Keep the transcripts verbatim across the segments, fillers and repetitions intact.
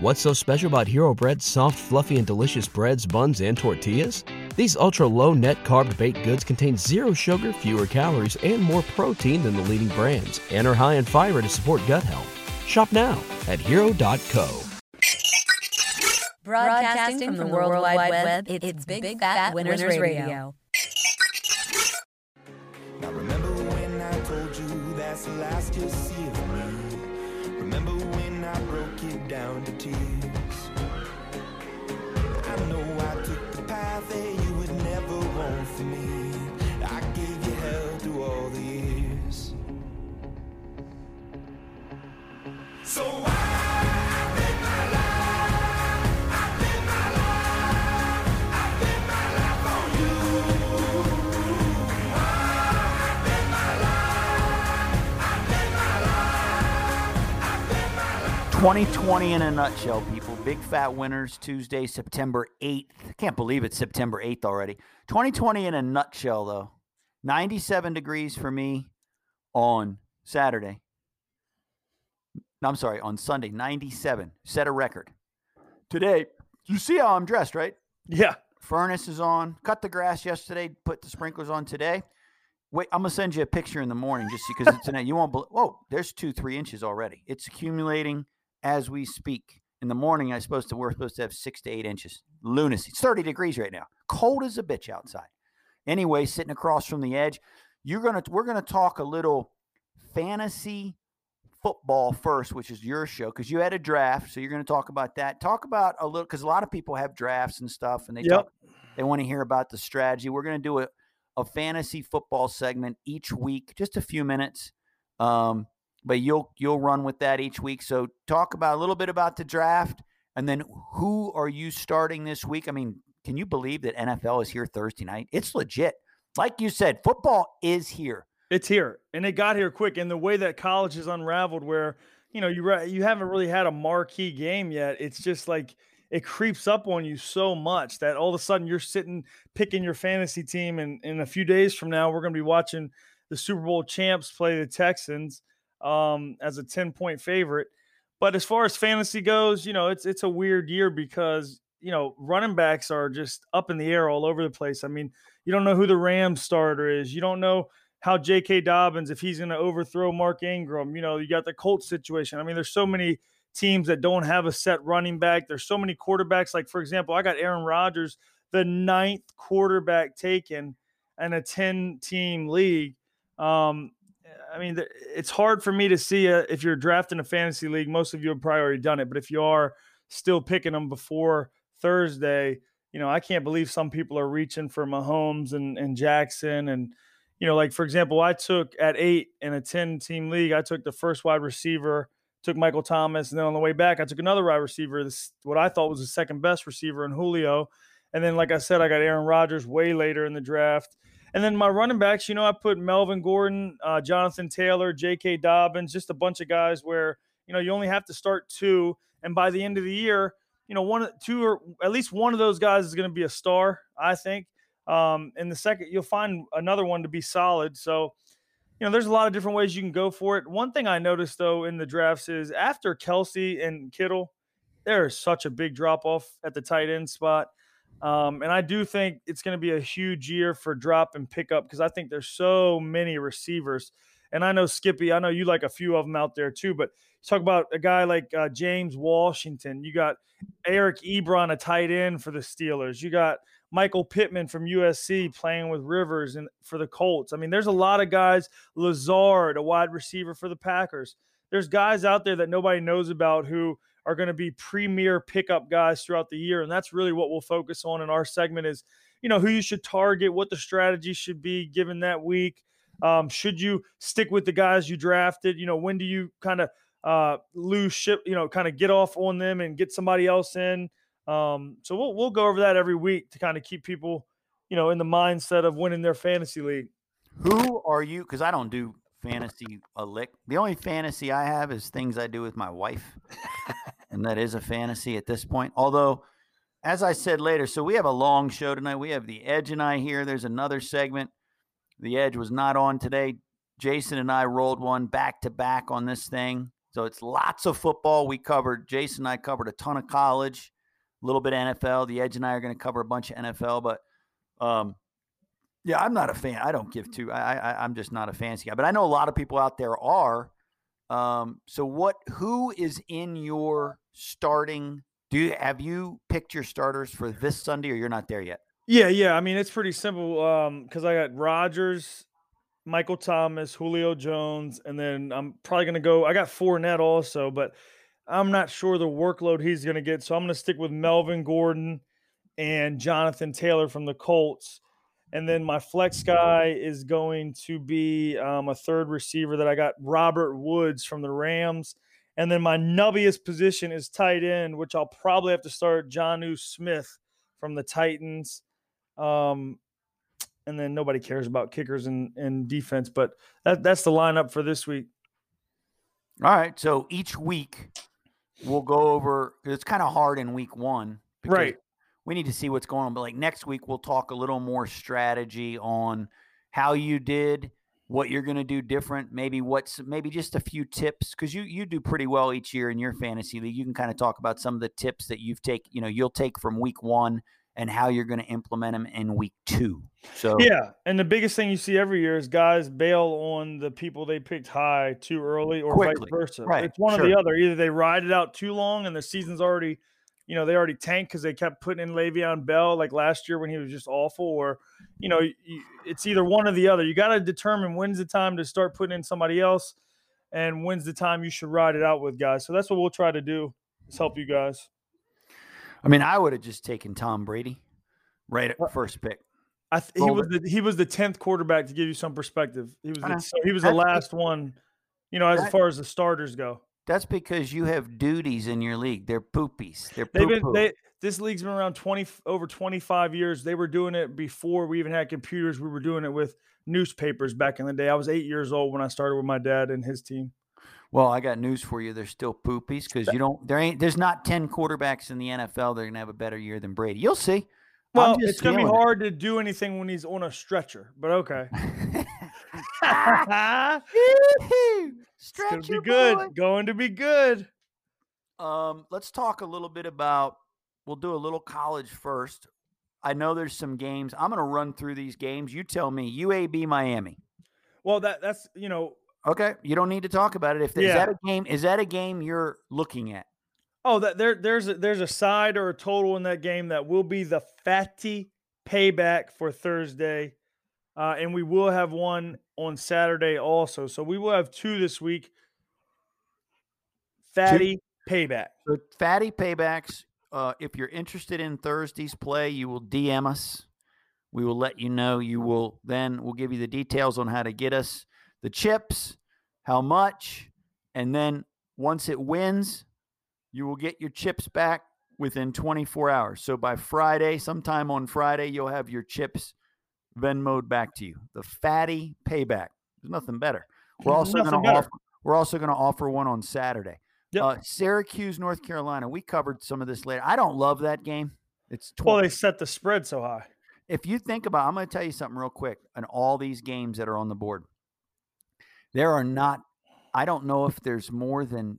What's so special about Hero Bread's soft, fluffy, and delicious breads, buns, and tortillas? These ultra-low net-carb baked goods contain zero sugar, fewer calories, and more protein than the leading brands, and are high in fiber to support gut health. Shop now at hero dot co. Broadcasting from the World Wide Web, it's Big Fat Winners Radio. Now remember when I told you that's the last you'll see of me? Remember when I broke you down to tears? I know I took the path that you would never want for me. I gave you hell through all the years. So I twenty twenty in a nutshell, people. Big Fat Winners, Tuesday, September eighth. I can't believe it's September eighth already. twenty twenty in a nutshell, though. ninety-seven degrees for me on Saturday. No, I'm sorry, on Sunday, ninety-seven. Set a record. Today, you see how I'm dressed, right? Yeah. Furnace is on. Cut the grass yesterday. Put the sprinklers on today. Wait, I'm going to send you a picture in the morning just because it's tonight. You won't believe. Whoa, there's two, three inches already. It's accumulating as we speak. In the morning, I supposed to we're supposed to have six to eight inches. Lunacy. It's thirty degrees right now. Cold as a bitch outside. Anyway, sitting across from the edge, you're gonna we're gonna talk a little fantasy football first, which is your show because you had a draft, so you're gonna talk about that. Talk about a little because a lot of people have drafts and stuff, and they yep. talk, they want to hear about the strategy. We're gonna do a, a fantasy football segment each week, just a few minutes. Um, But you'll you'll run with that each week. So talk about a little bit about the draft, and then who are you starting this week? I mean, can you believe that N F L is here Thursday night? It's legit. Like you said, football is here. It's here, and it got here quick. And the way that college is unraveled, where you know you re- you haven't really had a marquee game yet. It's just like it creeps up on you so much that all of a sudden you're sitting picking your fantasy team, and in a few days from now we're going to be watching the Super Bowl champs play the Texans. Um, as a ten point favorite. But as far as fantasy goes, you know, it's, it's a weird year because, you know, running backs are just up in the air all over the place. I mean, you don't know who the Rams starter is. You don't know how J K Dobbins, if he's going to overthrow Mark Ingram, you know, you got the Colts situation. I mean, there's so many teams that don't have a set running back. There's so many quarterbacks. Like for example, I got Aaron Rodgers, the ninth quarterback taken in a ten team league. Um, I mean, it's hard for me to see a, if you're drafting a fantasy league, most of you have probably already done it. But if you are still picking them before Thursday, you know, I can't believe some people are reaching for Mahomes and, and Jackson. And, you know, like, for example, I took at eight in a ten team league, I took the first wide receiver, took Michael Thomas. And then on the way back, I took another wide receiver, this, what I thought was the second best receiver in Julio. And then, like I said, I got Aaron Rodgers way later in the draft. And then my running backs, you know, I put Melvin Gordon, uh, Jonathan Taylor, J K Dobbins, just a bunch of guys where, you know, you only have to start two. And by the end of the year, you know, one, two, or at least one of those guys is going to be a star, I think. Um, and the second, you'll find another one to be solid. So, you know, there's a lot of different ways you can go for it. One thing I noticed, though, in the drafts is after Kelsey and Kittle, there is such a big drop-off at the tight end spot. Um, and I do think it's going to be a huge year for drop and pickup because I think there's so many receivers. And I know, Skippy, I know you like a few of them out there too, but you talk about a guy like uh, James Washington. You got Eric Ebron, a tight end for the Steelers. You got Michael Pittman from U S C playing with Rivers and for the Colts. I mean, there's a lot of guys. Lazard, a wide receiver for the Packers. There's guys out there that nobody knows about who – are going to be premier pickup guys throughout the year. And that's really what we'll focus on in our segment is, you know, who you should target, what the strategy should be given that week. Um, should you stick with the guys you drafted? You know, when do you kind of uh, lose ship, you know, kind of get off on them and get somebody else in? Um, so we'll, we'll go over that every week to kind of keep people, you know, in the mindset of winning their fantasy league. Who are you? Because I don't do fantasy a lick. The only fantasy I have is things I do with my wife. And that is a fantasy at this point. Although, as I said later, so we have a long show tonight. We have The Edge and I here. There's another segment. The Edge was not on today. Jason and I rolled one back to back on this thing. It's So it's lots of football we covered. Jason and I covered a ton of college, a little bit of N F L. The Edge and I are going to cover a bunch of N F L. But, um, yeah, I'm not a fan. I don't give two. I, I, I'm just not a fantasy guy. But I know a lot of people out there are. Um, so what? Who is in your starting? Do you, have you picked your starters for this Sunday, or you're not there yet? Yeah, yeah. I mean, it's pretty simple um, because I got Rodgers, Michael Thomas, Julio Jones, and then I'm probably going to go – I got Fournette also, but I'm not sure the workload he's going to get, so I'm going to stick with Melvin Gordon and Jonathan Taylor from the Colts. And then my flex guy is going to be um, a third receiver that I got, Robert Woods from the Rams. And then my nubbiest position is tight end, which I'll probably have to start Jonnu Smith from the Titans. Um And then nobody cares about kickers and, and defense, but that, that's the lineup for this week. All right. So each week we'll go over, it's kind of hard in week one, because right? We need to see what's going on. But like next week, we'll talk a little more strategy on how you did, what you're going to do different. Maybe what's maybe just a few tips. Cause you, you do pretty well each year in your fantasy league. You can kind of talk about some of the tips that you've taken, you know, you'll take from week one and how you're going to implement them in week two. So yeah, and the biggest thing you see every year is guys bail on the people they picked high too early or quickly, vice versa. Right. It's one sure. or the other. Either they ride it out too long and the season's already, you know, they already tanked because they kept putting in Le'Veon Bell like last year when he was just awful, or, you know, it's either one or the other. You got to determine when's the time to start putting in somebody else and when's the time you should ride it out with guys. So that's what we'll try to do, is help you guys. I mean, I would have just taken Tom Brady right at first pick. I th- he was the, he was the tenth quarterback, to give you some perspective. He was the, he was the last one, you know, as that, far as the starters go. That's because you have duties in your league. They're poopies. They're They've been, they, this league's been around twenty over twenty-five years. They were doing it before we even had computers. We were doing it with newspapers back in the day. I was eight years old when I started with my dad and his team. Well, I got news for you. They're still poopies, because you don't. There ain't. There's not ten quarterbacks in the N F L that are gonna have a better year than Brady. You'll see. Well, it's gonna be hard to do anything when he's on a stretcher. But okay. Stretcher, be good. Going to be good. Um, let's talk a little bit about. We'll do a little college first. I know there's some games. I'm gonna run through these games. You tell me. U A B, Miami. Well, that that's you know. Okay, you don't need to talk about it. If yeah. is that a game, is that a game you're looking at? Oh, that there, there's a, there's a side or a total in that game that will be the fatty payback for Thursday, uh, and we will have one on Saturday also. So we will have two this week. Fatty two. payback. So fatty paybacks. Uh, if you're interested in Thursday's play, you will D M us. We will let you know. You will then we'll give you the details on how to get us the chips, how much, and then once it wins, you will get your chips back within twenty-four hours. So by Friday, sometime on Friday, you'll have your chips Venmo'd back to you. The fatty payback. There's nothing better. We're also going to offer. We're also going to offer one on Saturday. Yep. Uh, Syracuse, North Carolina. We covered some of this later. I don't love that game. It's twelve. Well, they set the spread so high. If you think about, I'm going to tell you something real quick. And all these games that are on the board. There are not – I don't know if there's more than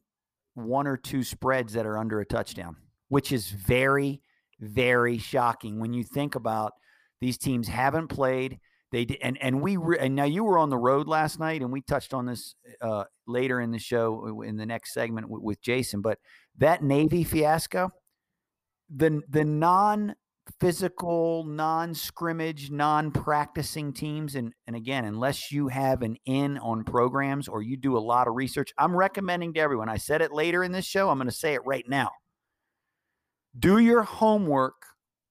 one or two spreads that are under a touchdown, which is very, very shocking when you think about these teams haven't played. They did, and, and we re, and now you were on the road last night, and we touched on this uh, later in the show in the next segment w- with Jason. But that Navy fiasco, the the non-physical, non-scrimmage, non-practicing teams. And, and again, unless you have an in on programs or you do a lot of research, I'm recommending to everyone. I said it later in this show. I'm going to say it right now. Do your homework,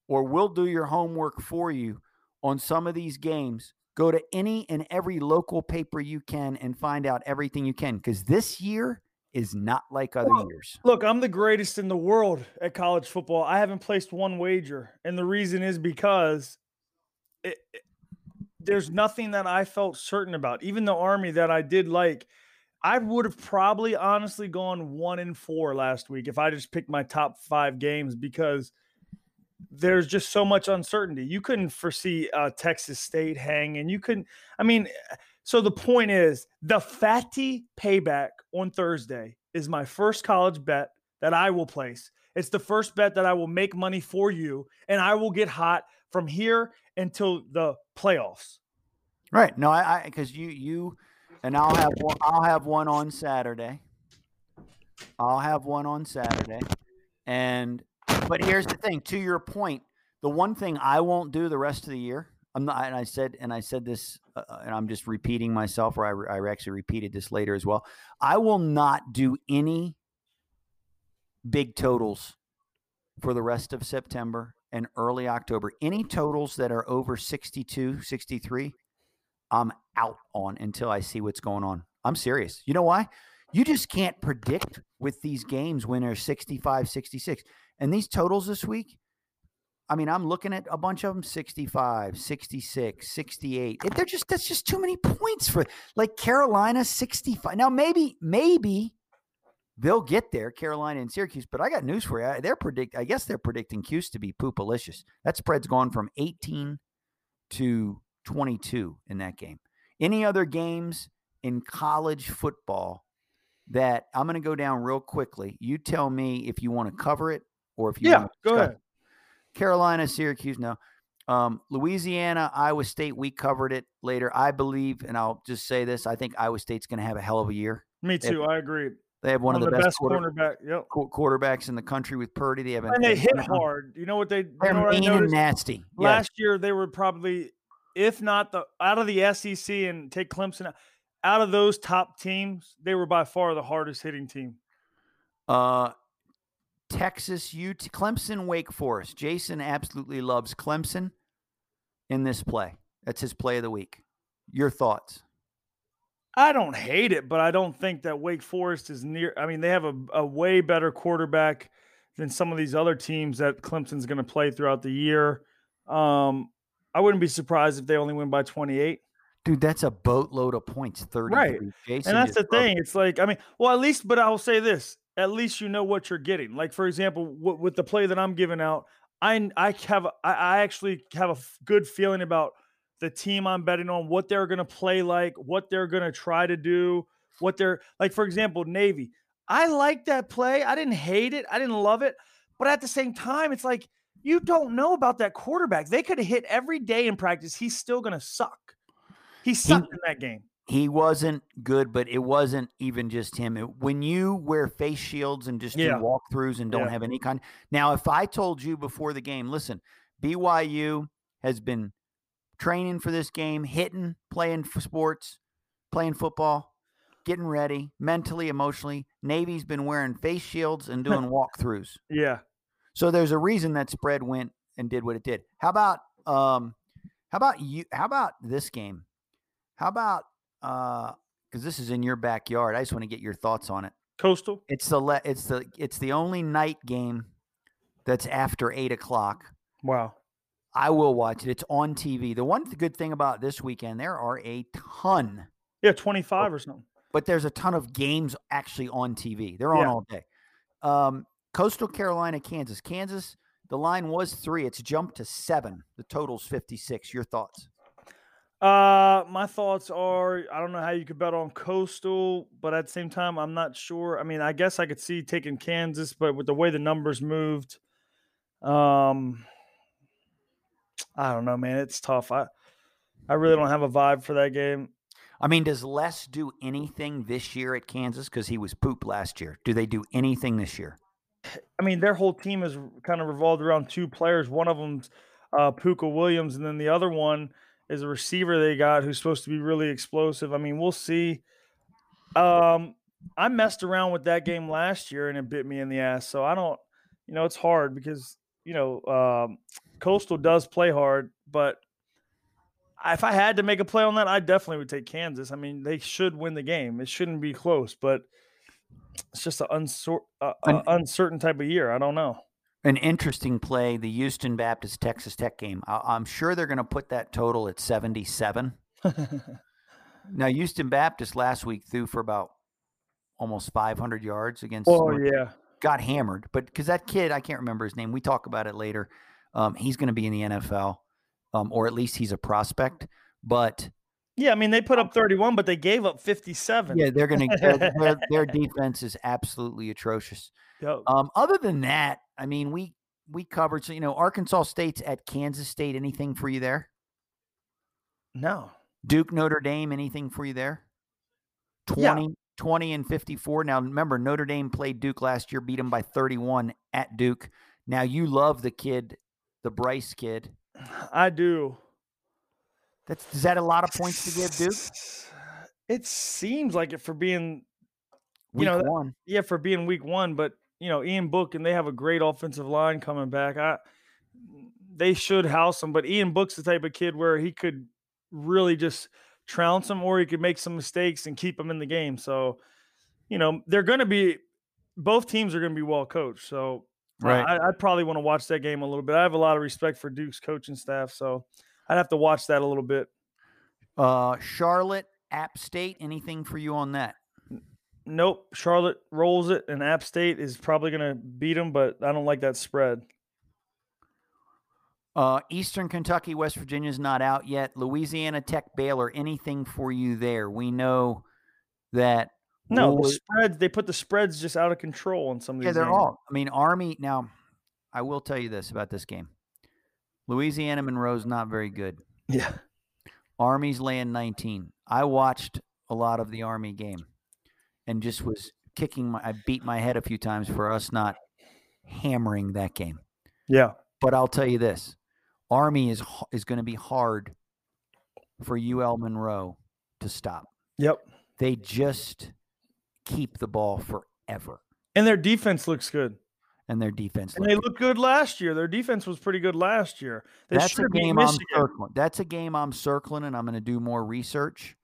or we'll do your homework for you on some of these games. Go to any and every local paper you can and find out everything you can, because this year is not like other well, years. Look, I'm the greatest in the world at college football. I haven't placed one wager, and the reason is because it, it, there's nothing that I felt certain about. Even the Army that I did like, I would have probably honestly gone one and four last week if I just picked my top five games, because there's just so much uncertainty. You couldn't foresee uh, Texas State hanging. You couldn't – I mean – So the point is, the fatty payback on Thursday is my first college bet that I will place. It's the first bet that I will make money for you, and I will get hot from here until the playoffs. Right. No, I, I cause you, you, and I'll have one, I'll have one on Saturday. I'll have one on Saturday. And, but here's the thing, to your point, the one thing I won't do the rest of the year, I'm not, and I said, and I said this, uh, and I'm just repeating myself, or I, I actually repeated this later as well. I will not do any big totals for the rest of September and early October. Any totals that are over sixty-two, sixty-three, I'm out on until I see what's going on. I'm serious. You know why? You just can't predict with these games when they're sixty-five, sixty-six. And these totals this week, I mean, I'm looking at a bunch of them, sixty-five, sixty-six, sixty-eight. They're just, that's just too many points for, like, Carolina sixty-five. Now, maybe, maybe they'll get there, Carolina and Syracuse, but I got news for you. They're predict, I guess they're predicting Cuse to be poopalicious. That spread's gone from eighteen to twenty-two in that game. Any other games in college football that I'm going to go down real quickly? You tell me if you want to cover it or if you yeah, want to go ahead. It. Carolina, Syracuse, no. Um, Louisiana, Iowa State, we covered it later. I believe, and I'll just say this, I think Iowa State's going to have a hell of a year. Me too, have, I agree. They have one, one of the, the best, best quarter, cornerback, yep. quarterbacks in the country with Purdy. They have an, and they hit hard. You know what they – They're you know mean and nasty. Last yes. year they were probably, if not the out of the S E C and take Clemson, out of those top teams, they were by far the hardest hitting team. Uh Texas, U T, Clemson, Wake Forest. Jason absolutely loves Clemson in this play. That's his play of the week. Your thoughts? I don't hate it, but I don't think that Wake Forest is near. I mean, they have a, a way better quarterback than some of these other teams that Clemson's going to play throughout the year. Um, I wouldn't be surprised if they only win by twenty-eight. Dude, that's a boatload of points, thirty. Right. Jason, and that's the thing. It. It's like, I mean, well, at least, but I will say this. At least you know what you're getting. Like, for example, w- with the play that I'm giving out, I I have a, I actually have a f- good feeling about the team I'm betting on, what they're going to play like, what they're going to try to do, what they're – like, for example, Navy. I like that play. I didn't hate it. I didn't love it. But at the same time, it's like you don't know about that quarterback. They could have hit every day in practice. He's still going to suck. He sucked he- in that game. He wasn't good, but it wasn't even just him. It, when you wear face shields and just yeah. do walkthroughs and don't yeah. have any kind. Now, if I told you before the game, listen, B Y U has been training for this game, hitting, playing sports, playing football, getting ready mentally, emotionally. Navy's been wearing face shields and doing walkthroughs. Yeah. So there's a reason that spread went and did what it did. How about um, how about you? How about this game? How about Uh, because this is in your backyard. I just want to get your thoughts on it. Coastal. It's the le- it's the it's the only night game that's after eight o'clock. Wow. I will watch it. It's on T V. The one good thing about this weekend, there are a ton. Yeah, twenty-five of, or something. But there's a ton of games actually on T V. They're on yeah. all day. Um, Coastal Carolina, Kansas, Kansas. The line was three. It's jumped to seven. The total's fifty-six. Your thoughts? Uh, my thoughts are, I don't know how you could bet on Coastal, but at the same time, I'm not sure. I mean, I guess I could see taking Kansas, but with the way the numbers moved, um, I don't know, man, it's tough. I, I really don't have a vibe for that game. I mean, does Les do anything this year at Kansas? Cause he was poop last year. Do they do anything this year? I mean, their whole team is kind of revolved around two players. One of them's, uh, Puka Williams. And then the other one is a receiver they got who's supposed to be really explosive. I mean, we'll see. Um, I messed around with that game last year, and it bit me in the ass. So I don't – you know, it's hard because, you know, um, Coastal does play hard. But if I had to make a play on that, I definitely would take Kansas. I mean, they should win the game. It shouldn't be close, but it's just an unsor- uh, an uncertain type of year. I don't know. An interesting play, the Houston Baptist Texas Tech game. I- I'm sure they're going to put that total at seventy-seven. Now, Houston Baptist last week threw for about almost five hundred yards against. Oh, North. Yeah. Got hammered. But because that kid, I can't remember his name. We talk about it later. Um, he's going to be in the N F L, um, or at least he's a prospect. But Yeah, I mean, they put up thirty-one, but they gave up fifty-seven. Yeah, they're going to – their their defense is absolutely atrocious. Um, other than that, I mean, we we covered – so, you know, Arkansas State's at Kansas State. Anything for you there? No. Duke, Notre Dame, anything for you there? twenty, yeah. twenty and fifty-four. Now, remember, Notre Dame played Duke last year, beat them by thirty-one at Duke. Now, you love the kid, the Bryce kid. I do. That's, is that a lot of points to give, Duke? It seems like it for being, you week know, one. yeah, for being week one. But you know, Ian Book and they have a great offensive line coming back. I, they should house him. But Ian Book's the type of kid where he could really just trounce him, or he could make some mistakes and keep him in the game. So, you know, they're going to be both teams are going to be well coached. So, right, I, I'd probably want to watch that game a little bit. I have a lot of respect for Duke's coaching staff, so I'd have to watch that a little bit. Uh, Charlotte, App State, anything for you on that? Nope. Charlotte rolls it, and App State is probably going to beat them, but I don't like that spread. Uh, Eastern Kentucky, West Virginia is not out yet. Louisiana Tech, Baylor, anything for you there? We know that. No, Lord, the spreads, they put the spreads just out of control on some of these. Yeah, they're games. all. I mean, Army. Now, I will tell you this about this game. Louisiana Monroe's not very good. Yeah. Army's laying nineteen. I watched a lot of the Army game and just was kicking my – I beat my head a few times for us not hammering that game. Yeah. But I'll tell you this. Army is is going to be hard for U L Monroe to stop. Yep. They just keep the ball forever. And their defense looks good. And their defense. And looked they good. looked good last year. Their defense was pretty good last year. They that's a game I'm circling. That's a game I'm circling, and I'm going to do more research.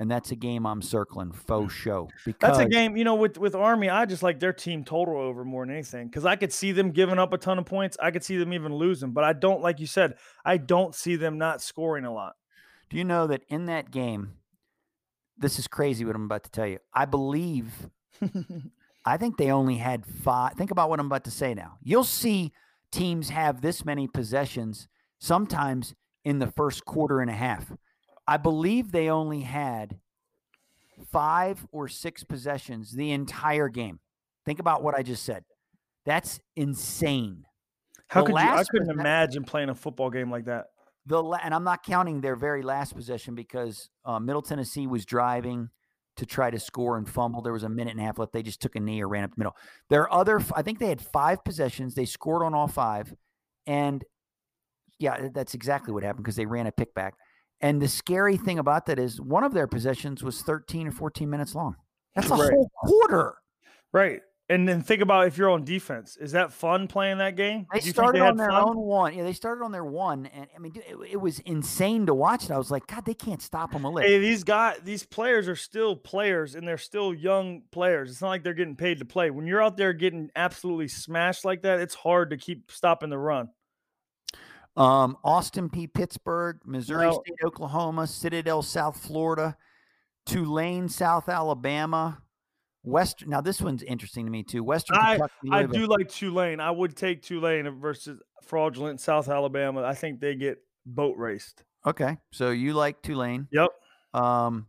And that's a game I'm circling, faux show. That's a game, you know, with, with Army, I just like their team total over more than anything because I could see them giving up a ton of points. I could see them even losing. But I don't, like you said, I don't see them not scoring a lot. Do you know that in that game, this is crazy what I'm about to tell you. I believe – I think they only had five. Think about what I'm about to say now. You'll see teams have this many possessions sometimes in the first quarter and a half. I believe they only had five or six possessions the entire game. Think about what I just said. That's insane. How could you? I couldn't imagine playing a football game like that. The and I'm not counting their very last possession because uh, Middle Tennessee was driving to try to score and fumble. There was a minute and a half left. They just took a knee or ran up the middle. Their other, I think they had five possessions. They scored on all five. And yeah, that's exactly what happened because they ran a pickback. And the scary thing about that is one of their possessions was thirteen or fourteen minutes long. That's a right. whole quarter. Right. And then think about if you're on defense, is that fun playing that game? They started they on their fun? own one. Yeah, they started on their one, and I mean, it, it was insane to watch. And I was like, God, they can't stop them a lick. Hey, these guys, these players are still players, and they're still young players. It's not like they're getting paid to play. When you're out there getting absolutely smashed like that, it's hard to keep stopping the run. Um, Austin P. Pittsburgh, Missouri no. State, Oklahoma, Citadel, South Florida, Tulane, South Alabama. West now this one's interesting to me too. Western Kentucky, I, I do like Tulane. I would take Tulane versus fraudulent South Alabama. I think they get boat raced. Okay, so you like Tulane? Yep. Um,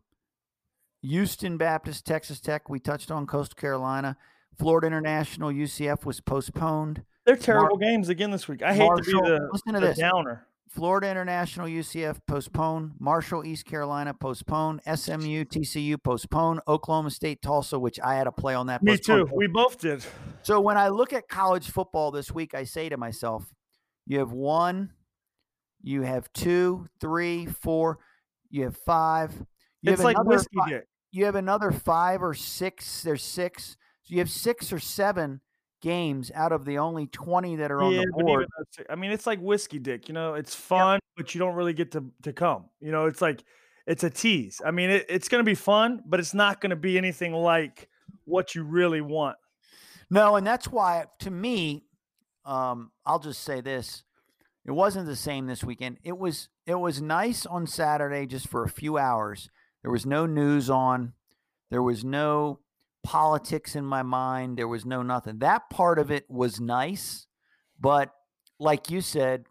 Houston Baptist, Texas Tech. We touched on Coastal Carolina, Florida International, U C F was postponed. They're terrible Mar- games again this week. I hate Marshall, to be the, listen to the this. downer. Florida International, U C F, postponed. Marshall, East Carolina, postponed. S M U, T C U, postponed. Oklahoma State, Tulsa, which I had a play on that. Me too. We both did. So when I look at college football this week, I say to myself, you have one, you have two, three, four, you have five. You it's have like another whiskey five, dick. You have another five or six. There's six. So you have six or seven games out of the only twenty that are on yeah, the board. Even, I mean, it's like whiskey dick, you know, it's fun, yeah. but you don't really get to, to come, you know, it's like, it's a tease. I mean, it, it's going to be fun, but it's not going to be anything like what you really want. No. And that's why to me, um, I'll just say this. It wasn't the same this weekend. It was, it was nice on Saturday, just for a few hours. There was no news on, there was no politics in my mind. There was no nothing. That part of it was nice, but like you said,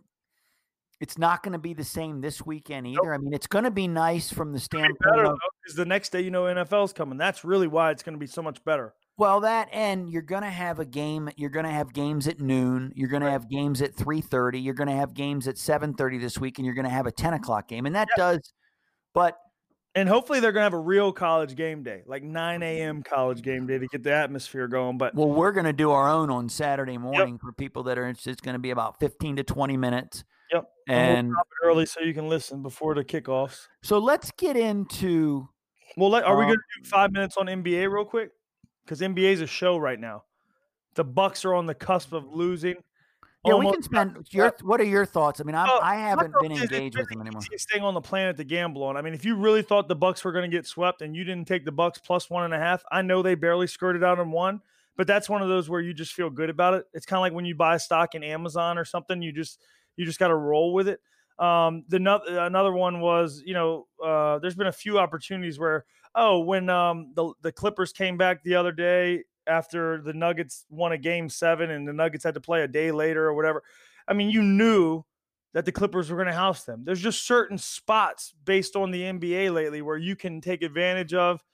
It's not going to be the same this weekend either. Nope. I mean, it's going to be nice from the standpoint be better, of because the next day, you know, N F L's coming. That's really why it's going to be so much better. Well, that, and you're going to have a game. You're going to have games at noon. You're going right. to have games at three thirty. You're going to have games at seven thirty this week, and you're going to have a ten o'clock game. And that yeah. does, but. And hopefully they're going to have a real college game day, like nine a.m. college game day to get the atmosphere going. But well, we're going to do our own on Saturday morning yep. for people that are interested. It's going to be about fifteen to twenty minutes. Yep. And, and we'll stop it early so you can listen before the kickoffs. So let's get into. Well, let, are um, we going to do five minutes on N B A real quick? Because N B A is a show right now. The Bucks are on the cusp of losing. Yeah, Almost. we can spend. Your, what are your thoughts? I mean, I'm, uh, I haven't been engaged with them anymore. Staying on the planet to gamble on. I mean, if you really thought the Bucks were going to get swept and you didn't take the Bucks plus one and a half, I know they barely skirted out and won, but that's one of those where you just feel good about it. It's kind of like when you buy stock in Amazon or something. You just you just got to roll with it. Um, the another one was, you know, uh, there's been a few opportunities where. Oh, when um, the, the Clippers came back the other day after the Nuggets won a game seven and the Nuggets had to play a day later or whatever. I mean, you knew that the Clippers were going to house them. There's just certain spots based on the N B A lately where you can take advantage of.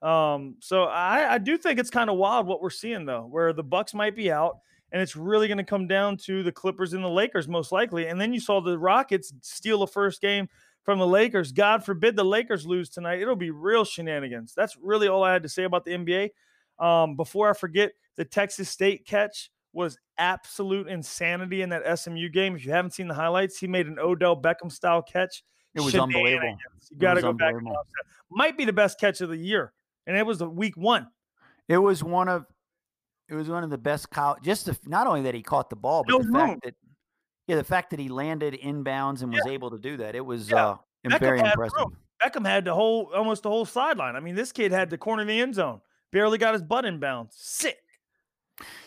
Um, so I, I do think it's kind of wild what we're seeing, though, where the Bucks might be out and it's really going to come down to the Clippers and the Lakers most likely. And then you saw the Rockets steal the first game from the Lakers. God forbid the Lakers lose tonight. It'll be real shenanigans. That's really all I had to say about the N B A. Um, before I forget, the Texas State catch was absolute insanity in that S M U game. If you haven't seen the highlights, he made an Odell Beckham-style catch. It was unbelievable. You got to go back and watch that. Might be the best catch of the year, and it was the week one. It was one of it was one of the best college. Just the, not only that he caught the ball, but no the room. fact that. Yeah, the fact that he landed inbounds and was yeah. able to do that, it was yeah. uh, Beckham very had impressive. Room. Beckham had the whole, almost the whole sideline. I mean, this kid had the corner of the end zone. Barely got his butt inbounds. Sick.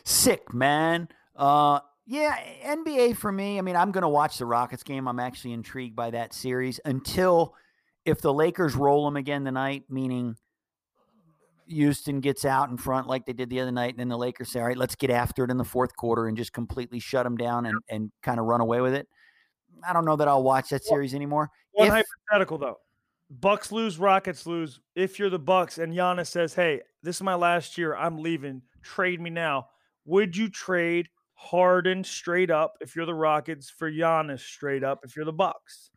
Sick, man. Uh, yeah, N B A for me, I mean, I'm going to watch the Rockets game. I'm actually intrigued by that series until if the Lakers roll them again tonight, meaning Houston gets out in front like they did the other night, and then the Lakers say, all right, let's get after it in the fourth quarter and just completely shut them down and, and kind of run away with it. I don't know that I'll watch that series anymore. One if, hypothetical, though. Bucks lose, Rockets lose. If you're the Bucks and Giannis says, hey, this is my last year, I'm leaving, trade me now. Would you trade Harden straight up if you're the Rockets for Giannis straight up if you're the Bucks?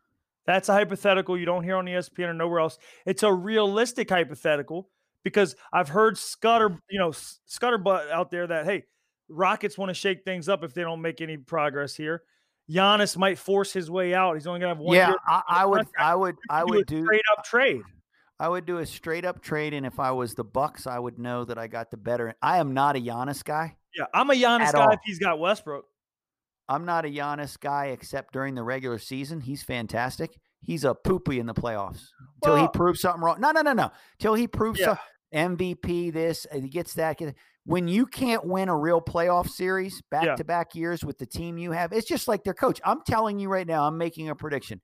That's a hypothetical you don't hear on E S P N or nowhere else. It's a realistic hypothetical. Because I've heard scutter, you know, scutterbutt out there that, hey, Rockets want to shake things up if they don't make any progress here. Giannis might force his way out. He's only gonna have one. Yeah, year I, I would, I would, I do would do straight up trade. I would do a straight up trade, and if I was the Bucks, I would know that I got the better. I am not a Giannis guy. Yeah, I'm a Giannis guy all. if he's got Westbrook. I'm not a Giannis guy except during the regular season. He's fantastic. He's a poopy in the playoffs until well, he proves something wrong. No, no, no, no. Till he proves yeah. something. M V P, this, he gets that. When you can't win a real playoff series back-to-back yeah. years with the team you have, it's just like their coach. I'm telling you right now, I'm making a prediction.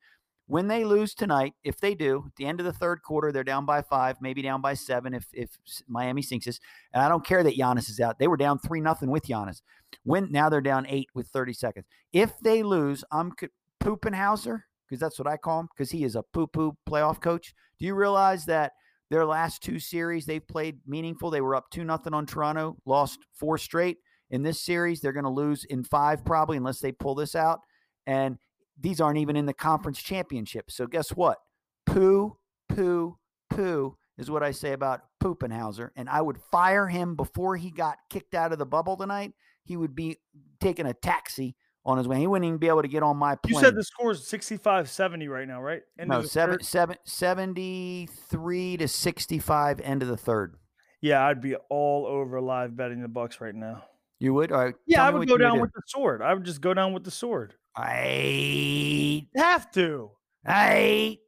When they lose tonight, if they do, at the end of the third quarter, they're down by five, maybe down by seven if if Miami sinks this. And I don't care that Giannis is out. They were down three nothing with Giannis. When now they're down eight with thirty seconds. If they lose, I'm Poopenhauser, because that's what I call him, because he is a poo-poo playoff coach. Do you realize that their last two series, they've played meaningful. They were up two nothing on Toronto, lost four straight. In this series, they're going to lose in five probably unless they pull this out. And these aren't even in the conference championship. So guess what? Poo, poo, poo is what I say about Poopenhauser. And I would fire him before he got kicked out of the bubble tonight. He would be taking a taxi on his way. He wouldn't even be able to get on my plane. You said the score is sixty-five seventy right now, right? End no, seven, seven, seventy-three to sixty-five end of the third. Yeah, I'd be all over live betting the Bucks right now. You would? All right, yeah, I would go down with the sword. I would just go down with the sword. I have to. I.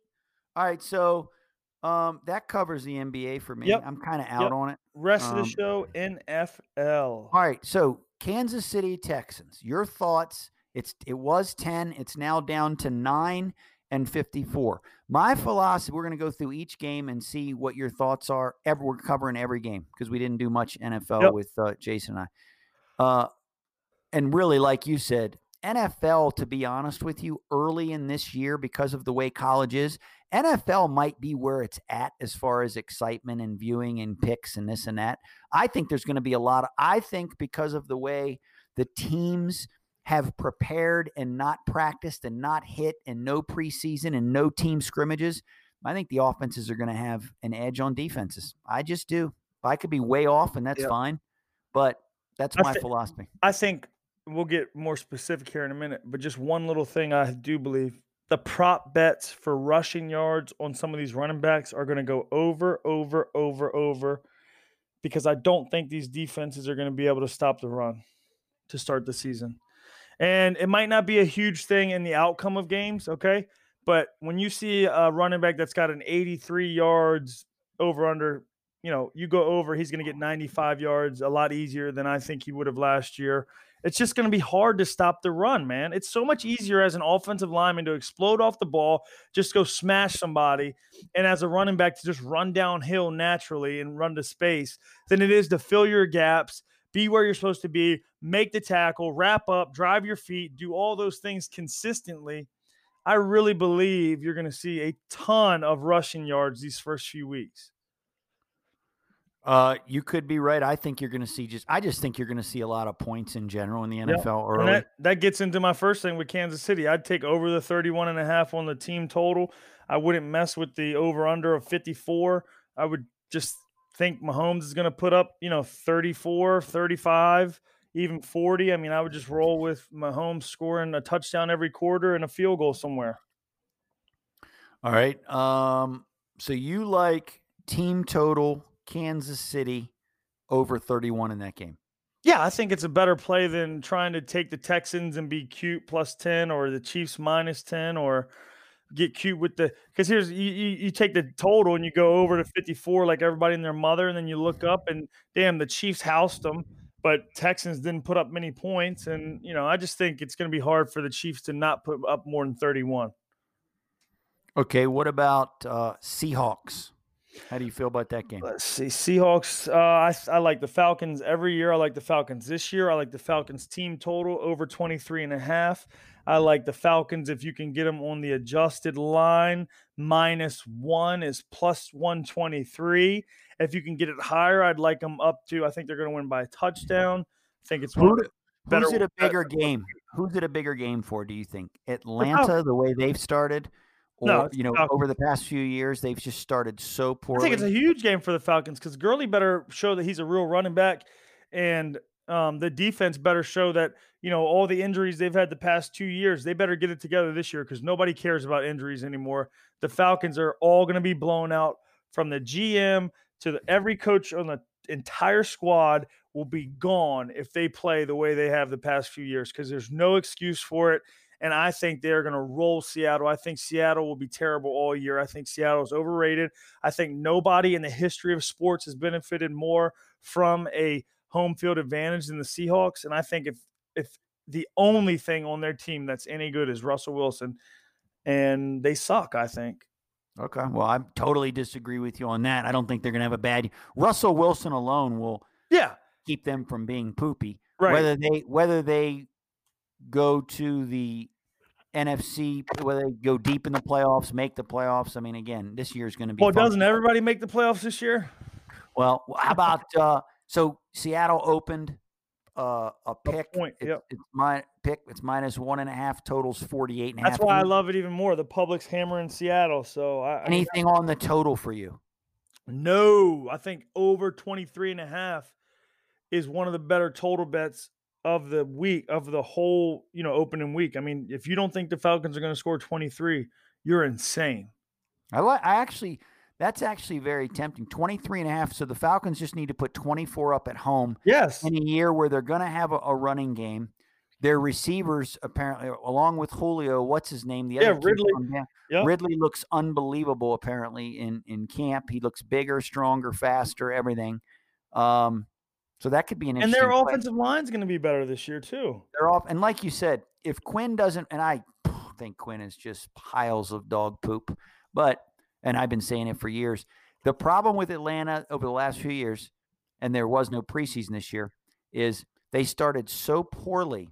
All right, so um, that covers the N B A for me. Yep. I'm kind of out yep. on it. Rest um, of the show, N F L. All right, so Kansas City Texans, your thoughts. It's it was ten. It's now down to nine and fifty-four. My philosophy, we're going to go through each game and see what your thoughts are. Ever, we're covering every game because we didn't do much N F L yep. with uh, Jason and I. Uh, and really, like you said, N F L, to be honest with you, early in this year, because of the way college is, N F L might be where it's at as far as excitement and viewing and picks and this and that. I think there's going to be a lot of, I think because of the way the teams have prepared and not practiced and not hit and no preseason and no team scrimmages, I think the offenses are going to have an edge on defenses. I just do. I could be way off, and that's yeah. fine, but that's I my th- philosophy. I think we'll get more specific here in a minute, but just one little thing I do believe. The prop bets for rushing yards on some of these running backs are going to go over, over, over, over, because I don't think these defenses are going to be able to stop the run to start the season. And it might not be a huge thing in the outcome of games, okay? But when you see a running back that's got an eighty-three yards over under, you know, you go over, he's going to get ninety-five yards a lot easier than I think he would have last year. It's just going to be hard to stop the run, man. It's so much easier as an offensive lineman to explode off the ball, just go smash somebody, and as a running back to just run downhill naturally and run to space than it is to fill your gaps, be where you're supposed to be, make the tackle, wrap up, drive your feet, do all those things consistently. I really believe you're going to see a ton of rushing yards these first few weeks. Uh, you could be right. I think you're going to see just, I just think you're going to see a lot of points in general in the N F L yeah. early. And that, that gets into my first thing with Kansas City. I'd take over the thirty-one and a half on the team total. I wouldn't mess with the over under of fifty-four. I would just think Mahomes is going to put up, you know, thirty-four, thirty-five, even forty. I mean, I would just roll with Mahomes scoring a touchdown every quarter and a field goal somewhere. All right. Um, so you like team total Kansas City over thirty-one in that game. Yeah, I think it's a better play than trying to take the Texans and be cute plus ten or the Chiefs minus ten or get cute with the – because here's – you you take the total and you go over to fifty-four like everybody and their mother, and then you look up and, damn, the Chiefs housed them, but Texans didn't put up many points. And, you know, I just think it's going to be hard for the Chiefs to not put up more than thirty-one. Okay, what about uh, Seahawks? How do you feel about that game? Let's see. Seahawks, uh, I, I like the Falcons every year. I like the Falcons this year. I like the Falcons team total over twenty-three and a half. I like the Falcons if you can get them on the adjusted line. Minus one is plus one twenty-three. If you can get it higher, I'd like them up to, I think they're going to win by a touchdown. I think it's one of the better. Who's it a bigger game? Who's it a bigger game for, do you think? Atlanta, the way they've started? Or, no, you know, Falcons. Over the past few years, they've just started so poorly. I think it's a huge game for the Falcons because Gurley better show that he's a real running back, and um, the defense better show that, you know, all the injuries they've had the past two years, they better get it together this year because nobody cares about injuries anymore. The Falcons are all going to be blown out from the G M to the, every coach on the entire squad will be gone if they play the way they have the past few years because there's no excuse for it. And I think they're going to roll Seattle. I think Seattle will be terrible all year. I think Seattle is overrated. I think nobody in the history of sports has benefited more from a home field advantage than the Seahawks. And I think if if the only thing on their team that's any good is Russell Wilson, and they suck, I think. Okay. Well, I totally disagree with you on that. I don't think they're going to have a bad – Russell Wilson alone will yeah. keep them from being poopy. Right. Whether they Whether they go to the N F C, whether they go deep in the playoffs, make the playoffs. I mean, again, this year is going to be. Well, fun. Doesn't everybody make the playoffs this year? Well, how about uh, so Seattle opened uh, a pick. A point, it's, yep. it's my pick. It's minus one and a half. Totals forty-eight and a half. That's why I love it even more. The public's hammering Seattle. So I, anything I, I, on the total for you? No, I think over twenty-three and a half is one of the better total bets of the week, of the whole, you know, opening week. I mean, if you don't think the Falcons are going to score twenty-three, you're insane. I like, I actually, that's actually very tempting. twenty-three and a half. So the Falcons just need to put twenty-four up at home. Yes. In a year where they're going to have a, a running game. Their receivers, apparently, along with Julio, what's his name? The yeah, other Ridley. Yep. Ridley looks unbelievable, apparently, in, in camp. He looks bigger, stronger, faster, everything. Um, So that could be an interesting. And their offensive line is going to be better this year too. They're off, and like you said, if Quinn doesn't, and I think Quinn is just piles of dog poop, but and I've been saying it for years. The problem with Atlanta over the last few years, and there was no preseason this year, is they started so poorly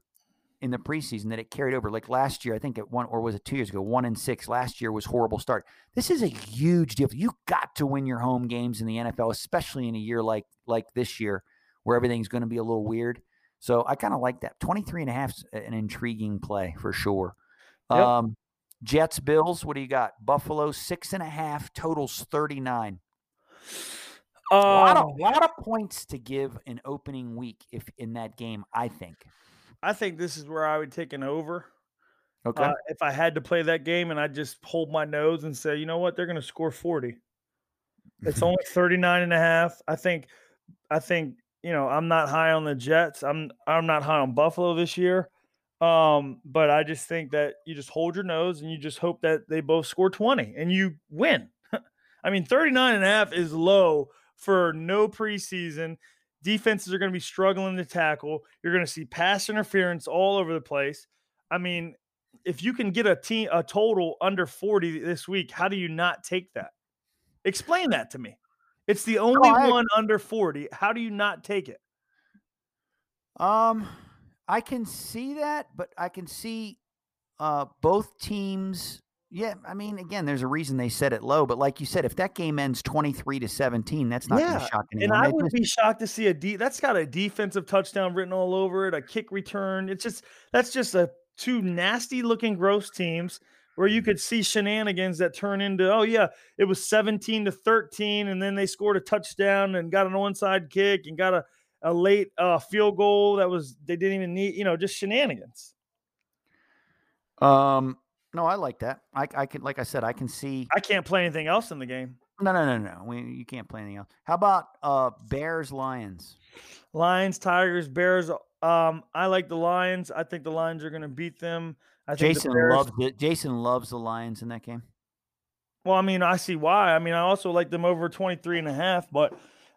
in the preseason that it carried over. Like last year, I think at one, or was it two years ago, one and six last year was horrible start. This is a huge deal. You got to win your home games in the N F L, especially in a year like, like this year where everything's going to be a little weird. So I kind of like that. twenty-three and a half is an intriguing play for sure. Yep. Um, Jets, Bills, what do you got? Buffalo, six and a half, totals thirty-nine. Um, a, lot of, a lot of points to give an opening week if in that game, I think. I think this is where I would take an over. Okay. Uh, if I had to play that game and I just hold my nose and say, you know what, they're going to score forty. It's only thirty-nine and a half. I think, I think, you know, I'm not high on the Jets. I'm, I'm not high on Buffalo this year. Um, but I just think that you just hold your nose and you just hope that they both score twenty and you win. I mean, thirty-nine and a half is low for no preseason. Defenses are going to be struggling to tackle. You're going to see pass interference all over the place. I mean, if you can get a team, a total under forty this week, how do you not take that? Explain that to me. It's the only no, I... one under forty. How do you not take it? Um, I can see that, but I can see uh, both teams. Yeah, I mean, again, there's a reason they set it low. But like you said, if that game ends twenty-three to seventeen, that's not yeah. going to shock anyone. And I would be shocked to see a D. De- that's got a defensive touchdown written all over it, a kick return. It's just that's just a two nasty-looking, gross teams where you could see shenanigans that turn into, oh yeah, it was seventeen to thirteen, and then they scored a touchdown and got an onside kick and got a. A late uh, field goal that was they didn't even need, you know, just shenanigans. Um, no, I like that. I I can, like I said, I can see. I can't play anything else in the game. No, no, no, no. We, you can't play anything else. How about uh, Bears, Lions, Lions, Tigers, Bears? Um, I like the Lions. I think the Lions are going to beat them. I think Jason the Bears... loves it. Jason loves the Lions in that game. Well, I mean, I see why. I mean, I also like them over twenty-three and a half, but.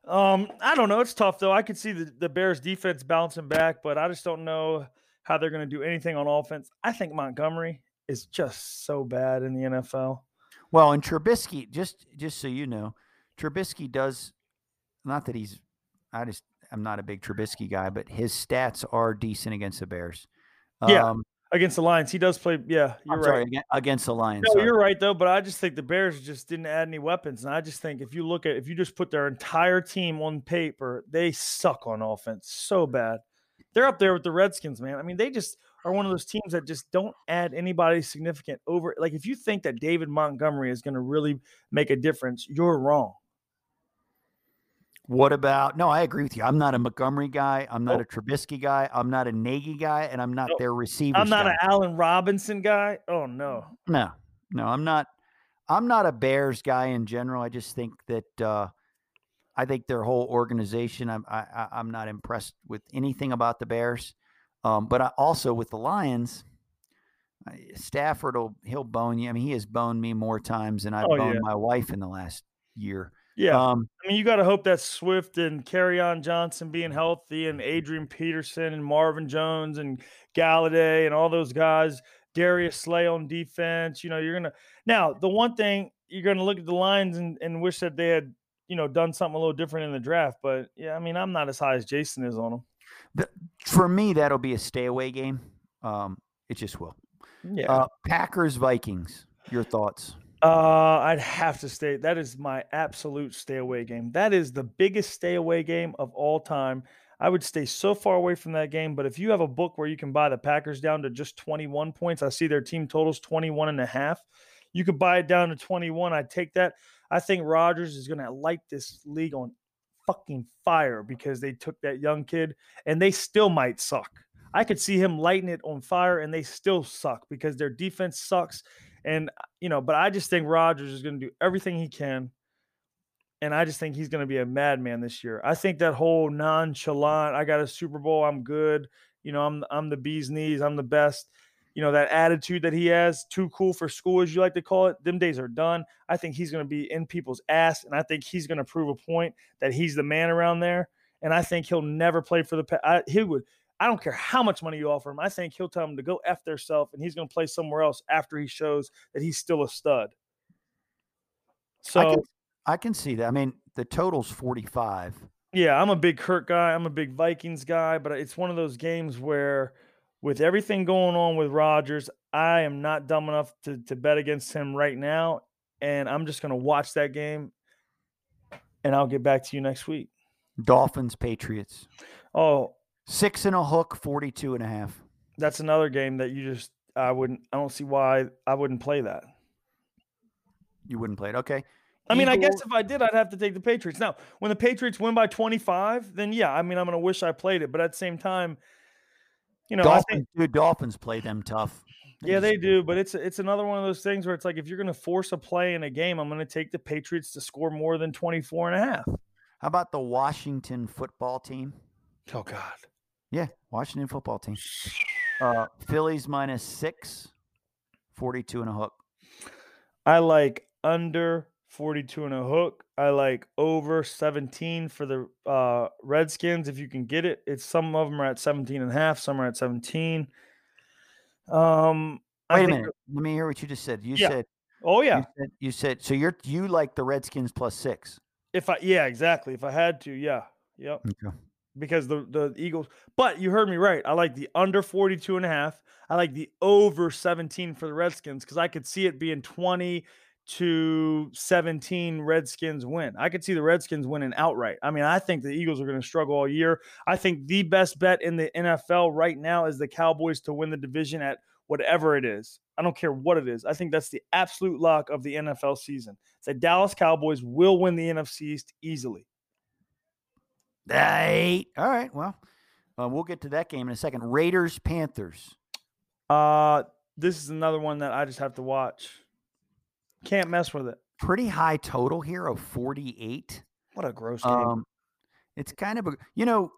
Um, I don't know. It's tough, though. I could see the, the Bears' defense bouncing back, but I just don't know how they're going to do anything on offense. I think Montgomery is just so bad in the N F L. Well, and Trubisky, just just so you know, Trubisky does – not that he's – I just – I'm not a big Trubisky guy, but his stats are decent against the Bears. Um, yeah, against the Lions. He does play – yeah, you're I'm right. Sorry, against the Lions. No, sorry. You're right, though, but I just think the Bears just didn't add any weapons. And I just think if you look at – if you just put their entire team on paper, they suck on offense so bad. They're up there with the Redskins, man. I mean, they just are one of those teams that just don't add anybody significant over – like if you think that David Montgomery is going to really make a difference, you're wrong. What about – no, I agree with you. I'm not a Montgomery guy. I'm not oh. a Trubisky guy. I'm not a Nagy guy, and I'm not no. their receiver. I'm not guy. An Allen Robinson guy. Oh, no. No, no, I'm not I'm not a Bears guy in general. I just think that uh, – I think their whole organization, I'm, I, I'm not impressed with anything about the Bears. Um, but I, also with the Lions, Stafford, will he'll bone you. I mean, he has boned me more times than I've oh, boned yeah. my wife in the last year. Yeah, um, I mean, you got to hope that Swift and Kerryon Johnson being healthy and Adrian Peterson and Marvin Jones and Galladay and all those guys, Darius Slay on defense, you know, you're going to – now, the one thing, you're going to look at the Lions and, and wish that they had, you know, done something a little different in the draft. But, yeah, I mean, I'm not as high as Jason is on them. The, for me, that'll be a stay-away game. Um, it just will. Yeah. Uh, Packers, Vikings, your thoughts? Uh, I'd have to stay. That is my absolute stay away game. That is the biggest stay away game of all time. I would stay so far away from that game. But if you have a book where you can buy the Packers down to just twenty-one points, I see their team totals twenty-one and a half. You could buy it down to twenty-one. I'd take that. I think Rodgers is going to light this league on fucking fire because they took that young kid and they still might suck. I could see him lighting it on fire and they still suck because their defense sucks. And, you know, but I just think Rodgers is going to do everything he can. And I just think he's going to be a madman this year. I think that whole nonchalant, I got a Super Bowl, I'm good. You know, I'm I'm the bee's knees, I'm the best. You know, that attitude that he has, too cool for school, as you like to call it, them days are done. I think he's going to be in people's ass. And I think he's going to prove a point that he's the man around there. And I think he'll never play for the I, he would. I don't care how much money you offer him. I think he'll tell him to go F theirself, and he's going to play somewhere else after he shows that he's still a stud. So I can, I can see that. I mean, the total's forty-five. Yeah, I'm a big Kirk guy. I'm a big Vikings guy, but it's one of those games where with everything going on with Rodgers, I am not dumb enough to, to bet against him right now, and I'm just going to watch that game, and I'll get back to you next week. Dolphins, Patriots. Oh. Six and a hook, forty-two and a half. That's another game that you just – I wouldn't – I don't see why I wouldn't play that. You wouldn't play it. Okay. I mean, Eagle. I guess if I did, I'd have to take the Patriots. Now, when the Patriots win by twenty-five, then, yeah, I mean, I'm going to wish I played it. But at the same time, you know, Dolphins, I think, dude, Dolphins play them tough. Yeah, they do. But it's it's another one of those things where it's like, if you're going to force a play in a game, I'm going to take the Patriots to score more than twenty-four and a half. How about the Washington football team? Oh, God. Yeah, Washington football team. Uh, Phillies minus six, forty-two and a hook. I like under forty-two and a hook. I like over seventeen for the uh, Redskins if you can get it. It's some of them are at seventeen and a half, some are at seventeen. Um, Wait I think a minute. Let me hear what you just said. You yeah. said, "Oh yeah," you said, you said. So you're you like the Redskins plus six? If I yeah, exactly. If I had to, yeah, yep. Okay. Because the the Eagles, but you heard me right. I like the under forty-two and a half. I like the over seventeen for the Redskins because I could see it being twenty to seventeen Redskins win. I could see the Redskins winning outright. I mean, I think the Eagles are going to struggle all year. I think the best bet in the N F L right now is the Cowboys to win the division at whatever it is. I don't care what it is. I think that's the absolute lock of the N F L season. The Dallas Cowboys will win the N F C East easily. Eight. All right. Well, uh, we'll get to that game in a second. Raiders, Panthers. Uh, this is another one that I just have to watch. Can't mess with it. Pretty high total here of forty-eight. What a gross game. Um, it's kind of a, you know,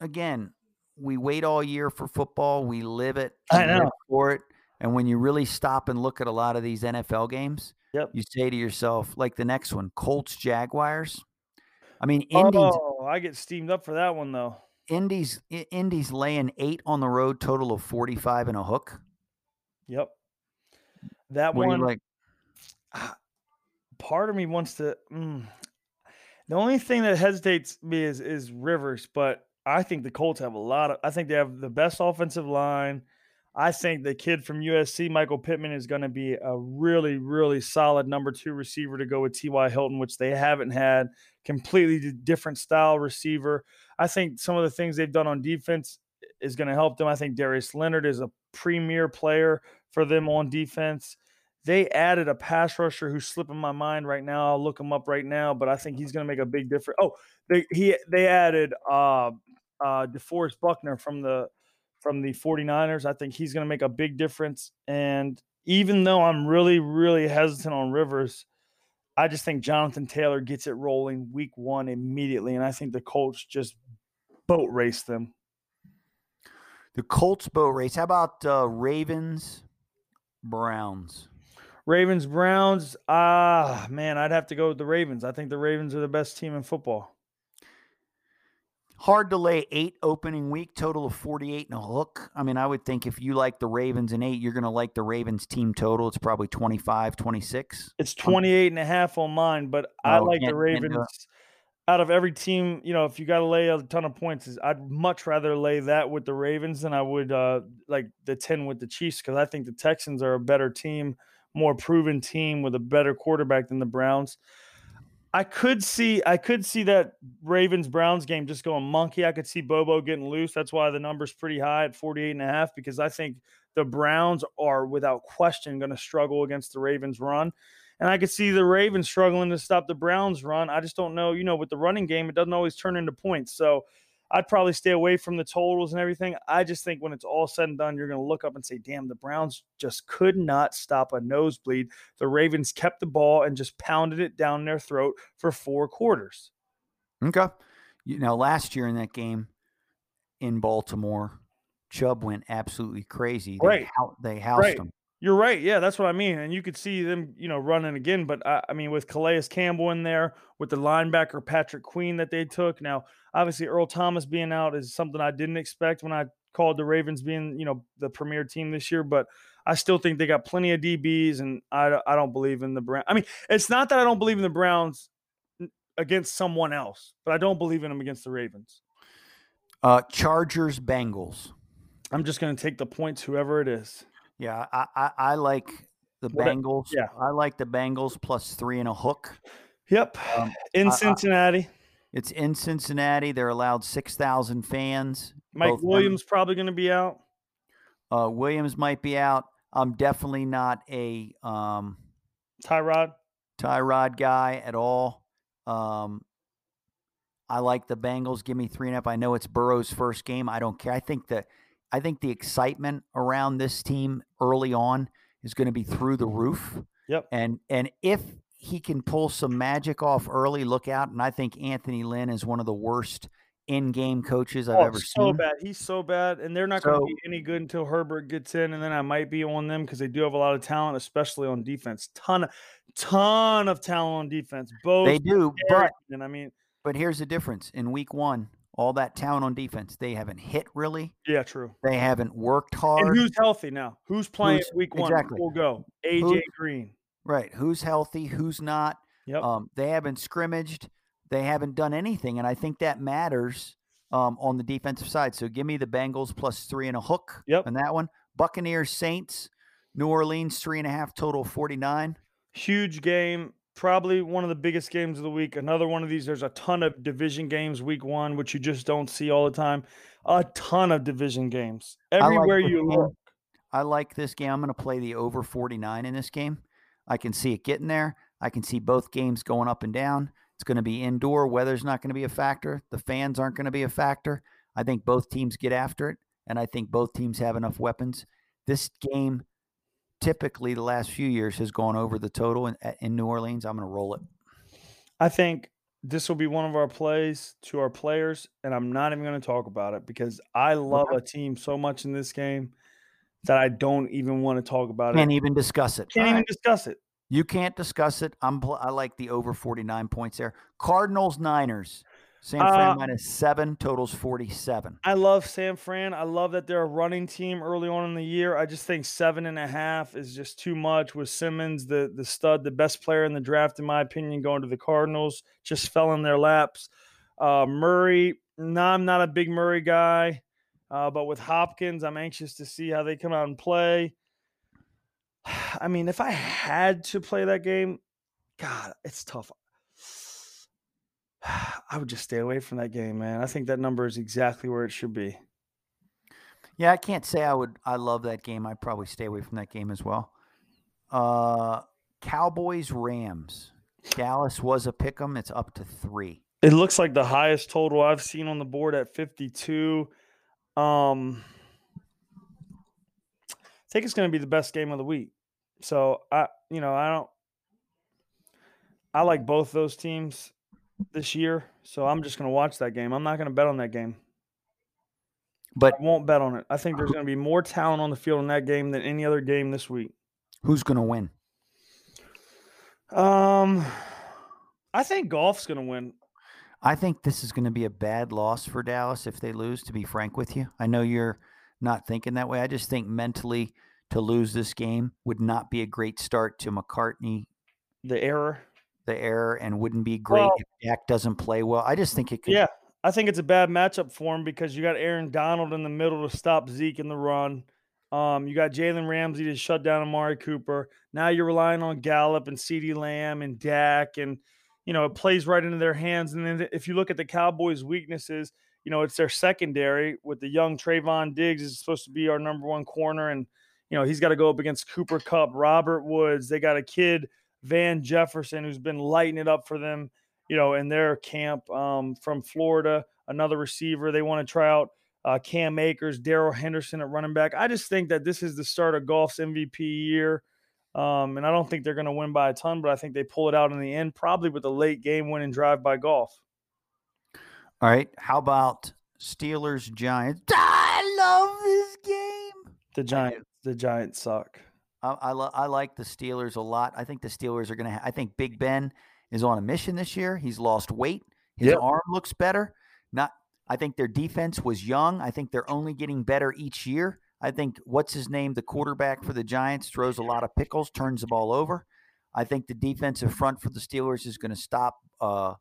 again, we wait all year for football. We live it. I know. For it. And when you really stop and look at a lot of these N F L games, yep. you say to yourself, like the next one, Colts, Jaguars. I mean, Indy's, oh, I get steamed up for that one though. Indy's Indy's laying eight on the road, total of forty-five and a hook. Yep, that what one. Like, part of me wants to. Mm, the only thing that hesitates me is is Rivers, but I think the Colts have a lot of. I think they have the best offensive line. I think the kid from U S C, Michael Pittman, is going to be a really, really solid number two receiver to go with T Y Hilton, which they haven't had. Completely different style receiver. I think some of the things they've done on defense is going to help them. I think Darius Leonard is a premier player for them on defense. They added a pass rusher who's slipping my mind right now. I'll look him up right now, but I think he's going to make a big difference. Oh, they he they added uh, uh, DeForest Buckner from the – from the 49ers. I think he's going to make a big difference. And even though I'm really, really hesitant on Rivers, I just think Jonathan Taylor gets it rolling week one immediately. And I think the Colts just boat race them. The Colts boat race. How about uh, Ravens, Browns? Ravens, Browns. Ah, man, I'd have to go with the Ravens. I think the Ravens are the best team in football. Hard to lay eight opening week, total of forty-eight and a hook. I mean, I would think if you like the Ravens in eight, you're going to like the Ravens team total. It's probably twenty-five, twenty-six. It's twenty-eight and a half on mine, but no, I like the Ravens. Out of every team, you know, if you got to lay a ton of points, I'd much rather lay that with the Ravens than I would uh, like the ten with the Chiefs because I think the Texans are a better team, more proven team with a better quarterback than the Browns. I could see I could see that Ravens-Browns game just going monkey. I could see Bobo getting loose. That's why the number's pretty high at forty-eight and a half because I think the Browns are without question going to struggle against the Ravens' run. And I could see the Ravens struggling to stop the Browns' run. I just don't know. You know, with the running game, it doesn't always turn into points. So I'd probably stay away from the totals and everything. I just think when it's all said and done, you're going to look up and say, damn, the Browns just could not stop a nosebleed. The Ravens kept the ball and just pounded it down their throat for four quarters. Okay. You know, last year in that game in Baltimore, Chubb went absolutely crazy. They right. Hou- they housed right. him. You're right. Yeah, that's what I mean. And you could see them, you know, running again. But, I, I mean, with Calais Campbell in there, with the linebacker Patrick Queen that they took. Now, obviously, Earl Thomas being out is something I didn't expect when I called the Ravens being, you know, the premier team this year. But I still think they got plenty of D Bs, and I, I don't believe in the Browns. I mean, it's not that I don't believe in the Browns against someone else, but I don't believe in them against the Ravens. Uh, Chargers, Bengals. I'm just going to take the points, whoever it is. Yeah, I, I, I like the what Bengals. A, yeah. I like the Bengals plus three and a hook. Yep, um, in I, Cincinnati. I, it's in Cincinnati. They're allowed six thousand fans. Mike Williams probably going to be out. Uh, Williams might be out. I'm definitely not a um, Tyrod. Tyrod guy at all. Um, I like the Bengals. Give me three and a half. I know it's Burrow's first game. I don't care. I think that I think the excitement around this team early on is going to be through the roof. Yep. And and if he can pull some magic off early, look out. And I think Anthony Lynn is one of the worst in-game coaches I've oh, ever so seen. So bad. He's so bad. And they're not so, going to be any good until Herbert gets in. And then I might be on them because they do have a lot of talent, especially on defense. Ton of ton of talent on defense. Both they do, but and I mean, but here's the difference. In week one, all that talent on defense, they haven't hit really. Yeah, true. They haven't worked hard. And who's healthy now? Who's playing who's, week one? Exactly. We'll go. A J Who, Green. Right. Who's healthy? Who's not? Yep. Um, they haven't scrimmaged. They haven't done anything, and I think that matters um, on the defensive side. So give me the Bengals plus three and a hook yep. on that one. Buccaneers, Saints, New Orleans, three and a half total, forty-nine. Huge game, probably one of the biggest games of the week. Another one of these, there's a ton of division games week one, which you just don't see all the time. A ton of division games. Everywhere like you look. I like this game. I'm going to play the over forty-nine in this game. I can see it getting there. I can see both games going up and down. It's going to be indoor. Weather's not going to be a factor. The fans aren't going to be a factor. I think both teams get after it, and I think both teams have enough weapons. This game, typically the last few years, has gone over the total in, in New Orleans. I'm going to roll it. I think this will be one of our plays to our players, and I'm not even going to talk about it because I love a team so much in this game that I don't even want to talk about it. Can't even discuss it. Can't even discuss it. You can't discuss it. I'm pl- I like the over forty-nine points there. Cardinals, Niners. San Fran uh, minus seven, totals forty-seven. I love San Fran. I love that they're a running team early on in the year. I just think seven and a half is just too much with Simmons, the, the stud, the best player in the draft, in my opinion, going to the Cardinals. Just fell in their laps. Uh, Murray, no, nah, I'm not a big Murray guy, uh, but with Hopkins, I'm anxious to see how they come out and play. I mean, if I had to play that game, God, it's tough. I would just stay away from that game, man. I think that number is exactly where it should be. Yeah, I can't say I would. I love that game. I'd probably stay away from that game as well. Uh, Cowboys, Rams. Dallas was a pick'em. It's up to three. It looks like the highest total I've seen on the board at fifty-two. Um I think it's going to be the best game of the week. So, I, you know, I don't – I like both those teams this year, so I'm just going to watch that game. I'm not going to bet on that game. But I won't bet on it. I think there's going to be more talent on the field in that game than any other game this week. Who's going to win? Um, I think Goff's going to win. I think this is going to be a bad loss for Dallas if they lose, to be frank with you. I know you're – not thinking that way. I just think mentally to lose this game would not be a great start to McCartney. The error. The error, and wouldn't be great well, if Dak doesn't play well. I just think it could. Yeah, I think it's a bad matchup for him because you got Aaron Donald in the middle to stop Zeke in the run. Um, you got Jalen Ramsey to shut down Amari Cooper. Now you're relying on Gallup and CeeDee Lamb and Dak, and, you know, it plays right into their hands. And then if you look at the Cowboys' weaknesses, you know, it's their secondary with the young Trayvon Diggs is supposed to be our number one corner. And, you know, he's got to go up against Cooper Kupp, Robert Woods. They got a kid, Van Jefferson, who's been lighting it up for them, you know, in their camp um, from Florida, another receiver. They want to try out uh, Cam Akers, Darrell Henderson at running back. I just think that this is the start of Goff's M V P year. Um, and I don't think they're going to win by a ton, but I think they pull it out in the end, probably with a late game winning drive by Goff. All right, how about Steelers, Giants? I love this game. The Giants, the Giants suck. I I, lo- I like the Steelers a lot. I think the Steelers are going to ha- – I think Big Ben is on a mission this year. He's lost weight. His yep. arm looks better. Not. I think their defense was young. I think they're only getting better each year. I think what's his name, the quarterback for the Giants, throws a lot of pickles, turns the ball over. I think the defensive front for the Steelers is going to stop uh,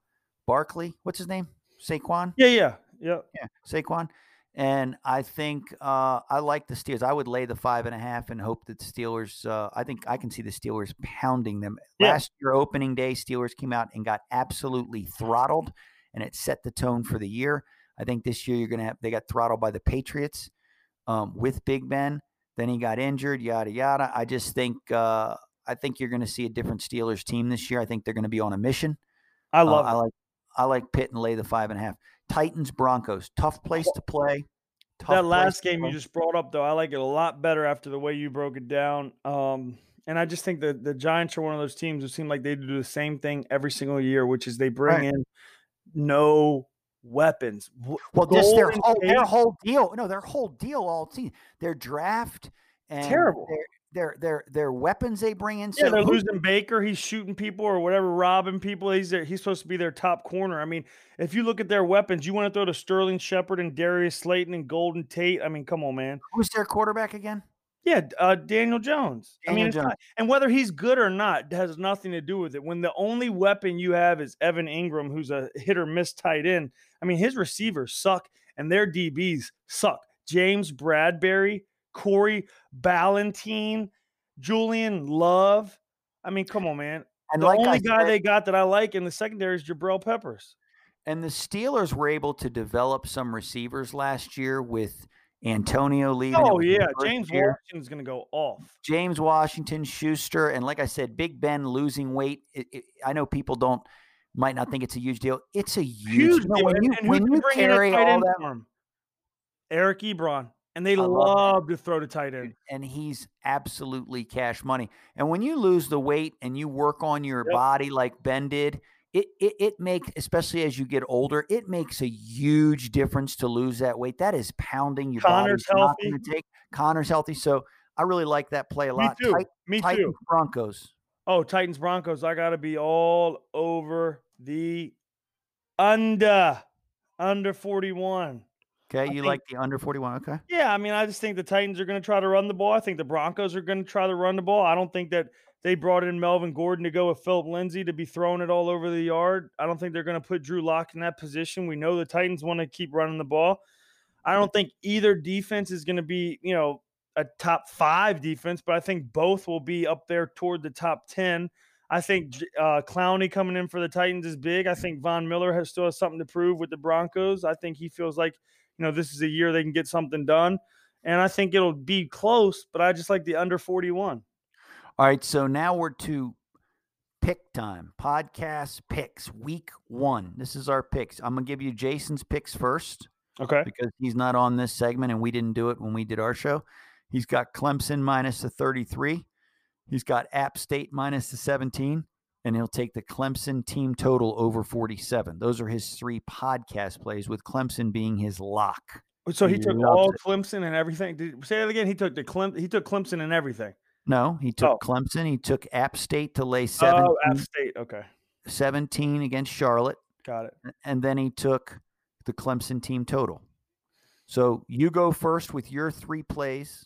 Barkley. What's his name? Saquon? Yeah, yeah, yeah. Yeah, Saquon. And I think uh, I like the Steelers. I would lay the five and a half and hope that Steelers uh, – I think I can see the Steelers pounding them. Yeah. Last year, opening day, Steelers came out and got absolutely throttled, and it set the tone for the year. I think this year you're going to have – they got throttled by the Patriots um, with Big Ben. Then he got injured, yada, yada. I just think uh, – I think you're going to see a different Steelers team this year. I think they're going to be on a mission. I love uh, I like I like Pitt and lay the five and a half. Titans, Broncos, tough place to play. Tough that last game you just brought up, though, I like it a lot better after the way you broke it down. Um, and I just think that the Giants are one of those teams who seem like they do the same thing every single year, which is they bring right. in no weapons. Well, just their whole, their whole deal. No, their whole deal all team. Their draft and terrible. Their, Their their their weapons they bring in. So yeah, they're losing Baker. He's shooting people or whatever, robbing people. He's there. He's supposed to be their top corner. I mean, if you look at their weapons, you want to throw to Sterling Shepard and Darius Slayton and Golden Tate. I mean, come on, man. Who's their quarterback again? Yeah, uh, Daniel Jones. Daniel I mean, Jones. Not, and whether he's good or not has nothing to do with it. When the only weapon you have is Evan Ingram, who's a hit or miss tight end. I mean, his receivers suck and their D Bs suck. James Bradbury, Corey Ballentine, Julian Love. I mean, come on, man. And the like only I guy said, they got that I like in the secondary is Jabril Peppers. And the Steelers were able to develop some receivers last year with Antonio Lee. Oh, yeah. James Washington's going to go off. James Washington, Schuster. And like I said, Big Ben losing weight. It, it, I know people don't might not think it's a huge deal. It's a huge, huge deal. When you, when you carry all in that. Eric Ebron. And they love, love to throw the tight end. And he's absolutely cash money. And when you lose the weight and you work on your yep. body like Ben did, it it, it makes, especially as you get older, it makes a huge difference to lose that weight. That is pounding your body. Connor's healthy. Not take. Connor's healthy. So I really like that play a lot. Me too. Tit- Me Titans, too. Broncos. Oh, Titans, Broncos. I got to be all over the under, under forty-one. Okay, you I think, like the under forty-one, okay. Yeah, I mean, I just think the Titans are going to try to run the ball. I think the Broncos are going to try to run the ball. I don't think that they brought in Melvin Gordon to go with Philip Lindsay to be throwing it all over the yard. I don't think they're going to put Drew Lock in that position. We know the Titans want to keep running the ball. I don't think either defense is going to be, you know, a top five defense, but I think both will be up there toward the top ten. I think uh, Clowney coming in for the Titans is big. I think Von Miller has still has something to prove with the Broncos. I think he feels like, you know, this is a year they can get something done. And I think it'll be close, but I just like the under forty-one. All right, so now we're to pick time. Podcast picks, week one. This is our picks. I'm going to give you Jason's picks first. Okay. Because he's not on this segment, and we didn't do it when we did our show. He's got Clemson minus the thirty-three. He's got App State minus the seventeen. And he'll take the Clemson team total over forty-seven. Those are his three podcast plays, with Clemson being his lock. So he, he took all it. Clemson and everything. Did, say that again. He took the Clem. He took Clemson and everything. No, he took oh. Clemson. He took App State to lay seven. Oh, App State. Okay. seventeen against Charlotte. Got it. And then he took the Clemson team total. So you go first with your three plays.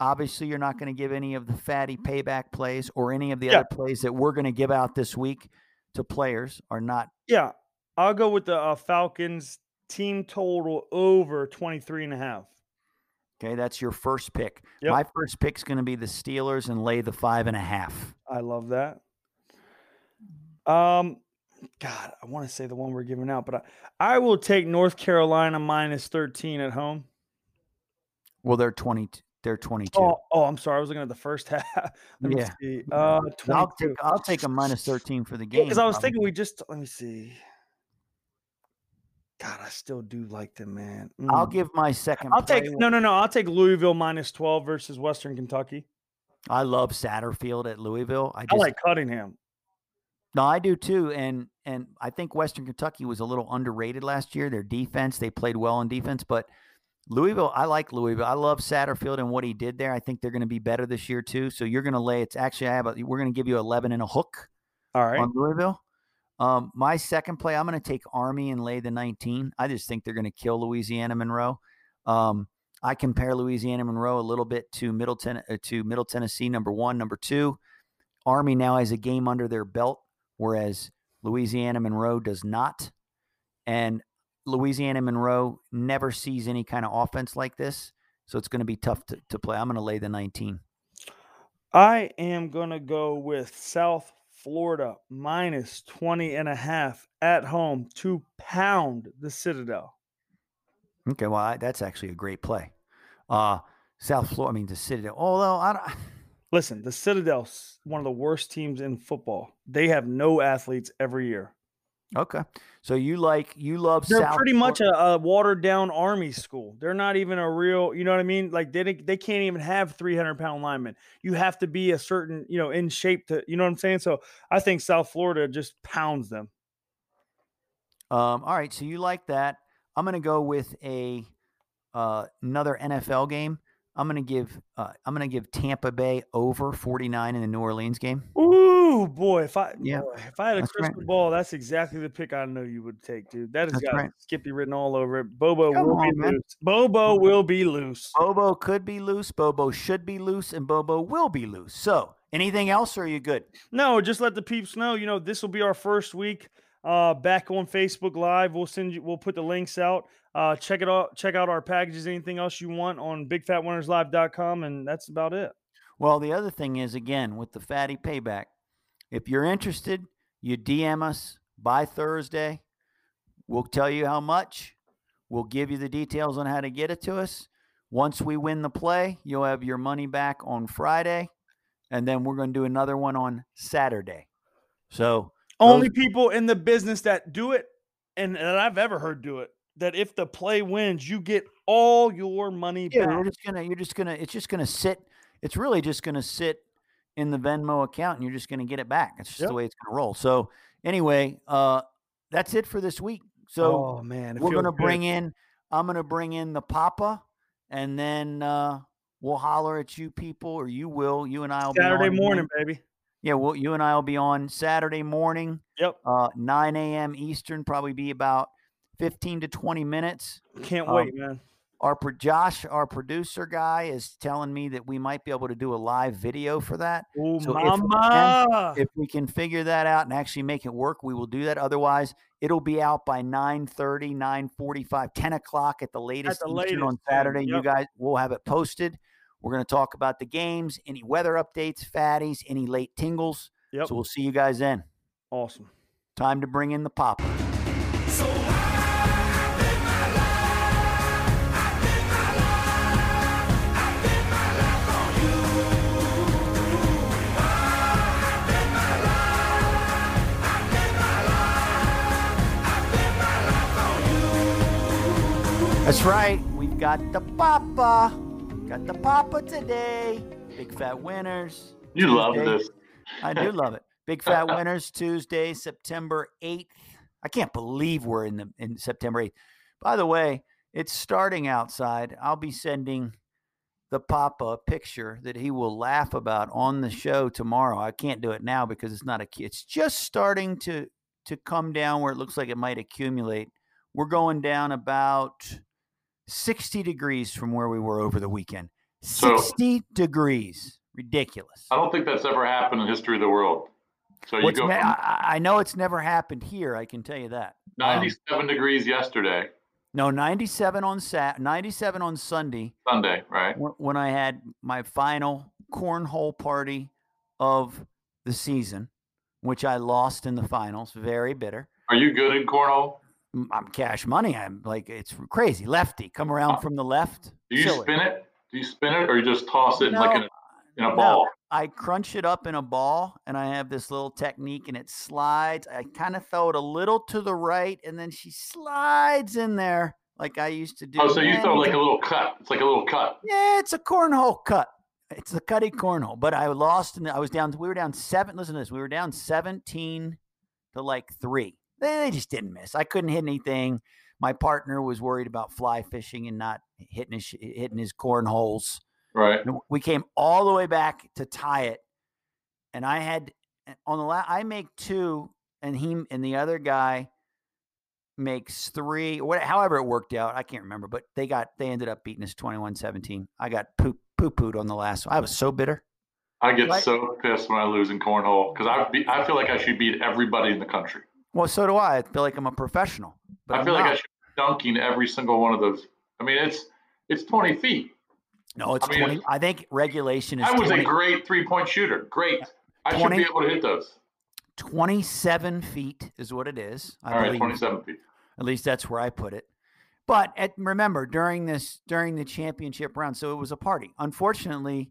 Obviously, you're not going to give any of the fatty payback plays or any of the yeah. other plays that we're going to give out this week to players are not. Yeah, I'll go with the uh, Falcons team total over twenty-three and a half. Okay, that's your first pick. Yep. My first pick's going to be the Steelers and lay the five and a half. I love that. Um, God, I want to say the one we're giving out, but I, I will take North Carolina minus thirteen at home. Well, they're twenty-two. They're twenty-two. Oh, oh, I'm sorry. I was looking at the first half. Let yeah. me see. Uh, I'll take, I'll take a minus thirteen for the game. Because yeah, I was probably. thinking we just – let me see. God, I still do like them, man. Mm. I'll give my second I'll play. take – no, no, no. I'll take Louisville minus twelve versus Western Kentucky. I love Satterfield at Louisville. I, just, I like Cunningham. No, I do too. And, and I think Western Kentucky was a little underrated last year. Their defense, they played well in defense, but – Louisville, I like Louisville. I love Satterfield and what he did there. I think they're going to be better this year too. So you're going to lay. It's actually I have. A, we're going to give you eleven and a hook. All right. On Louisville. Um, my second play, I'm going to take Army and lay the nineteen. I just think they're going to kill Louisiana Monroe. Um, I compare Louisiana Monroe a little bit to Middle Ten- uh, to Middle Tennessee. Number one, number two. Army now has a game under their belt, whereas Louisiana Monroe does not. And Louisiana Monroe never sees any kind of offense like this, so it's going to be tough to, to play. I'm going to lay the nineteen. I am going to go with South Florida minus twenty and a half at home to pound the Citadel. Okay, well, I, that's actually a great play. Uh, South Florida, I mean, the Citadel. Although, I don't... Listen, the Citadel's one of the worst teams in football. They have no athletes every year. Okay. So you like, you love They're South pretty much a, a watered down Army school. They're not even a real, you know what I mean? Like they they can't even have three hundred pound linemen. You have to be a certain, you know, in shape to, you know what I'm saying? So I think South Florida just pounds them. Um, all right. So you like that. I'm going to go with a, uh, another N F L game. I'm going to give, uh, I'm going to give Tampa Bay over forty-nine in the New Orleans game. Ooh boy. If I, yeah. boy, if I had a that's crystal right. ball, that's exactly the pick I know you would take, dude. That has got right. Skippy written all over it. Bobo Come will on, be man. loose. Bobo will be loose. Bobo could be loose. Bobo should be loose and Bobo will be loose. So anything else? Or are you good? No, just let the peeps know, you know, this will be our first week uh, back on Facebook Live. We'll send you, we'll put the links out. Uh, check it out. Check out our packages. Anything else you want on big fat winners live dot com, and that's about it. Well, the other thing is, again, with the fatty payback, if you're interested, you D M us by Thursday. We'll tell you how much. We'll give you the details on how to get it to us. Once we win the play, you'll have your money back on Friday, and then we're going to do another one on Saturday. So only those- people in the business that do it, and that I've ever heard do it, that if the play wins, you get all your money yeah, back. You're just gonna, you're just gonna, it's just gonna sit. It's really just gonna sit in the Venmo account, and you're just gonna get it back. It's just yep. the way it's gonna roll. So anyway, uh, that's it for this week. So oh, man, we're gonna good. bring in. I'm gonna bring in the Papa, and then uh, we'll holler at you people, or you will. You and I will Saturday be on morning, tonight. baby. Yeah, well, you and I will be on Saturday morning. Yep, uh, nine a.m. Eastern, probably be about fifteen to twenty minutes. Can't wait, um, man. Our pro- Josh, our producer guy, is telling me that we might be able to do a live video for that. Ooh, so mama. If we, can, if we can figure that out and actually make it work, we will do that. Otherwise, it'll be out by nine thirty, nine forty-five, ten o'clock at the latest, at the latest on Saturday. Yep. You guys will have it posted. We're going to talk about the games, any weather updates, fatties, any late tingles. Yep. So we'll see you guys then. Awesome. Time to bring in the pop. So That's right. We've got the Papa. Got the Papa today. Big Fat Winners. You Tuesday. love this. I do love it. Big Fat Winners Tuesday, September eighth. I can't believe we're in the in September eighth. By the way, it's starting outside. I'll be sending the Papa a picture that he will laugh about on the show tomorrow. I can't do it now because it's not a it's just starting to to come down where it looks like it might accumulate. We're going down about sixty degrees from where we were over the weekend. sixty degrees. Ridiculous. I don't think that's ever happened in the history of the world. So you What's go. Ma- from- I know it's never happened here. I can tell you that. ninety-seven um, degrees yesterday. No, ninety-seven on Sat, ninety-seven on Sunday. Sunday, right? W- when I had my final cornhole party of the season, which I lost in the finals. Very bitter. Are you good in cornhole? I'm cash money. I'm like, it's crazy. Lefty, come around from the left. Do you Silly. spin it? Do you spin it or you just toss it no, like in a, in a no. ball? I crunch it up in a ball and I have this little technique and it slides. I kind of throw it a little to the right and then she slides in there like I used to do. Oh, so you throw like a little cut. It's like a little cut. Yeah, it's a cornhole cut. It's a cutty cornhole. But I lost and I was down. We were down seven. Listen to this. We were down seventeen to like three. They just didn't miss. I couldn't hit anything. My partner was worried about fly fishing and not hitting his hitting his cornholes. Right. We came all the way back to tie it, and I had on the last. I make two, and he and the other guy makes three. What, however it worked out, I can't remember. But they got they ended up beating us twenty-one seventeen. I got poo poo pooed on the last one. I was so bitter. I get like, so pissed when I lose in cornhole because I be, I feel like I should beat everybody in the country. Well, so do I. I feel like I'm a professional. But I feel like I should dunking every single one of those. I mean, it's it's twenty feet. No, it's I mean, twenty. I think regulation is. I was twenty. A great three-point shooter. Great. I twenty, should be able to hit those. twenty-seven feet is what it is. I All right, believe. twenty-seven feet. At least that's where I put it. But at, remember, during this, during the championship round, so it was a party. Unfortunately,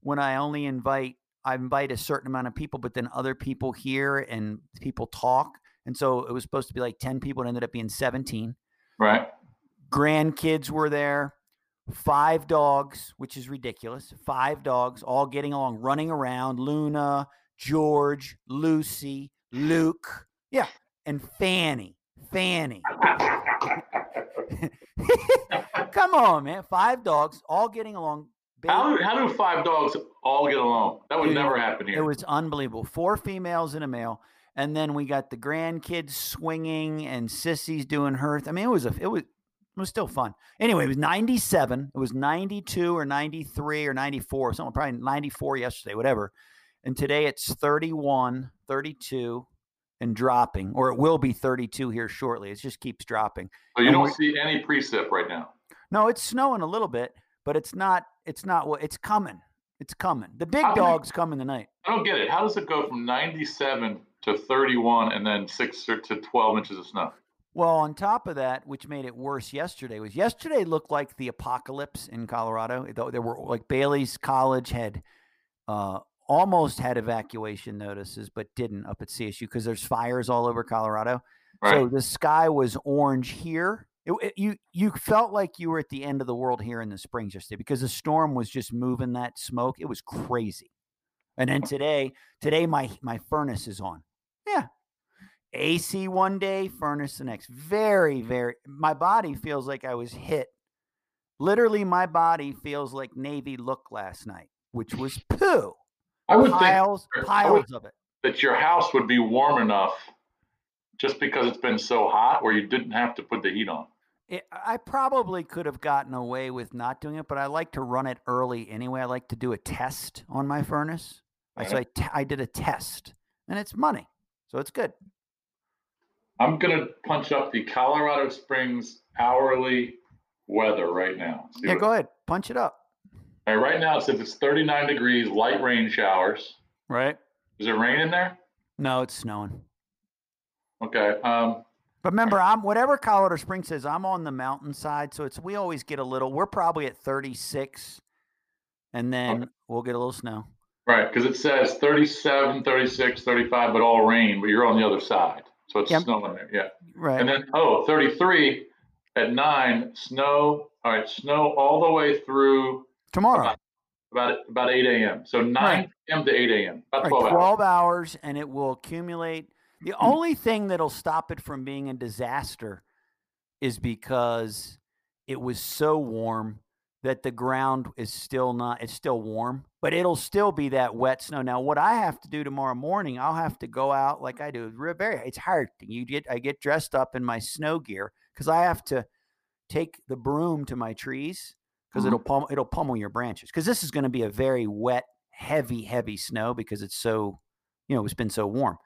when I only invite, I invite a certain amount of people, but then other people hear and people talk. And so it was supposed to be like ten people. It ended up being seventeen. Right. Grandkids were there. Five dogs, which is ridiculous. Five dogs all getting along, running around. Luna, George, Lucy, Luke. Yeah. And Fanny. Fanny. Come on, man. Five dogs all getting along. How, how do five dogs all get along? That would Dude, never happen here. It was unbelievable. Four females and a male. And then we got the grandkids swinging and Sissy's doing her. Th- I mean, it was a, it was, it was still fun. Anyway, it was ninety-seven. It was ninety-two or ninety-three or ninety-four, or something, probably ninety-four yesterday, whatever. And today it's thirty-one, thirty-two, and dropping, or it will be thirty-two here shortly. It just keeps dropping. So you and don't see any precip right now? No, it's snowing a little bit, but it's not, it's not what it's coming. It's coming. The big How dog's it, coming tonight. I don't get it. How does it go from ninety-seven to thirty-one and then six to twelve inches of snow? Well, on top of that, which made it worse yesterday, was yesterday looked like the apocalypse in Colorado. There were like Bailey's College had uh, almost had evacuation notices, but didn't up at C S U because there's fires all over Colorado. Right. So the sky was orange here. It, it, you you felt like you were at the end of the world here in the Springs yesterday because the storm was just moving that smoke. It was crazy. And then today, today my my furnace is on. Yeah. A C one day, furnace the next. Very, very, my body feels like I was hit. Literally, my body feels like Navy looked last night, which was poo. I would piles, think, piles I would, of it. That your house would be warm enough just because it's been so hot where you didn't have to put the heat on. It, I probably could have gotten away with not doing it, but I like to run it early anyway. I like to do a test on my furnace. Right. So I, t- I did a test, and it's money, so it's good. I'm going to punch up the Colorado Springs hourly weather right now. See yeah, go ahead. Punch it up. All right, right now, it says it's thirty-nine degrees, light rain showers. Right. Is there rain in there? No, it's snowing. Okay. Um, but remember, I'm whatever Colorado Springs says, I'm on the mountainside, so it's we always get a little. We're probably at thirty-six, and then okay. We'll get a little snow. Right, because it says thirty-seven, thirty-six, thirty-five, but all rain, but you're on the other side. So it's yep. snowing there, yeah. Right. And then, oh, thirty-three at nine, snow. All right, snow all the way through. Tomorrow. About about, about eight a.m. So nine p.m. right. to eight a.m. About twelve, right, twelve hours. hours, and it will accumulate. The mm-hmm. only thing that'll stop it from being a disaster is because it was so warm that the ground is still not, it's still warm, but it'll still be that wet snow. Now, what I have to do tomorrow morning, I'll have to go out like I do. It's hard. You get, I get dressed up in my snow gear because I have to take the broom to my trees because mm-hmm. it'll pummel, it'll pummel your branches. Because this is going to be a very wet, heavy, heavy snow because it's so, you know, it's been so warm.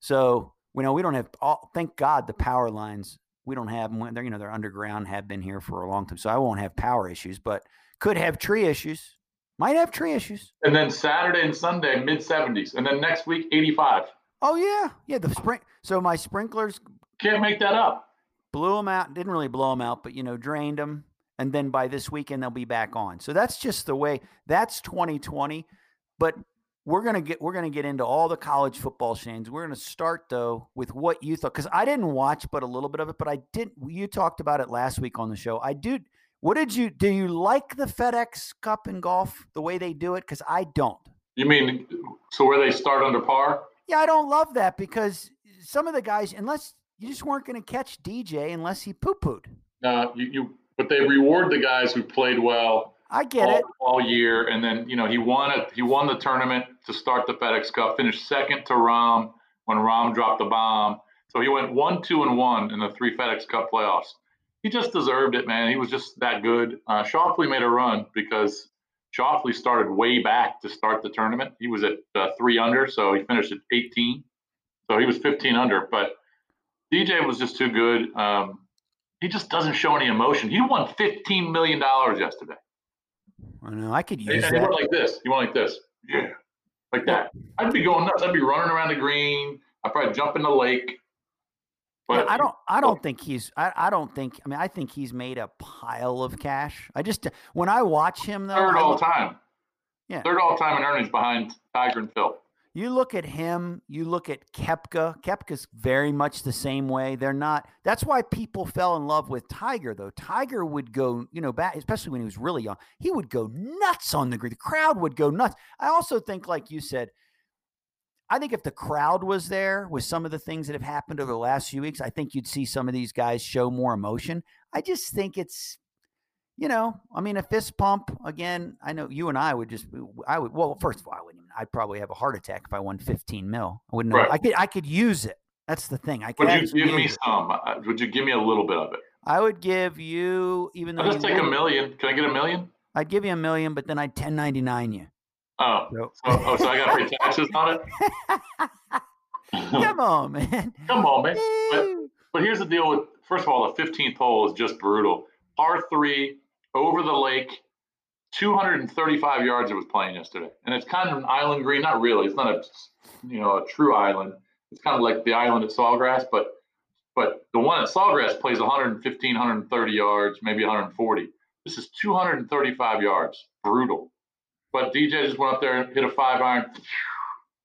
So, you know, we don't have, all, thank God the power lines, we don't have them. They're, you know, they're underground, have been here for a long time. So I won't have power issues, but could have tree issues. Might have tree issues. And then Saturday and Sunday, mid-seventies. And then next week, eighty-five. Oh, yeah. Yeah, the spring. So my sprinklers. Can't make that up. Blew them out. Didn't really blow them out, but, you know, drained them. And then by this weekend, they'll be back on. So that's just the way. That's twenty twenty. But we're going to get we're going to get into all the college football shenanigans. We're going to start, though, with what you thought. Because I didn't watch but a little bit of it, but I did. You talked about it last week on the show. I do. What did you, do you like the FedEx Cup in golf, the way they do it? Because I don't. You mean, so where they start under par? Yeah, I don't love that because some of the guys, unless, you just weren't going to catch D J unless he poo-pooed. No, uh, you, you, but they reward the guys who played well. I get all, it. All year, and then, you know, he won it. He won the tournament to start the FedEx Cup, finished second to Rahm when Rahm dropped the bomb. So he went one, two, and one in the three FedEx Cup playoffs. He just deserved it, man. He was just that good. Uh, Schauffele made a run because Schauffele started way back to start the tournament. He was at uh, three under, so he finished at eighteen. So he was fifteen under. But D J was just too good. Um, He just doesn't show any emotion. He won fifteen million dollars yesterday. I know. I could use and, that. He went like this. He went like this. Yeah. Like that. I'd be going nuts. I'd be running around the green. I'd probably jump in the lake. But I don't I don't think he's I, I don't think I mean I think he's made a pile of cash. I just when I watch him though third all time. Yeah. Third all time in earnings behind Tiger and Phil. You look at him, you look at Koepka. Koepka's very much the same way. They're not that's why people fell in love with Tiger though. Tiger would go, you know, back especially when he was really young, he would go nuts on the green. The crowd would go nuts. I also think, like you said, I think if the crowd was there with some of the things that have happened over the last few weeks, I think you'd see some of these guys show more emotion. I just think it's, you know, I mean, a fist pump again. I know you and I would just, I would. Well, first of all, I wouldn't. I'd probably have a heart attack if I won fifteen mil. I wouldn't. Right. Know. I could. I could use it. That's the thing. I could. Would you give me some? Would you give me a little bit of it? I would give you, even though. I'll just take a million. Can I get a million? I'd give you a million, but then I'd ten ninety-nine you. Oh, nope. so, oh, so I got to pay taxes on it? Come on, man. Come on, man. But, but here's the deal with, first of all, the fifteenth hole is just brutal. Par three, over the lake, two hundred thirty-five yards it was playing yesterday. And it's kind of an island green. Not really. It's not a, you know, a true island. It's kind of like the island at Sawgrass. But but the one at Sawgrass plays one fifteen, one thirty yards, maybe one forty. This is two hundred thirty-five yards. Brutal. But D J just went up there and hit a five iron,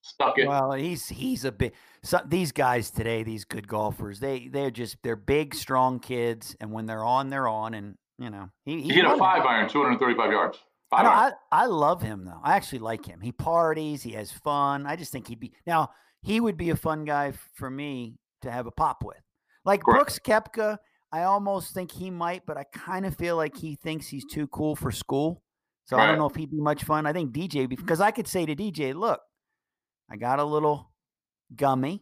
stuck it. Well, he's he's a big. So these guys today, these good golfers, they they're just they're big, strong kids, and when they're on, they're on, and you know he he, he hit a five him. iron, two hundred thirty-five yards. I, know, I I love him though. I actually like him. He parties, he has fun. I just think he'd be now he would be a fun guy for me to have a pop with, like Brooks Koepka. I almost think he might, but I kind of feel like he thinks he's too cool for school. So right. I don't know if he'd be much fun. I think D J, because I could say to D J, look, I got a little gummy.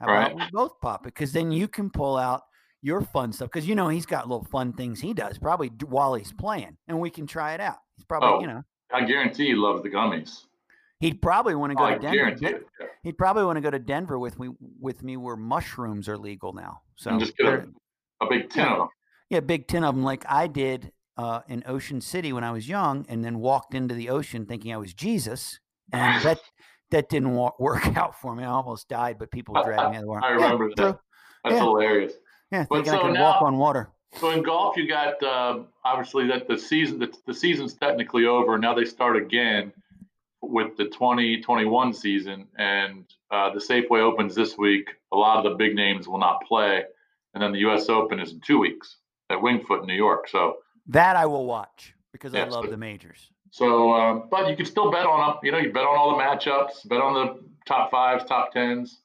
How right. about we both pop it? Because then you can pull out your fun stuff. Because, you know, he's got little fun things he does probably while he's playing. And we can try it out. He's probably, oh, you know. I guarantee he loves the gummies. He'd probably want to go oh, to I Denver. It, yeah. He'd probably want to go to Denver with me, with me where mushrooms are legal now. So and just get a, a big tin yeah, of them. Yeah, big tin of them like I did. Uh, in Ocean City when I was young, and then walked into the ocean thinking I was Jesus, and that that didn't wa- work out for me. I almost died, but people dragged I, me out of the water. I remember yeah, that. So, That's yeah. hilarious. Yeah, but so I could now, walk on water. So in golf, you got uh, obviously that the season the, the season's technically over. Now they start again with the twenty twenty-one season, and uh, the Safeway Opens this week. A lot of the big names will not play, and then the U S Open is in two weeks at Wingfoot in New York. So. That I will watch because yeah, I love so, the majors. So, um, but you can still bet on them. You know, you bet on all the matchups, bet on the top fives, top tens.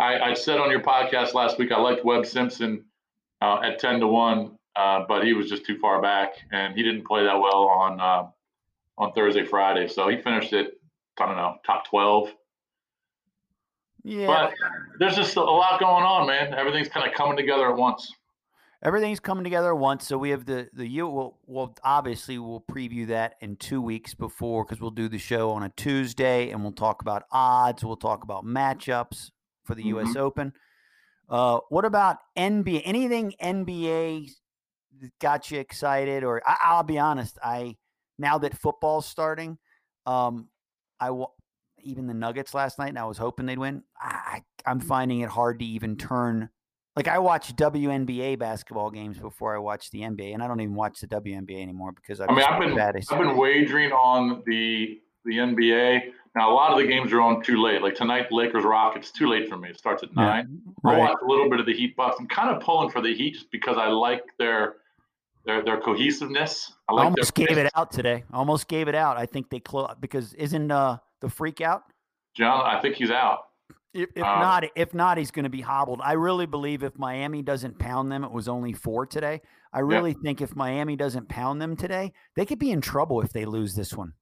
I, I said on your podcast last week I liked Webb Simpson uh, at ten to one, uh, but he was just too far back, and he didn't play that well on uh, on Thursday, Friday. So he finished it, I don't know, top twelve. Yeah. But there's just a lot going on, man. Everything's kind of coming together at once. Everything's coming together once, so we have the the you. Well, well, obviously we'll preview that in two weeks before because we'll do the show on a Tuesday, and we'll talk about odds. We'll talk about matchups for the mm-hmm. U S Open. Uh, what about N B A? Anything N B A that got you excited? Or I, I'll be honest, I now that football's starting, um, I w- even the Nuggets last night, and I was hoping they'd win. I, I'm finding it hard to even turn. Like I watch W N B A basketball games before I watch the N B A, and I don't even watch the W N B A anymore because I've I mean I've been I've been wagering on the the N B A. Now a lot of the games are on too late. Like tonight, Lakers Rockets too late for me. It starts at nine. Yeah, right. I watch a little bit of the Heat Bucks. I'm kind of pulling for the Heat just because I like their their their cohesiveness. I, like I almost their gave pace. it out today. I almost gave it out. I think they close because isn't uh, the freak out? John, I think he's out. If, if um, not, if not, he's going to be hobbled. I really believe if Miami doesn't pound them, it was only four today. I really yeah. think if Miami doesn't pound them today, they could be in trouble if they lose this one.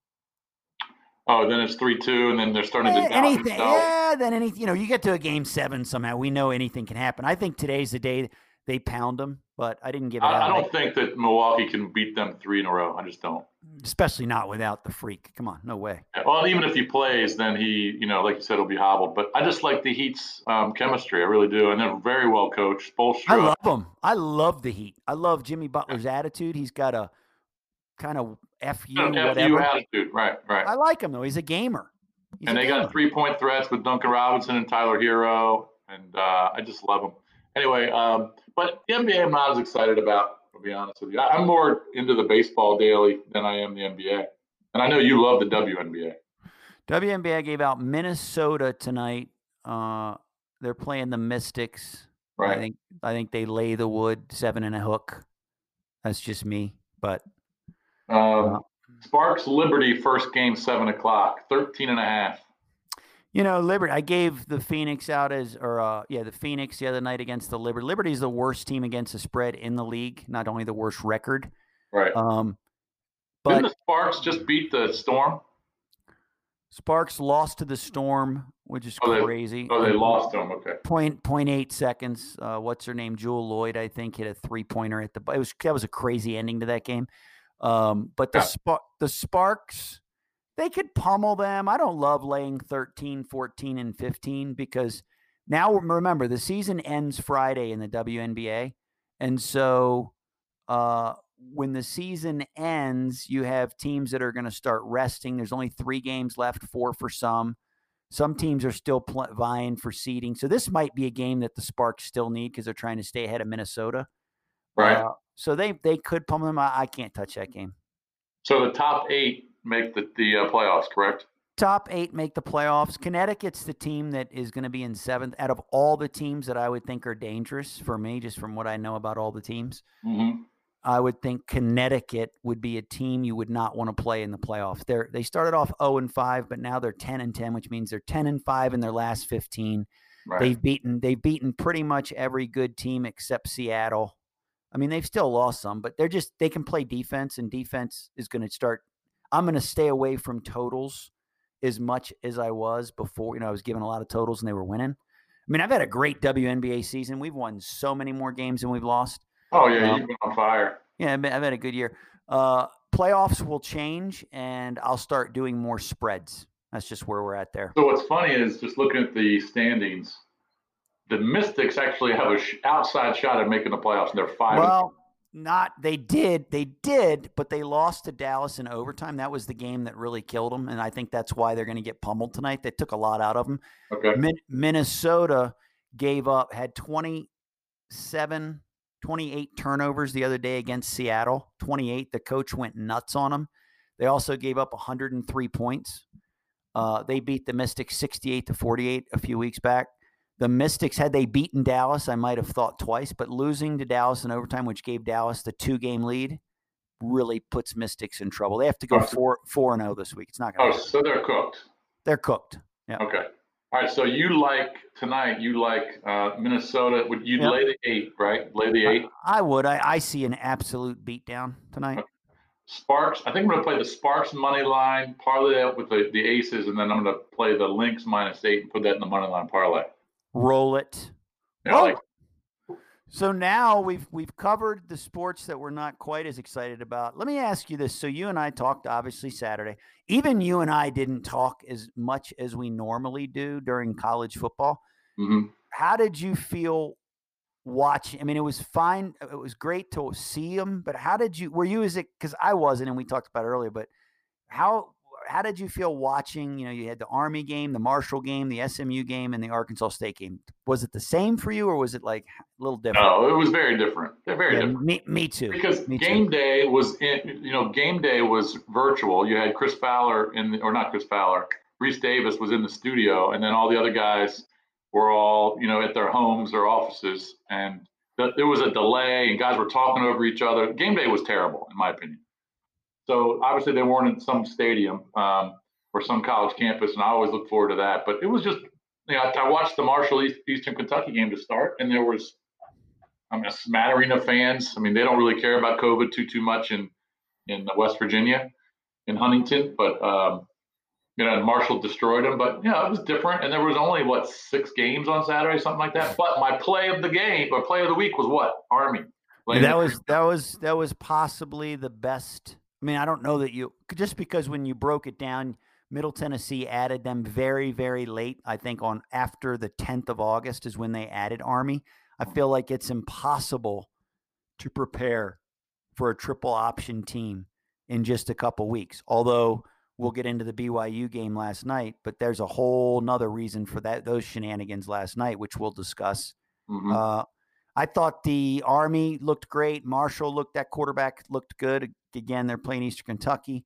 Oh, then it's three two, and then they're starting yeah, to doubt anything. Yeah, then anything. You know, you get to a game seven somehow. We know anything can happen. I think today's the day they pound them, but I didn't give it I, out. I don't think that Milwaukee can beat them three in a row. I just don't. Especially not without the freak. Come on, no way. Well, even if he plays, then he, you know, like you said, will be hobbled. But I just like the Heat's um, chemistry. I really do. And they're very well coached. Bolstra. I love them. I love the Heat. I love Jimmy Butler's yeah. attitude. He's got a kind of F you, no, whatever. F you attitude. Right, right. I like him, though. He's a gamer. He's and a they gamer. Got three-point threats with Duncan Robinson and Tyler Hero. And uh, I just love them. Anyway, um, but the N B A I'm not as excited about, to be honest with you. I'm more into the baseball daily than I am the N B A. And I know you love the W N B A. W N B A gave out Minnesota tonight. Uh, they're playing the Mystics. Right. I think I think they lay the wood seven and a hook. That's just me. But um, uh, Sparks Liberty first game seven o'clock, thirteen and a half. You know, Liberty, I gave the Phoenix out as, or, uh, yeah, the Phoenix the other night against the Liberty. Liberty is the worst team against the spread in the league, not only the worst record. Right. Um, but didn't the Sparks just beat the Storm? Sparks lost to the Storm, which is oh, crazy. They, oh, they um, lost them, okay. Point, point eight seconds. Uh, what's her name? Jewel Lloyd, I think, hit a three-pointer at the – It was that was a crazy ending to that game. Um, but the yeah. Sp- the Sparks – they could pummel them. I don't love laying thirteen, fourteen, and fifteen because now, remember, the season ends Friday in the W N B A. And so uh, when the season ends, you have teams that are going to start resting. There's only three games left, four for some. Some teams are still pl- vying for seeding. So this might be a game that the Sparks still need because they're trying to stay ahead of Minnesota. Right. Uh, so they, they could pummel them. I, I can't touch that game. So the top eight make the, the uh, playoffs, correct? Top eight make the playoffs. Connecticut's the team that is going to be in seventh out of all the teams that I would think are dangerous for me, just from what I know about all the teams. Mm-hmm. I would think Connecticut would be a team you would not want to play in the playoffs. They're, they started off oh and five, but now they're ten and ten, which means they're ten and five in their last fifteen. Right. They've beaten, they've beaten pretty much every good team except Seattle. I mean, they've still lost some, but they're just, they can play defense, and defense is going to start. I'm going to stay away from totals as much as I was before. You know, I was giving a lot of totals and they were winning. I mean, I've had a great W N B A season. We've won so many more games than we've lost. Oh, yeah, um, you've been on fire. Yeah, I've had a good year. Uh, playoffs will change, and I'll start doing more spreads. That's just where we're at there. So what's funny is just looking at the standings, the Mystics actually have an sh- outside shot at making the playoffs, and they're five. Well, Not they did, they did, but they lost to Dallas in overtime. That was the game that really killed them, and I think that's why they're going to get pummeled tonight. They took a lot out of them. Okay. Min- Minnesota gave up, had twenty-seven, twenty-eight turnovers the other day against Seattle. twenty-eight. The coach went nuts on them. They also gave up one hundred three points. Uh, they beat the Mystics sixty-eight to forty-eight a few weeks back. The Mystics, had they beaten Dallas, I might have thought twice, but losing to Dallas in overtime, which gave Dallas the two-game lead, really puts Mystics in trouble. They have to go four four and zero this week. It's not going to happen. Oh, so they're cooked. They're cooked. Yeah. Okay. All right. So you like tonight? You like uh, Minnesota? Would you yep. lay the eight? Right? Lay the eight. I, I would. I, I see an absolute beatdown tonight. Okay. Sparks. I think I'm going to play the Sparks money line, parlay that with the, the Aces, and then I'm going to play the Lynx minus eight and put that in the money line parlay. Roll it. Yeah, oh. Like it. So now we've we've covered the sports that we're not quite as excited about. Let me ask you this. So you and I talked, obviously, Saturday. Even you and I didn't talk as much as we normally do during college football. Mm-hmm. How did you feel watching? I mean, it was fine. It was great to see them. But how did you – were you – is it – because I wasn't, and we talked about it earlier. But how – How did you feel watching, you know, you had the Army game, the Marshall game, the S M U game, and the Arkansas State game? Was it the same for you, or was it like a little different? No, it was very different. They're very yeah, different. Me, me too. Because me game too. day was, in, you know, game day was virtual. You had Chris Fowler in, the, or not Chris Fowler, Reese Davis was in the studio, and then all the other guys were all, you know, at their homes or offices, and th- there was a delay, and guys were talking over each other. Game day was terrible, in my opinion. So obviously they weren't in some stadium um, or some college campus, and I always look forward to that. But it was just, you know, I, I watched the Marshall East, Eastern Kentucky game to start, and there was, I mean, a smattering of fans. I mean, they don't really care about COVID too too much in in West Virginia, in Huntington, but um, you know, Marshall destroyed them. But, yeah, it was different. And there was only, what, six games on Saturday, something like that. But my play of the game, my play of the week was what? Army. Like, that was that was that was possibly the best. I mean, I don't know that you – just because when you broke it down, Middle Tennessee added them very, very late. I think on after the tenth of August is when they added Army. I feel like it's impossible to prepare for a triple option team in just a couple weeks. Although we'll get into the B Y U game last night, but there's a whole nother reason for that, those shenanigans last night, which we'll discuss. Mm-hmm. Uh, I thought the Army looked great. Marshall looked, that quarterback looked good. Again, they're playing Eastern Kentucky.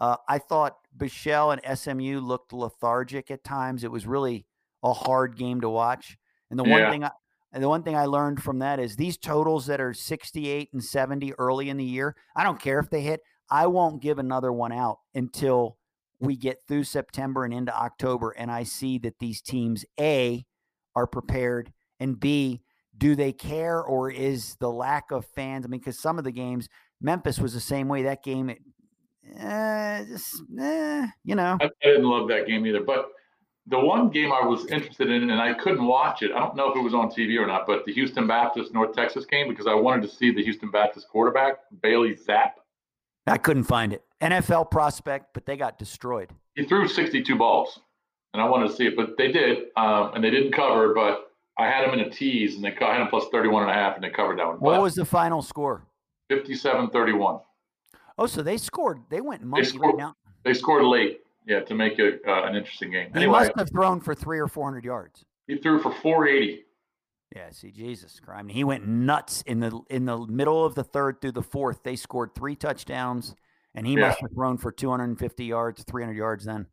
Uh, I thought Bichelle and S M U looked lethargic at times. It was really a hard game to watch. And the yeah. one thing I, and the one thing I learned from that is these totals that are sixty-eight and seventy early in the year, I don't care if they hit. I won't give another one out until we get through September and into October, and I see that these teams, A, are prepared, and B, do they care, or is the lack of fans? I mean, because some of the games, Memphis was the same way. That game, it, eh, just, eh, you know. I didn't love that game either. But the one game I was interested in, and I couldn't watch it, I don't know if it was on T V or not, but the Houston Baptist North Texas game, because I wanted to see the Houston Baptist quarterback, Bailey Zapp. I couldn't find it. N F L prospect, but they got destroyed. He threw sixty-two balls, and I wanted to see it, but they did, um, and they didn't cover, but I had him in a tease, and they I had him plus thirty-one and a half, and they covered that one. What but was the final score? fifty-seven thirty-one. Oh, so they scored. They went monkey they scored, right now. They scored late, yeah, to make it uh, an interesting game. He anyway, must have thrown for three or four hundred yards. He threw for four eighty. Yeah, see, Jesus Christ. I mean, he went nuts in the in the middle of the third through the fourth. They scored three touchdowns, and he yeah. must have thrown for two hundred fifty yards, three hundred yards then.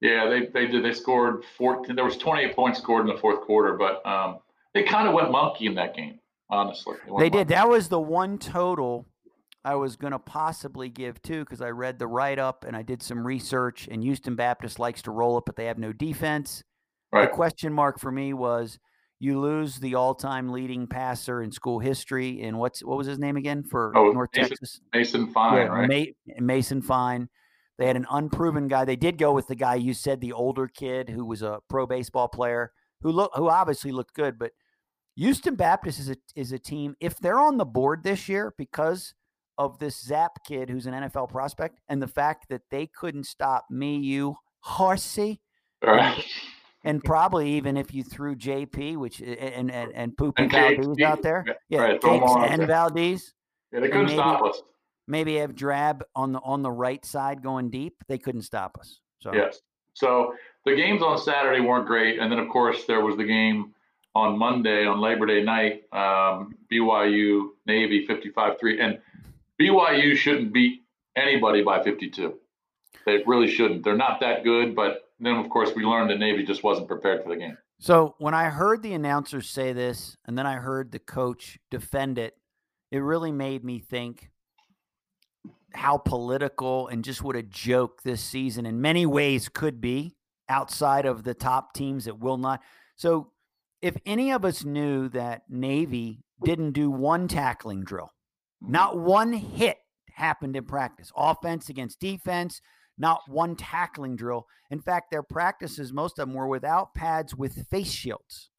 Yeah, they they did. They scored fourteen. There was twenty-eight points scored in the fourth quarter, but um, they kind of went monkey in that game, honestly. They, they did. That was the one total I was going to possibly give, too, because I read the write-up and I did some research, and Houston Baptist likes to roll up, but they have no defense. Right. The question mark for me was, you lose the all-time leading passer in school history, and what's what was his name again for oh, North Mason, Texas? Mason Fine, yeah, right? Ma- Mason Fine. They had an unproven guy. They did go with the guy you said, the older kid who was a pro baseball player who look who obviously looked good. But Houston Baptist is a is a team. If they're on the board this year because of this Zapp kid who's an N F L prospect, and the fact that they couldn't stop me, you horsey. All right. And probably even if you threw J P, which and and, and Poopy and Valdez out there, yeah, right, and Valdez, yeah, they couldn't maybe, stop us. Maybe have Drab on the on the right side going deep. They couldn't stop us. So yes, so the games on Saturday weren't great, and then of course there was the game on Monday on Labor Day night, um, B Y U Navy fifty-five three, and B Y U shouldn't beat anybody by fifty-two. They really shouldn't. They're not that good, but. Then, of course, we learned that Navy just wasn't prepared for the game. So when I heard the announcers say this, and then I heard the coach defend it, it really made me think how political and just what a joke this season in many ways could be outside of the top teams that will not. So if any of us knew that Navy didn't do one tackling drill, not one hit happened in practice, offense against defense, not one tackling drill. In fact, their practices, most of them were without pads with face shields.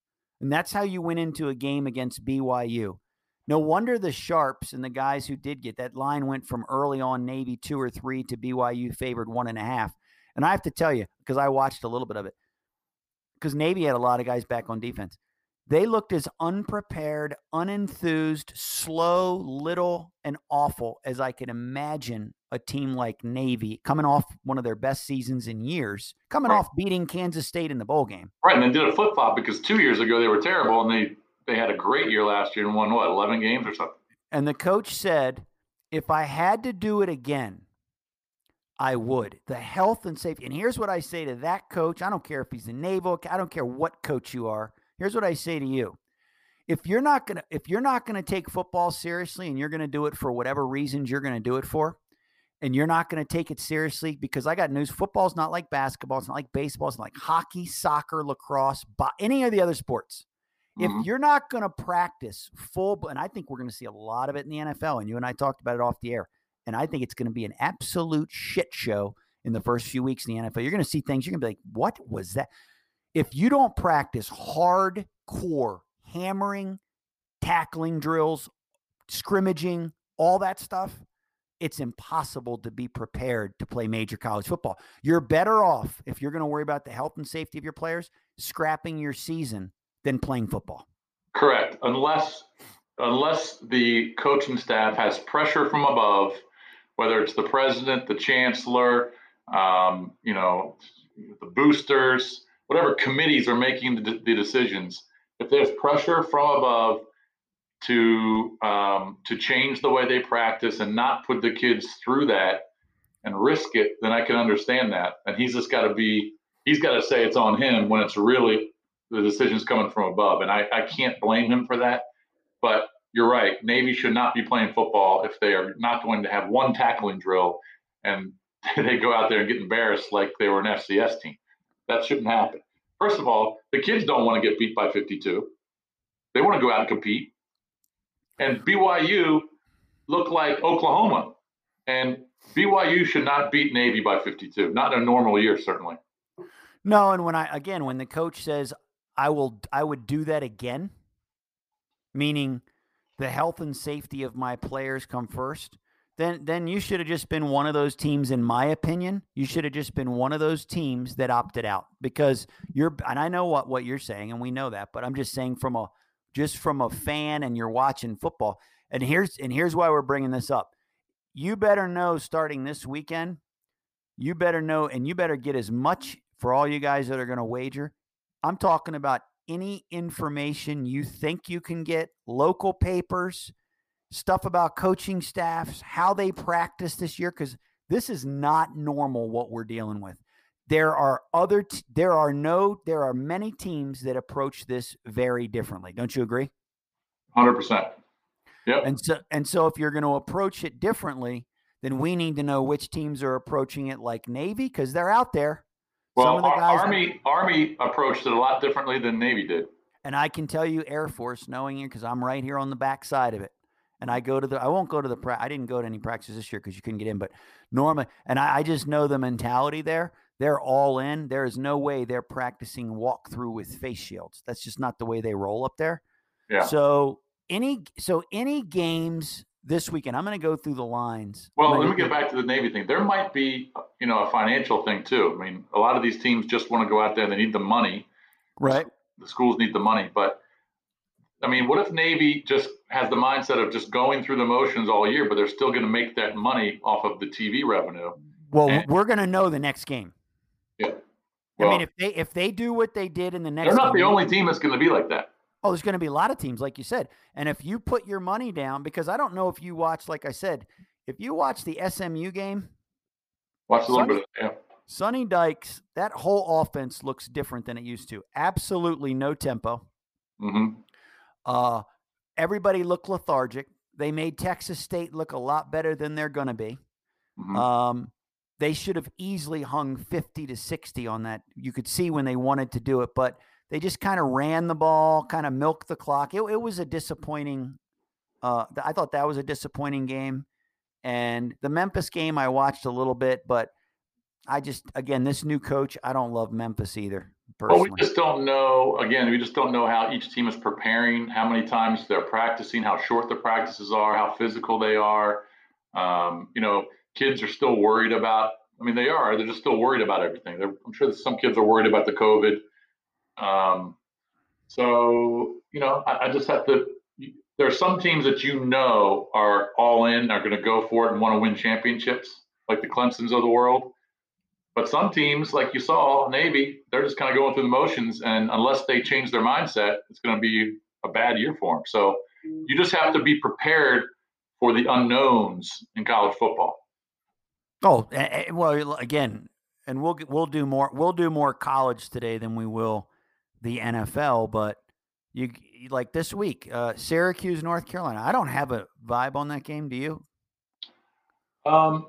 And that's how you went into a game against B Y U. No wonder the Sharps and the guys who did get that line went from early on Navy two or three to B Y U favored one and a half. And I have to tell you, because I watched a little bit of it, because Navy had a lot of guys back on defense. They looked as unprepared, unenthused, slow, little, and awful as I could imagine a team like Navy coming off one of their best seasons in years, coming right. off beating Kansas State in the bowl game. Right, and they did a flip-flop because two years ago they were terrible, and they, they had a great year last year and won, what, eleven games or something? And the coach said, if I had to do it again, I would. The health and safety. And here's what I say to that coach. I don't care if he's a Naval. I don't care what coach you are. Here's what I say to you. If you're not going to if you're not going to take football seriously and you're going to do it for whatever reasons you're going to do it for, and you're not going to take it seriously, because I got news, football's not like basketball, it's not like baseball, it's not like hockey, soccer, lacrosse, bo- any of the other sports. Mm-hmm. If you're not going to practice full, and I think we're going to see a lot of it in the N F L, and you and I talked about it off the air, and I think it's going to be an absolute shit show in the first few weeks in the N F L, you're going to see things. You're going to be like, what was that? If you don't practice hardcore hammering, tackling drills, scrimmaging, all that stuff, it's impossible to be prepared to play major college football. You're better off, if you're going to worry about the health and safety of your players, scrapping your season than playing football. Correct. Unless unless the coaching staff has pressure from above, whether it's the president, the chancellor, um, you know, the boosters, whatever committees are making the, the decisions, if there's pressure from above to um, to change the way they practice and not put the kids through that and risk it, then I can understand that. And he's just got to be, he's got to say it's on him when it's really the decision's coming from above. And I, I can't blame him for that. But you're right, Navy should not be playing football if they are not going to have one tackling drill and they go out there and get embarrassed like they were an F C S team. That shouldn't happen. First of all, the kids don't want to get beat by fifty-two. They want to go out and compete. And B Y U looked like Oklahoma. And B Y U should not beat Navy by fifty-two. Not in a normal year, certainly. No, and when I again, when the coach says, I will, I would do that again, meaning the health and safety of my players come first, then then you should have just been one of those teams, in my opinion. You should have just been one of those teams that opted out. Because you're, and I know what, what you're saying, and we know that, but I'm just saying from a just from a fan, and you're watching football. And here's, and here's why we're bringing this up. You better know starting this weekend, you better know, and you better get as much for all you guys that are going to wager. I'm talking about any information you think you can get, local papers, stuff about coaching staffs, how they practice this year, because this is not normal what we're dealing with. There are other, t- there are no, there are many teams that approach this very differently. Don't you agree? one hundred percent. Yep. And so, and so if you're going to approach it differently, then we need to know which teams are approaching it like Navy, because they're out there. Well, Some of the guys Army, that, Army approached it a lot differently than Navy did. And I can tell you Air Force, knowing you, because I'm right here on the backside of it. And I go to the, I won't go to the, pra- I didn't go to any practices this year because you couldn't get in, but normally, and I, I just know the mentality there. They're all in. There is no way they're practicing walk through with face shields. That's just not the way they roll up there. Yeah. So any, so any games this weekend, I'm going to go through the lines. Well, let me get back to the Navy thing. There might be, you know, a financial thing too. I mean, a lot of these teams just want to go out there. They need the money. Right. The schools need the money. But I mean, what if Navy just has the mindset of just going through the motions all year, but they're still going to make that money off of the T V revenue? Well, and- we're going to know the next game. Yeah. Well, I mean, if they if they do what they did in the next, they're not the only team that's going to be like that. Oh, there's going to be a lot of teams, like you said. And if you put your money down, because I don't know if you watch, like I said, if you watch the S M U game, watch a little bit of it, yeah. Sonny Dykes, that whole offense looks different than it used to. Absolutely no tempo. Mm-hmm. Uh, everybody looked lethargic. They made Texas State look a lot better than they're going to be. Mm-hmm. Um. They should have easily hung fifty to sixty on that. You could see when they wanted to do it, but they just kind of ran the ball, kind of milked the clock. It, it was a disappointing uh, – I thought that was a disappointing game. And the Memphis game I watched a little bit, but I just – again, this new coach, I don't love Memphis either personally. Well, we just don't know – again, we just don't know how each team is preparing, how many times they're practicing, how short the practices are, how physical they are. Um, you know – Kids are still worried about, I mean, they are, they're just still worried about everything. They're, I'm sure that some kids are worried about the COVID. Um, so, you know, I, I just have to, there are some teams that you know are all in, are going to go for it and want to win championships, like the Clemsons of the world. But some teams, like you saw, Navy, they're just kind of going through the motions. And unless they change their mindset, it's going to be a bad year for them. So you just have to be prepared for the unknowns in college football. Oh, well, again, and we'll we'll do more we'll do more college today than we will the N F L. But you like this week, uh, Syracuse, North Carolina. I don't have a vibe on that game. Do you? Um.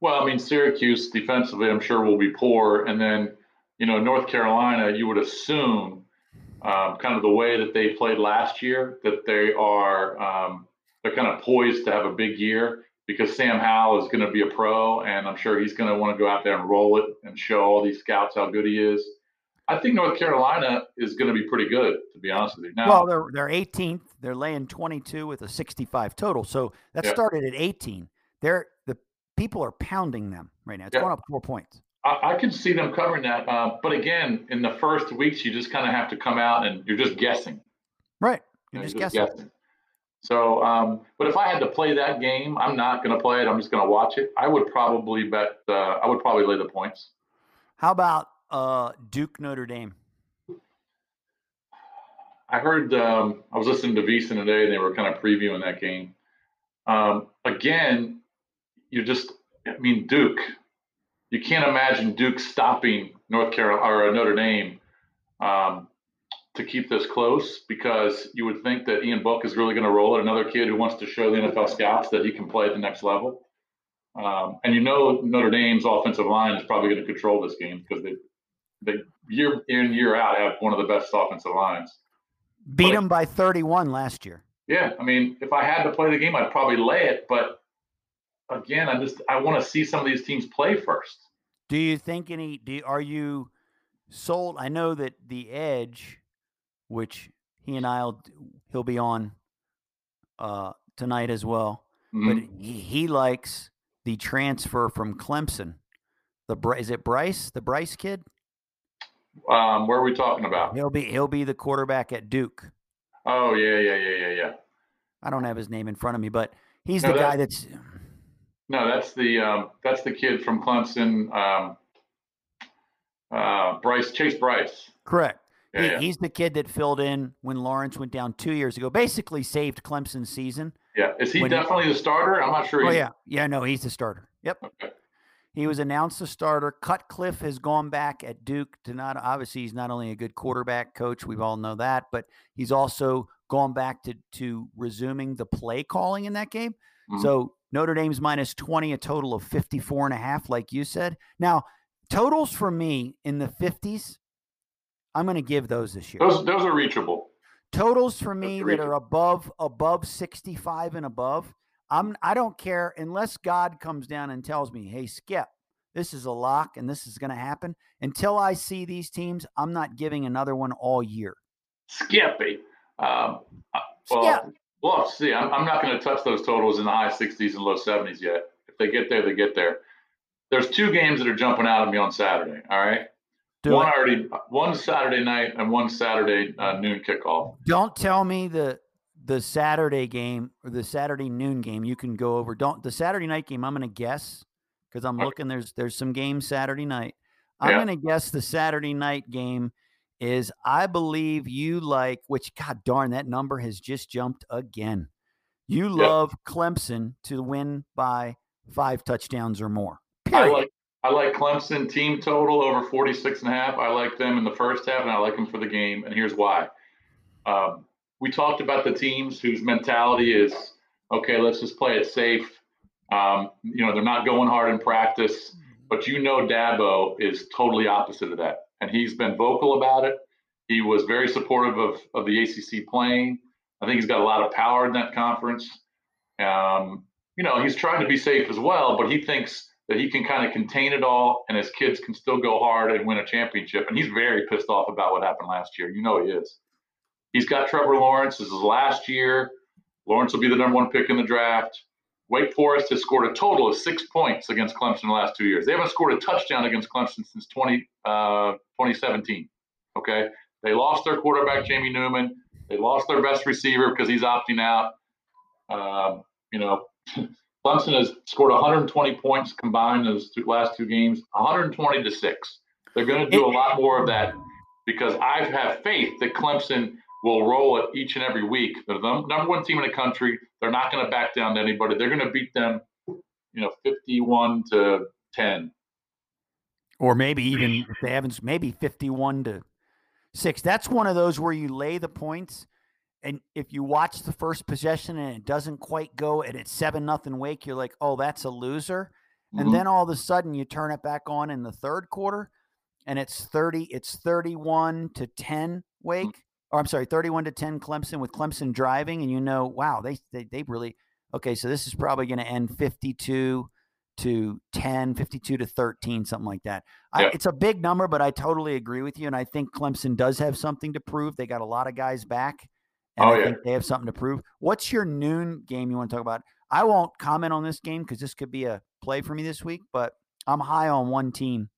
Well, I mean, Syracuse defensively, I'm sure will be poor, and then you know North Carolina. You would assume um, kind of the way that they played last year that they are um, they're kind of poised to have a big year. because Sam Howell is going to be a pro, and I'm sure he's going to want to go out there and roll it and show all these scouts how good he is. I think North Carolina is going to be pretty good, to be honest with you. Now, well, they're they're eighteenth. They're laying twenty-two with a sixty-five total. So that yeah. started at eighteen. They're the people are pounding them right now. It's yeah. going up four points. I, I can see them covering that. Uh, but again, in the first weeks, you just kind of have to come out and you're just guessing. Right. You're, just, you're guessing. just guessing. So, um, but if I had to play that game, I'm not going to play it. I'm just going to watch it. I would probably bet. Uh, I would probably lay the points. How about uh, Duke Notre Dame? I heard. Um, I was listening to Visa today, and they were kind of previewing that game. Um, again, you just. I mean, Duke. You can't imagine Duke stopping North Carolina or Notre Dame. Um, to keep this close, because you would think that Ian Book is really going to roll it, another kid who wants to show the N F L scouts that he can play at the next level. Um, and you know Notre Dame's offensive line is probably going to control this game because they, they year in, year out, have one of the best offensive lines. Beat but them by thirty-one last year. Yeah, I mean, if I had to play the game, I'd probably lay it. But, again, I just I want to see some of these teams play first. Do you think any – Do are you sold – I know that the edge – which he and I'll he'll be on uh, tonight as well. Mm-hmm. But he, he likes the transfer from Clemson. The is it Bryce, the Bryce kid? Um, where are we talking about? He'll be he'll be the quarterback at Duke. Oh yeah yeah yeah yeah yeah. I don't have his name in front of me, but he's no, the that, guy that's. No, that's the um, that's the kid from Clemson. Um, uh, Bryce Chase Bryce. Correct. Yeah, he, yeah. He's the kid that filled in when Lawrence went down two years ago, basically saved Clemson's season. Yeah. Is he definitely he, the starter? I'm not sure. Oh, yeah. Yeah, no, he's the starter. Yep. Okay. He was announced the starter. Cutcliffe has gone back at Duke to not – obviously, he's not only a good quarterback coach. We all know that. But he's also gone back to, to resuming the play calling in that game. Mm-hmm. So, Notre Dame's minus twenty, a total of fifty-four and a half, like you said. Now, totals for me in the fifties – I'm going to give those this year. Those, those are reachable. Totals for me are that are above above sixty-five and above. I'm I don't care unless God comes down and tells me, "Hey, Skip, this is a lock and this is going to happen." Until I see these teams, I'm not giving another one all year. Skippy. Um, well, Skip. Well, see, I'm, I'm not going to touch those totals in the high sixties and low seventies yet. If they get there, they get there. There's two games that are jumping out at me on Saturday. All right. Do one it. already, one Saturday night and one Saturday uh, noon kickoff. Don't tell me the the Saturday game or the Saturday noon game. You can go over. Don't the Saturday night game. I'm going to guess because I'm okay. looking. There's there's some games Saturday night. I'm yeah. going to guess the Saturday night game is. I believe you like which. God darn, that number has just jumped again. You yep. love Clemson to win by five touchdowns or more. Period. I like Clemson team total over forty-six and a half. I like them in the first half, and I like them for the game, and here's why. Um, we talked about the teams whose mentality is, okay, let's just play it safe. Um, you know, they're not going hard in practice, but you know Dabo is totally opposite of that, and he's been vocal about it. He was very supportive of, of the A C C playing. I think he's got a lot of power in that conference. Um, you know, he's trying to be safe as well, but he thinks – that he can kind of contain it all and his kids can still go hard and win a championship. And he's very pissed off about what happened last year. You know he is. He's got Trevor Lawrence. This is last year. Lawrence will be the number one pick in the draft. Wake Forest has scored a total of six points against Clemson in the last two years. They haven't scored a touchdown against Clemson since twenty, uh, twenty seventeen. Okay? They lost their quarterback, Jamie Newman. They lost their best receiver because he's opting out. Um, you know, Clemson has scored one hundred twenty points combined those two, last two games, one hundred twenty to six. They're going to do a lot more of that because I have faith that Clemson will roll it each and every week. They're the number one team in the country. They're not going to back down to anybody. They're going to beat them, you know, fifty-one to ten, or maybe even if they haven't, maybe fifty-one to six. That's one of those where you lay the points. And if you watch the first possession and it doesn't quite go and it's seven nothing Wake, you're like, oh, that's a loser. Mm-hmm. And then all of a sudden you turn it back on in the third quarter and it's thirty, it's thirty-one to ten Wake. Mm-hmm. Or I'm sorry, thirty-one to ten Clemson with Clemson driving. And you know, wow, they, they, they really, okay, so this is probably going to end fifty-two to ten, fifty-two to thirteen, something like that. Yeah. I, it's a big number, but I totally agree with you. And I think Clemson does have something to prove. They got a lot of guys back. And oh, I yeah. think they have something to prove. What's your noon game you want to talk about? I won't comment on this game because this could be a play for me this week, but I'm high on one team.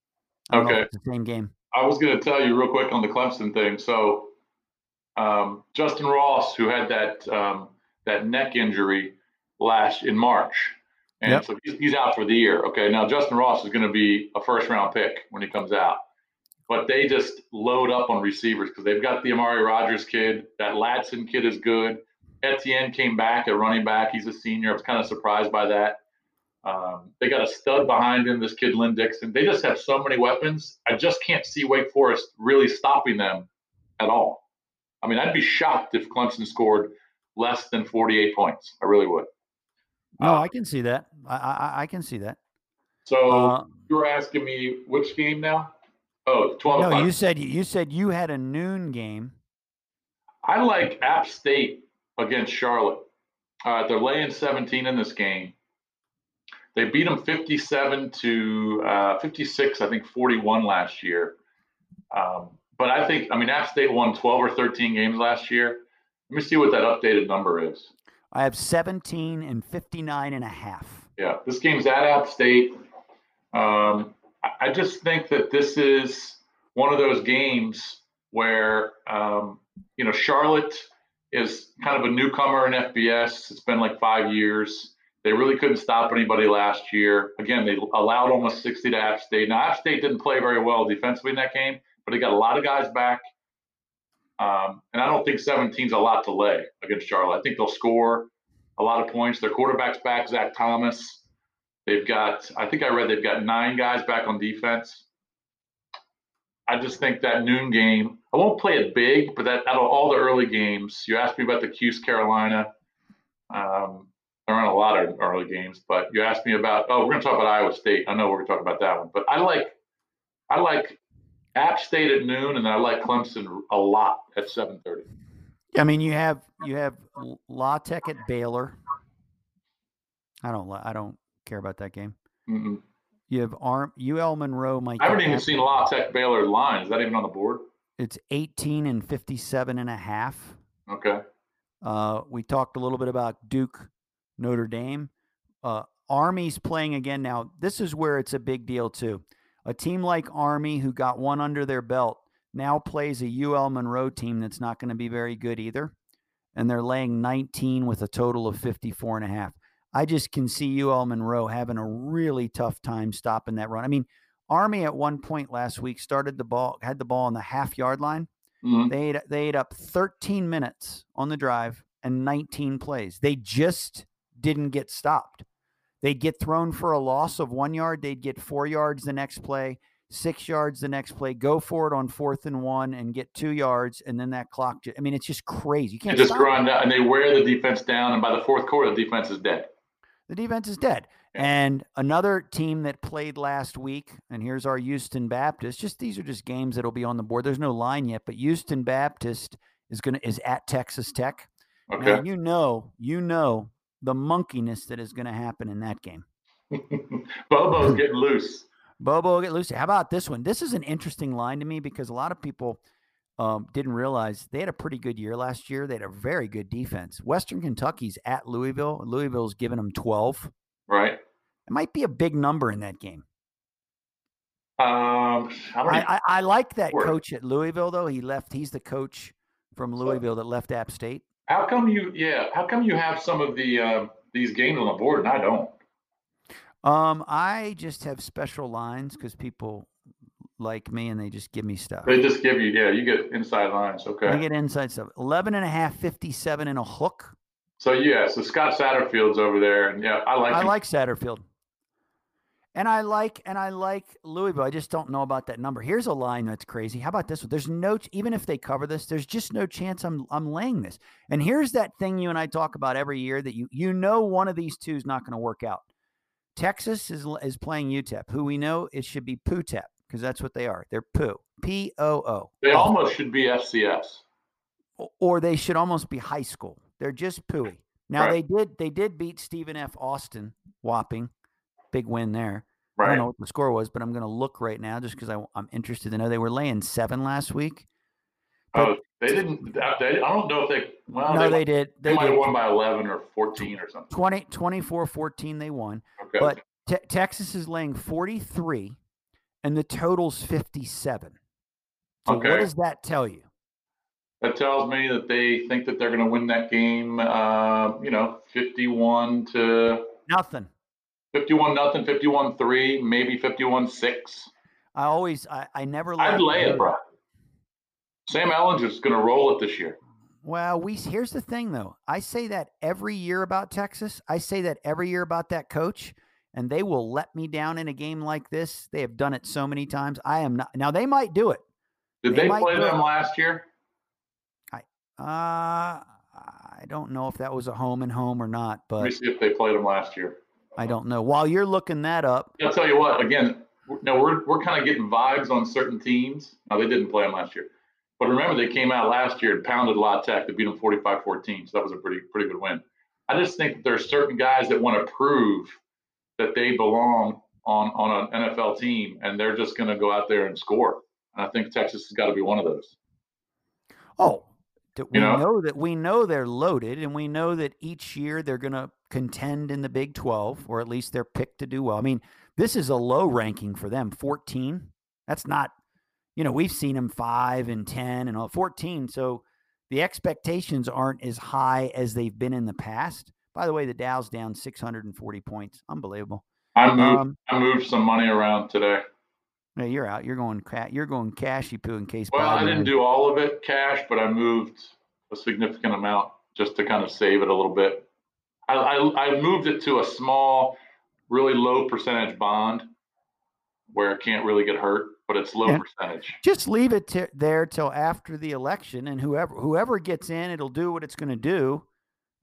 I don't okay. know if it's the same game. I was going to tell you real quick on the Clemson thing. So um, Justin Ross, who had that um, that neck injury last in March, and yep. so he's, he's out for the year. Okay, now Justin Ross is going to be a first-round pick when he comes out. But they just load up on receivers because they've got the Amari Rogers kid. That Ladson kid is good. Etienne came back at running back. He's a senior. I was kind of surprised by that. Um, they got a stud behind him, this kid, Lynn Dixon. They just have so many weapons. I just can't see Wake Forest really stopping them at all. I mean, I'd be shocked if Clemson scored less than forty-eight points. I really would. No, uh, I can see that. I, I, I can see that. So uh, you were asking me which game now? Oh, twelve. No, o'clock. you said you said you had a noon game. I like App State against Charlotte. Uh, they're laying seventeen in this game. They beat them fifty-seven to uh, fifty-six, I think forty-one last year. Um, but I think, I mean, App State won twelve or thirteen games last year. Let me see what that updated number is. I have seventeen and fifty-nine and a half. Yeah, this game's at App State. Um, I just think that this is one of those games where, um, you know, Charlotte is kind of a newcomer in F B S. It's been like five years. They really couldn't stop anybody last year. Again, they allowed almost sixty to App State. Now, App State didn't play very well defensively in that game, but they got a lot of guys back. Um, and I don't think seventeen's a lot to lay against Charlotte. I think they'll score a lot of points. Their quarterback's back, Zach Thomas. They've got, I think I read they've got nine guys back on defense. I just think that noon game, I won't play it big, but that out of all the early games, you asked me about the Cuse Carolina. Um, there aren't a lot of early games, but you asked me about, oh, we're going to talk about Iowa State. I know we're going to talk about that one, but I like, I like App State at noon, and I like Clemson a lot at seven thirty. I mean, you have, you have La Tech at Baylor. I don't, I don't. care about that game. Mm-hmm. You have Arm U L Monroe. Mike, I haven't even seen La Tech Baylor line. Is that even on the board? It's eighteen and fifty-seven and a half. Okay. Uh, we talked a little bit about Duke, Notre Dame. Uh, Army's playing again now. This is where it's a big deal too. A team like Army, who got one under their belt, now plays a U L Monroe team that's not going to be very good either, and they're laying nineteen with a total of fifty-four and a half. I just can see U L Monroe having a really tough time stopping that run. I mean, Army at one point last week started the ball, had the ball on the half yard line. Mm-hmm. They ate, they ate up thirteen minutes on the drive and nineteen plays. They just didn't get stopped. They'd get thrown for a loss of one yard. They'd get four yards the next play, six yards the next play, go for it on fourth and one and get two yards, and then that clock. Just, I mean, it's just crazy. You can't just grind out, and they wear the defense down, and by the fourth quarter, the defense is dead. The defense is dead. And another team that played last week, and here's our Houston Baptist. Just these are just games that'll be on the board. There's no line yet, but Houston Baptist is gonna is at Texas Tech. Okay. Now, you know, you know the monkiness that is gonna happen in that game. Bobo's getting loose. Bobo get loose. How about this one? This is an interesting line to me because a lot of people um, didn't realize they had a pretty good year last year. They had a very good defense. Western Kentucky's at Louisville. Louisville's giving them twelve. Right. It might be a big number in that game. Um, I, I, I like that word. Coach at Louisville, though. He left. He's the coach from Louisville that left App State. How come you? Yeah. How come you have some of the uh, these games on the board and I don't? Um, I just have special lines because people like me and they just give me stuff. They just give you, yeah, you get inside lines. Okay. I get inside stuff. eleven and a half, fifty-seven and a hook. So, yeah, so Scott Satterfield's over there. And yeah, I like I him. like Satterfield. And I like, and I like Louisville. I just don't know about that number. Here's a line that's crazy. How about this one? There's no, even if they cover this, there's just no chance I'm, I'm laying this. And here's that thing you and I talk about every year that you, you know, one of these two is not going to work out. Texas is, is playing U T E P, who we know it should be P U T E P. Because that's what they are. They're poo. P O O. They almost should be F C S. Or they should almost be high school. They're just pooey. Now right. they did they did beat Stephen F. Austin, whopping big win there. Right. I don't know what the score was, but I'm going to look right now just because I'm interested to know. They were laying seven last week. But, oh, they didn't. They, I don't know if they. Well, no, they, they did. They, they might did. have won by eleven or fourteen or something. twenty, twenty-four fourteen they won. Okay. But te- Texas is laying forty-three, and the total's fifty-seven. So okay. What does that tell you? That tells me that they think that they're going to win that game, uh, you know, fifty-one to nothing. fifty-one nothing, fifty-one three, maybe fifty-one six. I always, I, I never. I'd lay it, bro. Sam Ellinger's going to roll it this year. Well, we here's the thing though. I say that every year about Texas. I say that every year about that coach, and they will let me down in a game like this. They have done it so many times. I am not. Now they might do it. Did they, they play them it. last year? I uh I don't know if that was a home and home or not, but let me see if they played them last year. I don't know. While you're looking that up, I'll tell you what. Again, no, we're we're kind of getting vibes on certain teams. Now they didn't play them last year, but remember they came out last year and pounded La Tech to beat them forty-five fourteen. So that was a pretty pretty good win. I just think that there's certain guys that want to prove that they belong on on an N F L team, and they're just going to go out there and score. And I think Texas has got to be one of those. Oh, we you know? know that we know they're loaded, and we know that each year they're going to contend in the Big twelve, or at least they're picked to do well. I mean, this is a low ranking for them, fourteen. That's not, you know, we've seen them five and ten and all fourteen. So the expectations aren't as high as they've been in the past. By the way, the Dow's down six hundred forty points. Unbelievable. I moved, um, I moved some money around today. No, you're out. You're going. You're going cashy poo in case. Well, Biden I didn't is. do all of it cash, but I moved a significant amount just to kind of save it a little bit. I I, I moved it to a small, really low percentage bond, where it can't really get hurt, but it's low and percentage. Just leave it t- there till after the election, and whoever whoever gets in, it'll do what it's going to do,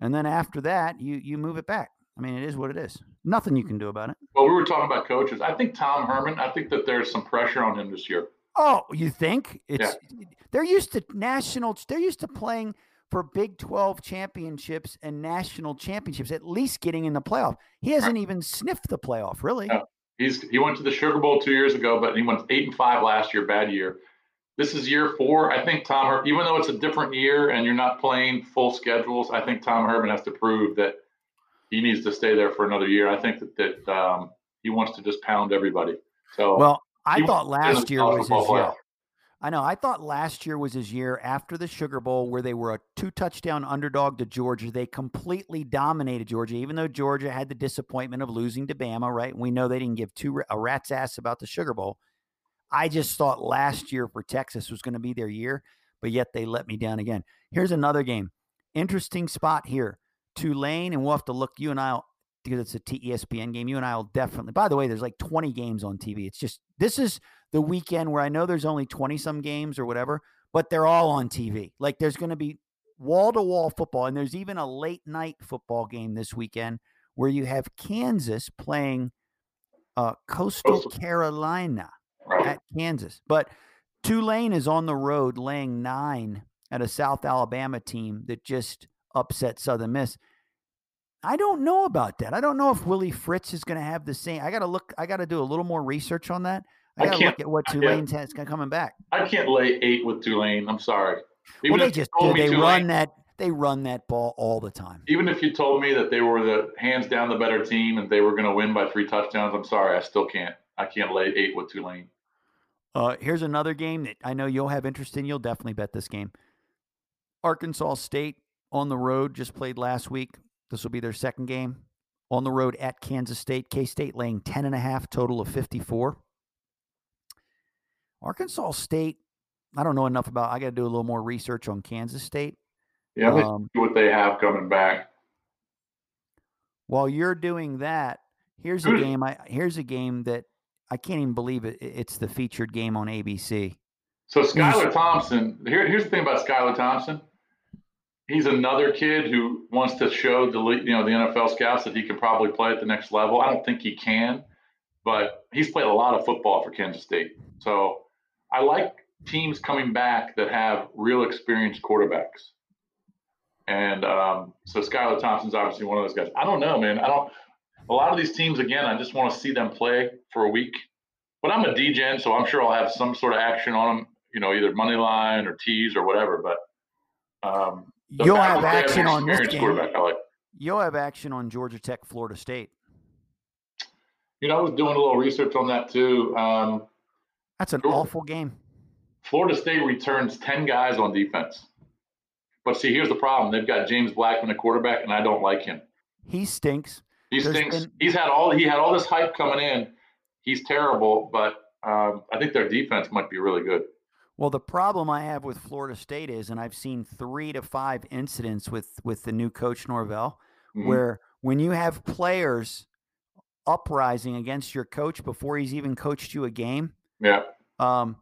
and then after that, you you move it back. I mean, it is what it is. Nothing you can do about it. Well, we were talking about coaches. I think Tom Herman, I think that there's some pressure on him this year. Oh, you think? It's yeah. They're used to national – they're used to playing for Big twelve championships and national championships, at least getting in the playoff. He hasn't right. even sniffed the playoff, really. Yeah. He's He went to the Sugar Bowl two years ago, but he went eight and five last year, bad year. This is year four. I think Tom Herman – even though it's a different year and you're not playing full schedules, I think Tom Herman has to prove that – he needs to stay there for another year. I think that, that um, he wants to just pound everybody. So well, I thought last year was his year. I know. I thought last year was his year after the Sugar Bowl where they were a two-touchdown underdog to Georgia. They completely dominated Georgia, even though Georgia had the disappointment of losing to Bama, right? We know they didn't give two a rat's ass about the Sugar Bowl. I just thought last year for Texas was going to be their year, but yet they let me down again. Here's another game. Interesting spot here. Tulane, and we'll have to look, you and I'll, because it's a T E S P N game, you and I will definitely, by the way, there's like twenty games on T V. It's just, this is the weekend where I know there's only twenty some games or whatever, but they're all on T V. Like there's going to be wall to wall football. And there's even a late night football game this weekend where you have Kansas playing uh, Coastal, Coastal Carolina at Kansas. But Tulane is on the road laying nine at a South Alabama team that just upset Southern Miss. I don't know about that. I don't know if Willie Fritz is going to have the same. I got to look. I got to do a little more research on that. I got to look at what Tulane's has coming back. I can't lay eight with Tulane. I'm sorry. Even well, they just they Tulane, run that. They run that ball all the time. Even if you told me that they were the hands down the better team and they were going to win by three touchdowns, I'm sorry. I still can't. I can't lay eight with Tulane. Uh, here's another game that I know you'll have interest in. You'll definitely bet this game. Arkansas State. On the road, just played last week. This will be their second game. On the road at Kansas State. K-State laying ten and a half, total of fifty-four. Arkansas State, I don't know enough about. I got to do a little more research on Kansas State. Yeah, um, see what they have coming back. While you're doing that, here's a game. I here's a game that I can't even believe it. It's the featured game on A B C. So Skylar Thompson. Here, here's the thing about Skylar Thompson. He's another kid who wants to show the you know the N F L scouts that he can probably play at the next level. I don't think he can, but he's played a lot of football for Kansas State. So I like teams coming back that have real experienced quarterbacks. And um, so Skylar Thompson's obviously one of those guys. I don't know, man. I don't. A lot of these teams, again, I just want to see them play for a week. But I'm a D-gen, so I'm sure I'll have some sort of action on them, you know, either money line or tease or whatever. But um, you'll have action on this game. I like. You'll have action on Georgia Tech, Florida State. You know, I was doing a little research on that too. Um, That's an Georgia, awful game. Florida State returns ten guys on defense. But see, here's the problem. They've got James Blackman, the quarterback, and I don't like him. He stinks. He stinks. Been... He's had all he had all this hype coming in. He's terrible, but um, I think their defense might be really good. Well, the problem I have with Florida State is, and I've seen three to five incidents with, with the new coach Norvell, mm-hmm. where when you have players uprising against your coach before he's even coached you a game, yeah, um,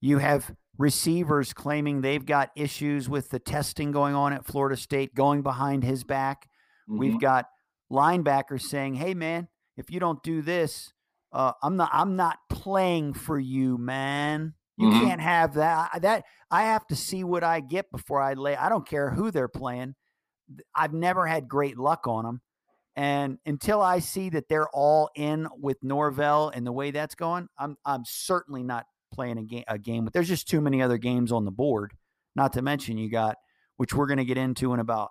you have receivers claiming they've got issues with the testing going on at Florida State, going behind his back. Mm-hmm. We've got linebackers saying, "Hey, man, if you don't do this, uh, I'm not, I'm not playing for you, man. You mm-hmm. can't have that. That I have to see what I get before I lay. I don't care who they're playing. I've never had great luck on them, and until I see that they're all in with Norvell and the way that's going, I'm, I'm certainly not playing a game. A game, but there's just too many other games on the board. Not to mention you got, which we're going to get into in about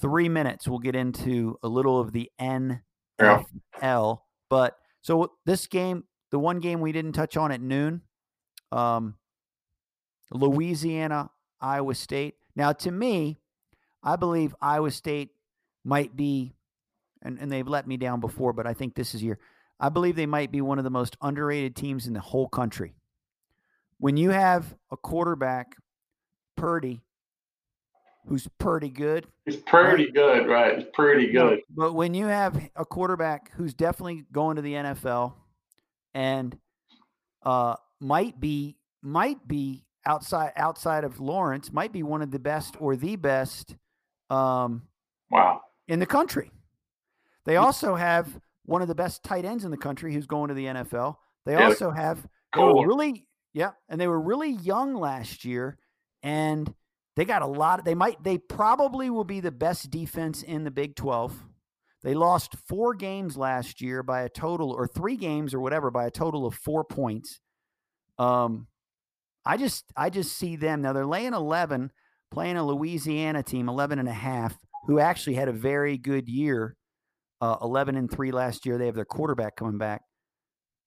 three minutes. We'll get into a little of the N F L, yeah. but." So this game, the one game we didn't touch on at noon, um, Louisiana, Iowa State. Now, to me, I believe Iowa State might be, and, and they've let me down before, but I think this is year. I believe they might be one of the most underrated teams in the whole country. When you have a quarterback, Purdy, who's pretty good. He's pretty right? good, right? He's pretty good. But when you have a quarterback who's definitely going to the N F L and uh, might be might be outside outside of Lawrence, might be one of the best or the best um, wow. in the country. They also have one of the best tight ends in the country who's going to the N F L. They yeah, also have cool. really yeah, and they were really young last year, and they got a lot of, they might, they probably will be the best defense in the Big twelve. They lost four games last year by a total, or three games or whatever, by a total of four points. Um, I just, I just see them. Now they're laying eleven, playing a Louisiana team, eleven and a half, who actually had a very good year, uh, eleven and three last year. They have their quarterback coming back.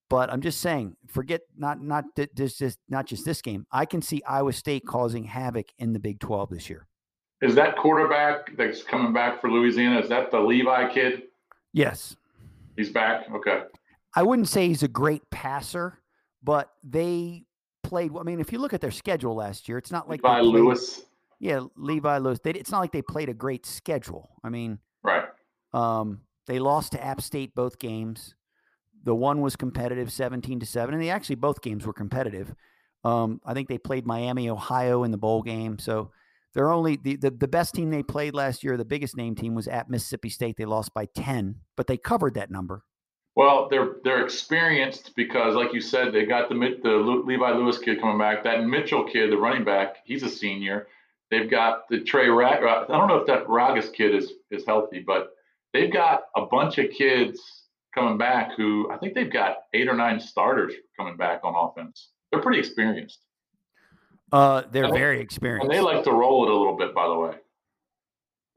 But I'm just saying, forget not not just not just this game. I can see Iowa State causing havoc in the Big twelve this year. Is that quarterback that's coming back for Louisiana? Is that the Levi kid? Yes, he's back. Okay. I wouldn't say he's a great passer, but they played. I mean, if you look at their schedule last year, it's not like Levi they played, Lewis. Yeah, Levi Lewis. They, it's not like they played a great schedule. I mean, right. Um, they lost to App State both games. The one was competitive, seventeen to seven, and they actually both games were competitive. Um, I think they played Miami, Ohio in the bowl game. So they're only the, the the best team they played last year. The biggest name team was at Mississippi State. They lost by ten, but they covered that number. Well, they're they're experienced because, like you said, they got the the Levi Lewis kid coming back. That Mitchell kid, the running back, he's a senior. They've got the Trey Rag. I don't know if that Ragas kid is is healthy, but they've got a bunch of kids coming back who I think they've got eight or nine starters coming back on offense. They're pretty experienced. Uh, they're and very experienced. And they like to roll it a little bit, by the way.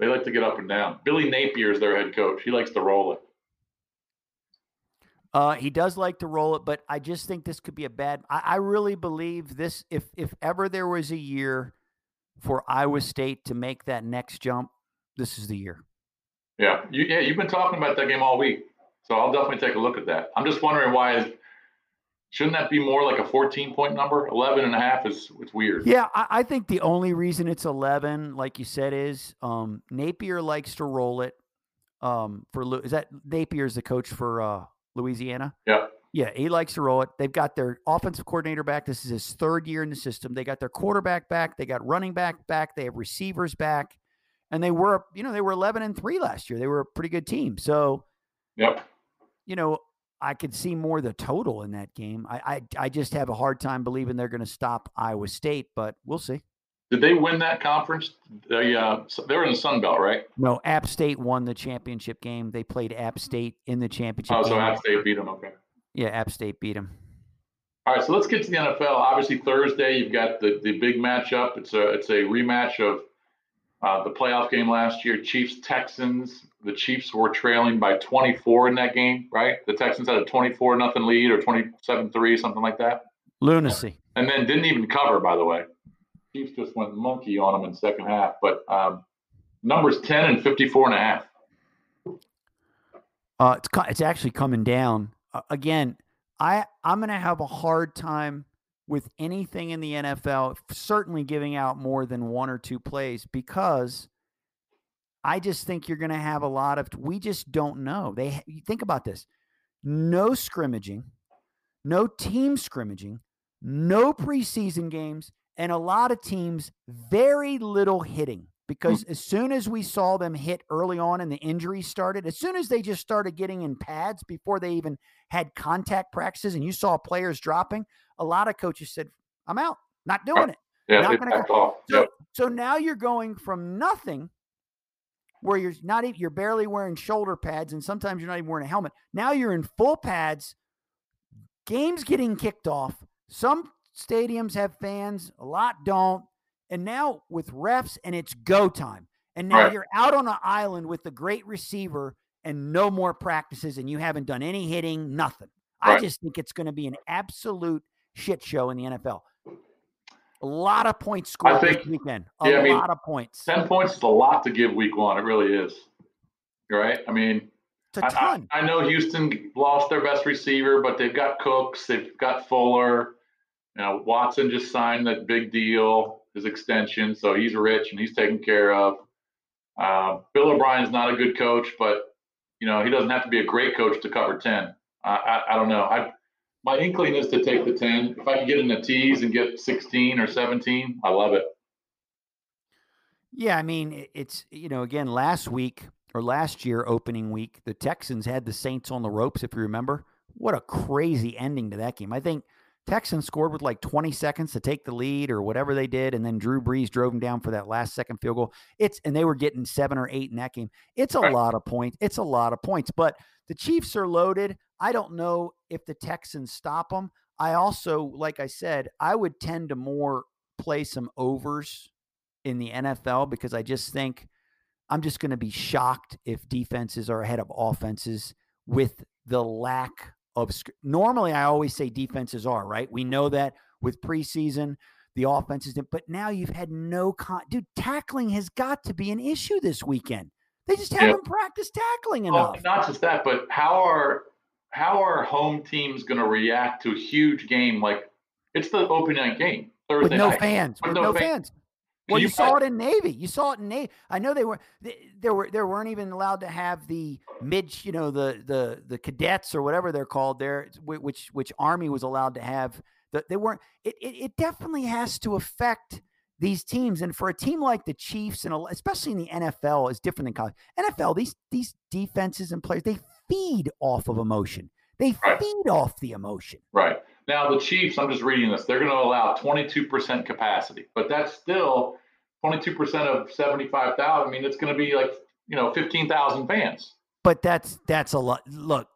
They like to get up and down. Billy Napier is their head coach. He likes to roll it. Uh, he does like to roll it, but I just think this could be a bad – I really believe this – if if ever there was a year for Iowa State to make that next jump, this is the year. Yeah, you, yeah you've been talking about that game all week. So I'll definitely take a look at that. I'm just wondering why is, shouldn't that be more like a fourteen point number? eleven and a half is it's weird. Yeah, I, I think the only reason it's eleven, like you said, is um, Napier likes to roll it. Um, for is that Napier is the coach for uh, Louisiana? Yeah, yeah, he likes to roll it. They've got their offensive coordinator back. This is his third year in the system. They got their quarterback back. They got running back back. They have receivers back, and they were you know they were eleven and three last year. They were a pretty good team. So yep. You know, I could see more the total in that game. I I, I just have a hard time believing they're going to stop Iowa State, but we'll see. Did they win that conference? They, uh, they were in the Sun Belt, right? No, App State won the championship game. They played App State in the championship game. Oh, so game. App State beat them, okay. Yeah, App State beat them. All right, so let's get to the N F L. Obviously, Thursday, you've got the, the big matchup. It's a, it's a rematch of uh, the playoff game last year, Chiefs-Texans. The Chiefs were trailing by twenty-four in that game, right? The Texans had a twenty-four nothing lead or twenty-seven three, something like that. Lunacy. And then didn't even cover, by the way. Chiefs just went monkey on them in the second half. But um, numbers ten and fifty-four and a half. Uh, it's it's actually coming down. Uh, again, I, I'm going to have a hard time with anything in the N F L, certainly giving out more than one or two plays, because I just think you're going to have a lot of – we just don't know. They think about this. No scrimmaging, no team scrimmaging, no preseason games, and a lot of teams, very little hitting, because as soon as we saw them hit early on and the injuries started, as soon as they just started getting in pads before they even had contact practices and you saw players dropping, a lot of coaches said, I'm out, not doing it. Yeah, not gonna go. So, yep. So now you're going from nothing where you're not even, you're barely wearing shoulder pads and sometimes you're not even wearing a helmet. Now you're in full pads, games getting kicked off. Some stadiums have fans, a lot don't. And now with refs, and it's go time. And now right. You're out on an island with the great receiver and no more practices, and you haven't done any hitting, nothing. Right. I just think it's going to be an absolute shit show in the N F L. A lot of points scored think, this weekend. A yeah, I mean, lot of points. ten points is a lot to give week one. It really is. You're right? I mean, it's a ton. I, I know Houston lost their best receiver, but they've got Cooks. They've got Fuller. You know, Watson just signed that big deal, his extension, so he's rich and he's taken care of. Uh, Bill O'Brien's not a good coach, but, you know, he doesn't have to be a great coach to cover ten. I, I, I don't know. I, my inkling is to take the ten. If I can get in the tees and get sixteen or seventeen, I love it. Yeah, I mean, it's, you know, again, last week or last year opening week, the Texans had the Saints on the ropes, if you remember. What a crazy ending to that game. I think Texans scored with like twenty seconds to take the lead or whatever they did, and then Drew Brees drove them down for that last second field goal. It's and they were getting seven or eight in that game. It's a lot of points. It's a lot of points, but the Chiefs are loaded. I don't know if the Texans stop them. I also, like I said, I would tend to more play some overs in the N F L because I just think I'm just going to be shocked if defenses are ahead of offenses with the lack of – normally I always say defenses are, right? We know that with preseason, the offenses – but now you've had no con- – dude, tackling has got to be an issue this weekend. They just haven't yeah. practiced tackling enough. Oh, not just that, but how are – How are home teams going to react to a huge game? Like, it's the opening night game. Thursday With no night. fans. With, With no, no fans. fans. Well, you, you saw it in Navy. You saw it in Navy. I know they were there were there weren't even allowed to have the mid, you know, the the the cadets or whatever they're called there, which which Army was allowed to have. They weren't. It it, it definitely has to affect these teams, and for a team like the Chiefs, and especially in the N F L, is different than college. N F L, these these defenses and players, they feed off of emotion. They right. feed off the emotion. Right. Now, the Chiefs, I'm just reading this, they're going to allow twenty-two percent capacity, but that's still twenty-two percent of seventy-five thousand. I mean, it's going to be like, you know, fifteen thousand fans. But that's that's a lot. Look,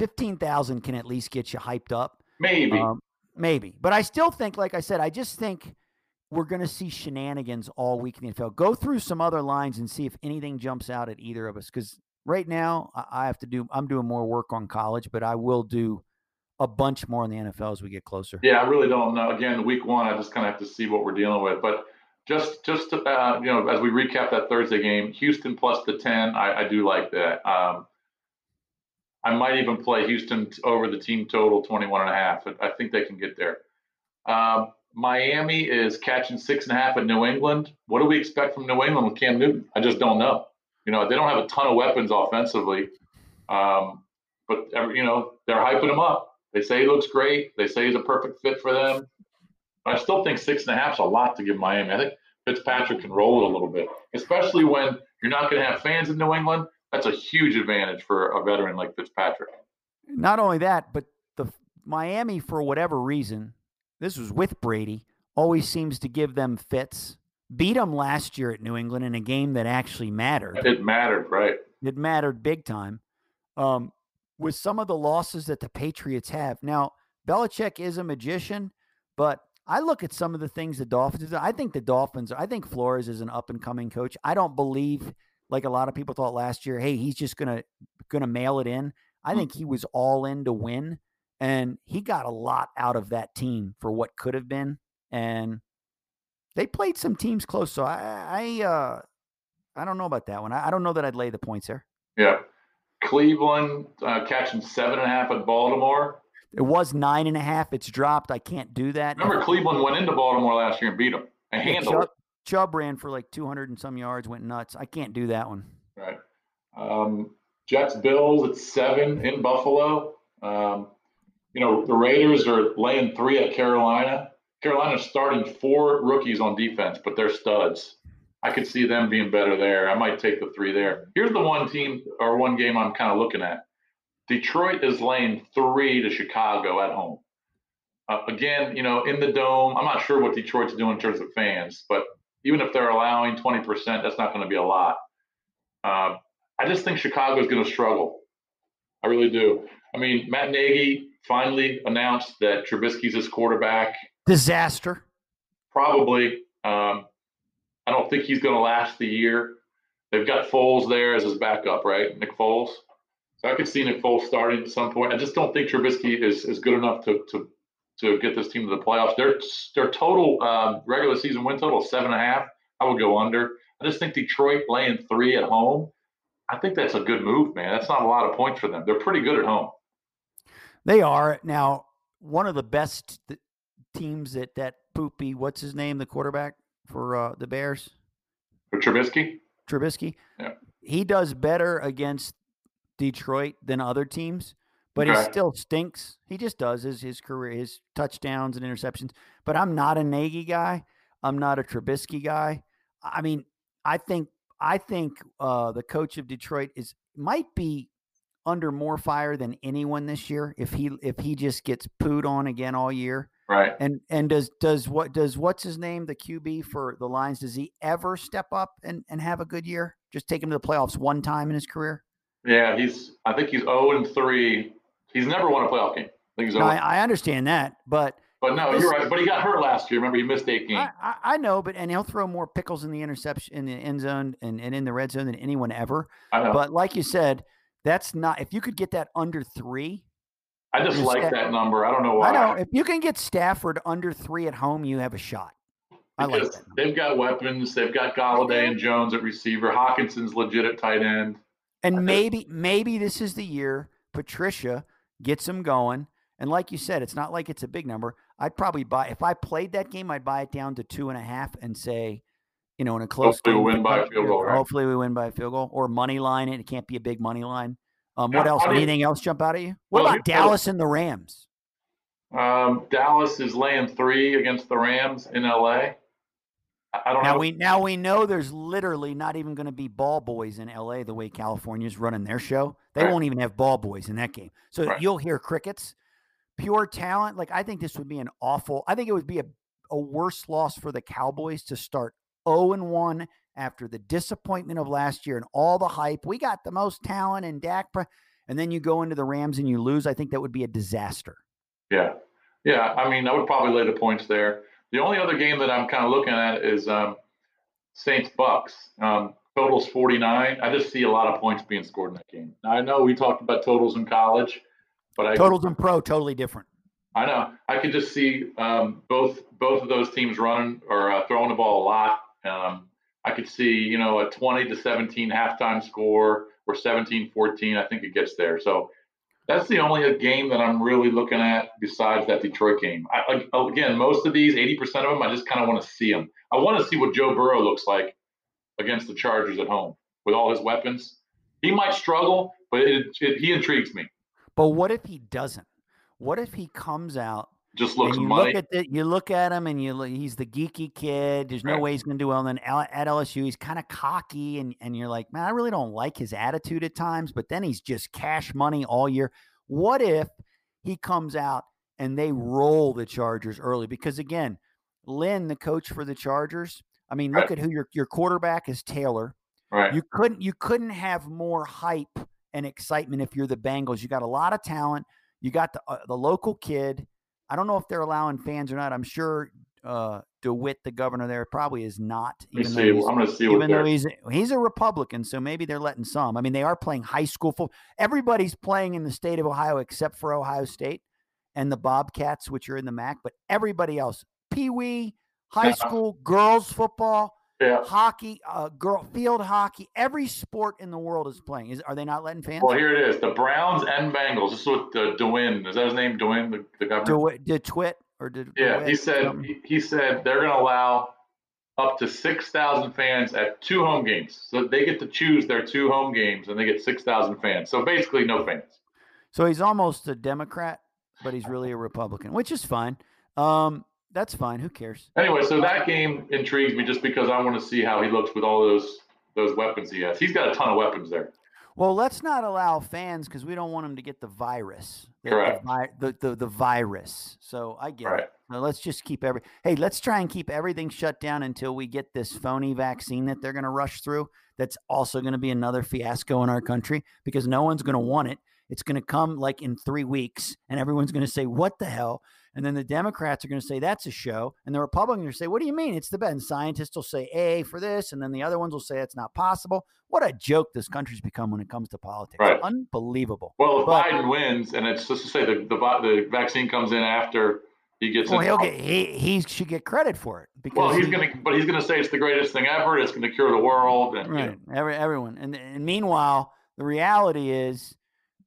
fifteen thousand can at least get you hyped up. Maybe. Um, maybe. But I still think, like I said, I just think we're going to see shenanigans all week in the N F L. Go through some other lines and see if anything jumps out at either of us, because right now, I have to do. I'm doing more work on college, but I will do a bunch more in the N F L as we get closer. Yeah, I really don't know. Again, week one, I just kind of have to see what we're dealing with. But just, just to, uh, you know, as we recap that Thursday game, Houston plus the ten, I, I do like that. Um, I might even play Houston over the team total twenty-one and a half. I think they can get there. Um, Miami is catching six and a half at New England. What do we expect from New England with Cam Newton? I just don't know. You know, they don't have a ton of weapons offensively, um, but, you know, they're hyping him up. They say he looks great. They say he's a perfect fit for them. But I still think six and a half is a lot to give Miami. I think Fitzpatrick can roll it a little bit, especially when you're not going to have fans in New England. That's a huge advantage for a veteran like Fitzpatrick. Not only that, but the Miami, for whatever reason, this was with Brady, always seems to give them fits beat them last year at New England in a game that actually mattered. It mattered, right? It mattered big time. Um, with some of the losses that the Patriots have. Now, Belichick is a magician, but I look at some of the things the Dolphins, I think the Dolphins, I think Flores is an up-and-coming coach. I don't believe, like a lot of people thought last year, hey, he's just going to going to mail it in. I think he was all in to win, and he got a lot out of that team for what could have been, and they played some teams close, so I I, uh, I don't know about that one. I, I don't know that I'd lay the points there. Yeah. Cleveland uh, catching seven and a half at Baltimore. It was nine and a half. It's dropped. I can't do that. Remember, Cleveland went into Baltimore last year and beat them. And yeah, handled Chubb, Chubb ran for like two hundred and some yards, went nuts. I can't do that one. Right. Um, Jets, Bills at seven in Buffalo. Um, you know, the Raiders are laying three at Carolina. Carolina's starting four rookies on defense, but they're studs. I could see them being better there. I might take the three there. Here's the one team or one game I'm kind of looking at. Detroit is laying three to Chicago at home. Uh, again, you know, in the dome, I'm not sure what Detroit's doing in terms of fans, but even if they're allowing twenty percent, that's not going to be a lot. Uh, I just think Chicago's going to struggle. I really do. I mean, Matt Nagy finally announced that Trubisky's his quarterback. Disaster. Probably. Um, I don't think he's going to last the year. They've got Foles there as his backup, right? Nick Foles. So I could see Nick Foles starting at some point. I just don't think Trubisky is, is good enough to, to to get this team to the playoffs. Their their total um, regular season win total is seven and a half. I would go under. I just think Detroit laying three at home. I think that's a good move, man. That's not a lot of points for them. They're pretty good at home. They are. Now, one of the best th- teams that that poopy, what's his name, the quarterback for uh, the Bears? For Trubisky? Trubisky. Yeah. He does better against Detroit than other teams, but okay. He still stinks. He just does his, his career, his touchdowns and interceptions. But I'm not a Nagy guy. I'm not a Trubisky guy. I mean, I think I think uh, the coach of Detroit is might be under more fire than anyone this year if he if he just gets pooed on again all year. Right. And and does does what does what's his name, the Q B for the Lions, does he ever step up and, and have a good year? Just take him to the playoffs one time in his career? Yeah, he's. I think he's zero and three. He's never won a playoff game. I, think he's no, I, I understand that, but but no, this, you're right. But he got hurt last year. Remember, he missed eight games. I, I know, but and he'll throw more pickles in the interception, in the end zone, and, and in the red zone than anyone ever. I know. But like you said, that's not. If you could get that under three, I just like Stafford, that number. I don't know why. I know if you can get Stafford under three at home, you have a shot. I like that number. They've got weapons. They've got Golladay and Jones at receiver. Hawkinson's legit at tight end. And maybe maybe this is the year Patricia gets him going. And like you said, it's not like it's a big number. I'd probably buy – if I played that game, I'd buy it down to two and a half and say, you know, in a close hopefully game. Hopefully we win by a field goal. Right? Hopefully we win by a field goal. Or money line it. It can't be a big money line. Um, what now, else? Anything you, else jump out at you? What well, about Dallas and the Rams? Um, Dallas is laying three against the Rams in L A I don't now know. we now we know there's literally not even going to be ball boys in L A the way California's running their show. They right. won't even have ball boys in that game. So right. you'll hear crickets. Pure talent. Like I think this would be an awful. I think it would be a, a worse loss for the Cowboys to start oh and one after the disappointment of last year and all the hype. We got the most talent in Dak, and then you go into the Rams and you lose. I think that would be a disaster. Yeah, yeah. I mean, I would probably lay the points there. The only other game that I'm kind of looking at is um, Saints-Bucks. Um, totals forty-nine. I just see a lot of points being scored in that game. Now, I know we talked about totals in college, but I totals and pro totally different. I know. I could just see um, both both of those teams running or uh, throwing the ball a lot. Um, I could see you know a twenty to seventeen halftime score or seventeen fourteen. I think it gets there. So. That's the only game that I'm really looking at besides that Detroit game. I, again, most of these, eighty percent of them, I just kind of want to see them. I want to see what Joe Burrow looks like against the Chargers at home with all his weapons. He might struggle, but it, it, he intrigues me. But what if he doesn't? What if he comes out? Just looks and you money. Look at the, you look at him, and you look, he's the geeky kid. There's no right. way he's going to do well. And then at L S U, he's kind of cocky, and, and you're like, man, I really don't like his attitude at times, but then he's just cash money all year. What if he comes out and they roll the Chargers early? Because, again, Lynn, the coach for the Chargers, I mean, look right. at who your your quarterback is, Taylor. Right. You couldn't you couldn't have more hype and excitement if you're the Bengals. You got a lot of talent. You got the uh, the local kid. I don't know if they're allowing fans or not. I'm sure uh, DeWitt, the governor there, probably is not. Let me see. I'm going to see what they're. Even though he's, he's a Republican, so maybe they're letting some. I mean, they are playing high school football. Everybody's playing in the state of Ohio except for Ohio State and the Bobcats, which are in the M A C, but everybody else, Pee Wee, high school, girls football, yeah. hockey, uh, girl field hockey, every sport in the world is playing. Is, are they not letting fans? Well, here it is. The Browns and Bengals. This is what uh, DeWine, is that his name, DeWine, the, the governor? De, DeTwit or De, Yeah, DeWitt, he said he, he said they're going to allow up to six thousand fans at two home games. So they get to choose their two home games, and they get six thousand fans. So basically no fans. So he's almost a Democrat, but he's really a Republican, which is fine. Um, That's fine. Who cares? Anyway, so that game intrigues me just because I want to see how he looks with all those those weapons he has. He's got a ton of weapons there. Well, let's not allow fans because we don't want them to get the virus. Correct. The, the, the, the virus. So I get right. it. Now let's just keep every – hey, let's try and keep everything shut down until we get this phony vaccine that they're going to rush through. That's also going to be another fiasco in our country because no one's going to want it. It's going to come like in three weeks, and everyone's going to say, what the hell? And then the Democrats are going to say, that's a show. And the Republicans are going to say, what do you mean? It's the best. And scientists will say A for this, and then the other ones will say it's not possible. What a joke this country's become when it comes to politics. Right. Unbelievable. Well, if but, Biden wins, and it's just to say the, the the vaccine comes in after he gets well, he'll get, he he should get credit for it. Because well, he's he, going to, but he's going to say it's the greatest thing ever. It's going to cure the world. And, right. You know. Every, everyone. And, and meanwhile, the reality is,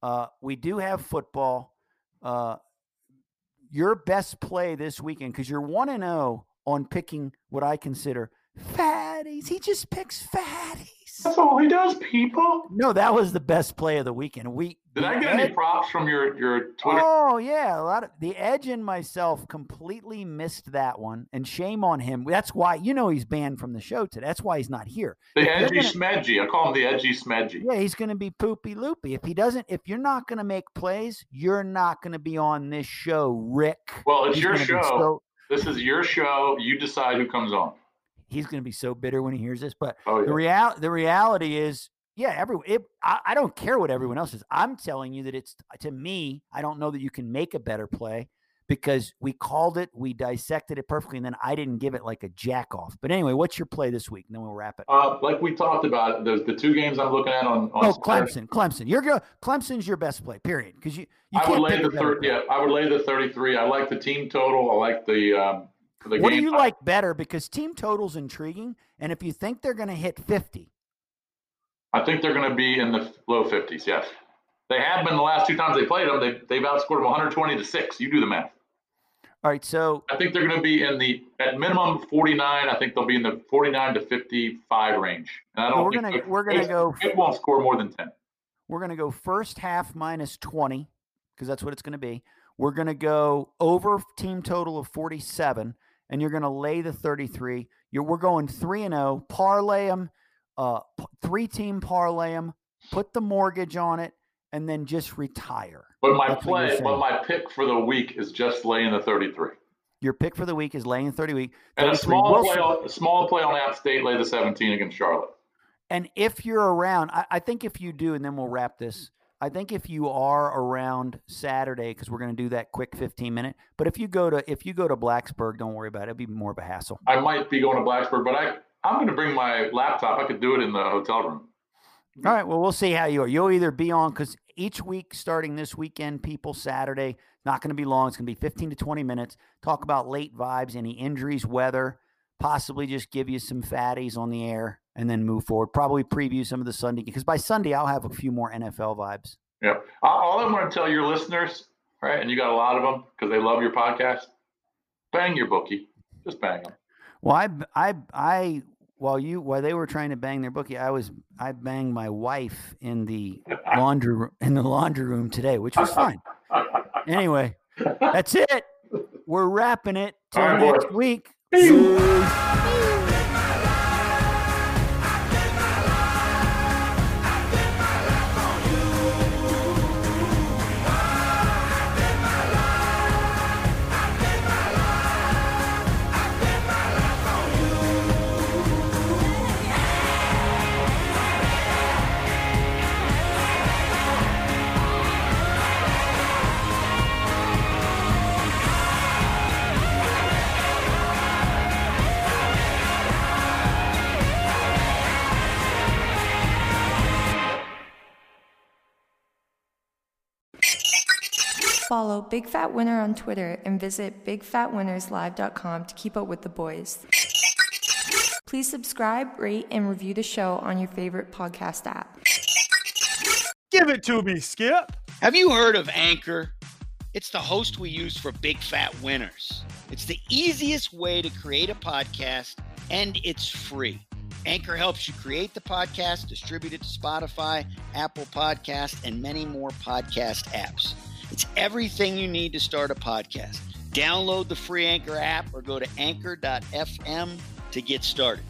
Uh, we do have football. Uh, your best play this weekend, because you're one and oh on picking what I consider fatties. He just picks fatties. That's all he does, people. No, that was the best play of the weekend. We Did I get ed- any props from your, your Twitter? Oh, yeah. a lot of The Edge and myself completely missed that one, and shame on him. That's why, you know, he's banned from the show today. That's why he's not here. The Edgy gonna, Smedgy. I call him the Edgy Smedgy. Yeah, he's going to be poopy-loopy. If he doesn't, if you're not going to make plays, you're not going to be on this show, Rick. Well, it's he's your show. So, this is your show. You decide who comes on. He's going to be so bitter when he hears this, but oh, yeah. the real the reality is, yeah, every it, I, I don't care what everyone else is. I'm telling you that it's to me. I don't know that you can make a better play because we called it, we dissected it perfectly, and then I didn't give it like a jack off. But anyway, what's your play this week? And then we'll wrap it. Uh, like we talked about, the the two games I'm looking at on. on oh, Clemson, Clemson. You're go. Clemson's your best play. Period. Because you, you. I would lay the thirty. Yeah, I would lay the thirty-three. I like the team total. I like the. Um, the what game. do you like better? Because team total's intriguing, and if you think they're going to hit fifty. I think they're going to be in the low fifties. Yes, they have been the last two times they played them. They they've outscored them one hundred twenty to six. You do the math. All right, so I think they're going to be in the at minimum forty-nine. I think they'll be in the forty-nine to fifty-five range. And I don't. Well, we're going to we're going to go. It won't score more than ten. We're going to go first half minus twenty because that's what it's going to be. We're going to go over team total of forty-seven, and you're going to lay the thirty-three. You're we're going three and zero. Parlay them. Uh, three team parlay them, put the mortgage on it, and then just retire. But my That's play, but my pick for the week is just laying the thirty-three. Your pick for the week is laying thirty-three. And a small play, on, a small play on App State, lay the seventeen against Charlotte. And if you're around, I, I think if you do, and then we'll wrap this. I think if you are around Saturday, because we're going to do that quick fifteen minute. But if you go to if you go to Blacksburg, don't worry about it. It'll be more of a hassle. I might be going to Blacksburg, but I. I'm going to bring my laptop. I could do it in the hotel room. All right. Well, we'll see how you are. You'll either be on because each week starting this weekend, people, Saturday, not going to be long. It's going to be fifteen to twenty minutes. Talk about late vibes, any injuries, weather, possibly just give you some fatties on the air and then move forward. Probably preview some of the Sunday because by Sunday, I'll have a few more N F L vibes. Yep. All I want to tell your listeners, right, and you got a lot of them because they love your podcast, bang your bookie. Just bang them. Well, I, I, I, While you, while they were trying to bang their bookie, I was I banged my wife in the laundry in the laundry room today, which was fun. Anyway, that's it. We're wrapping it till right, next boy. week. Peace. Follow Big Fat Winner on Twitter and visit big fat winners live dot com to keep up with the boys. Please subscribe, rate, and review the show on your favorite podcast app. Give it to me, Skip. Have you heard of Anchor? It's the host we use for Big Fat Winners. It's the easiest way to create a podcast, and it's free. Anchor helps you create the podcast, distribute it to Spotify, Apple Podcasts, and many more podcast apps. It's everything you need to start a podcast. Download the free Anchor app or go to anchor dot f m to get started.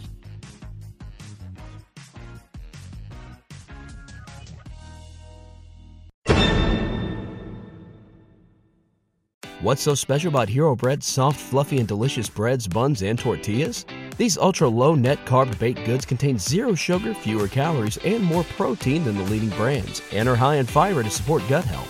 What's so special about Hero Bread's soft, fluffy, and delicious breads, buns, and tortillas? These ultra-low net-carb baked goods contain zero sugar, fewer calories, and more protein than the leading brands, and are high in fiber to support gut health.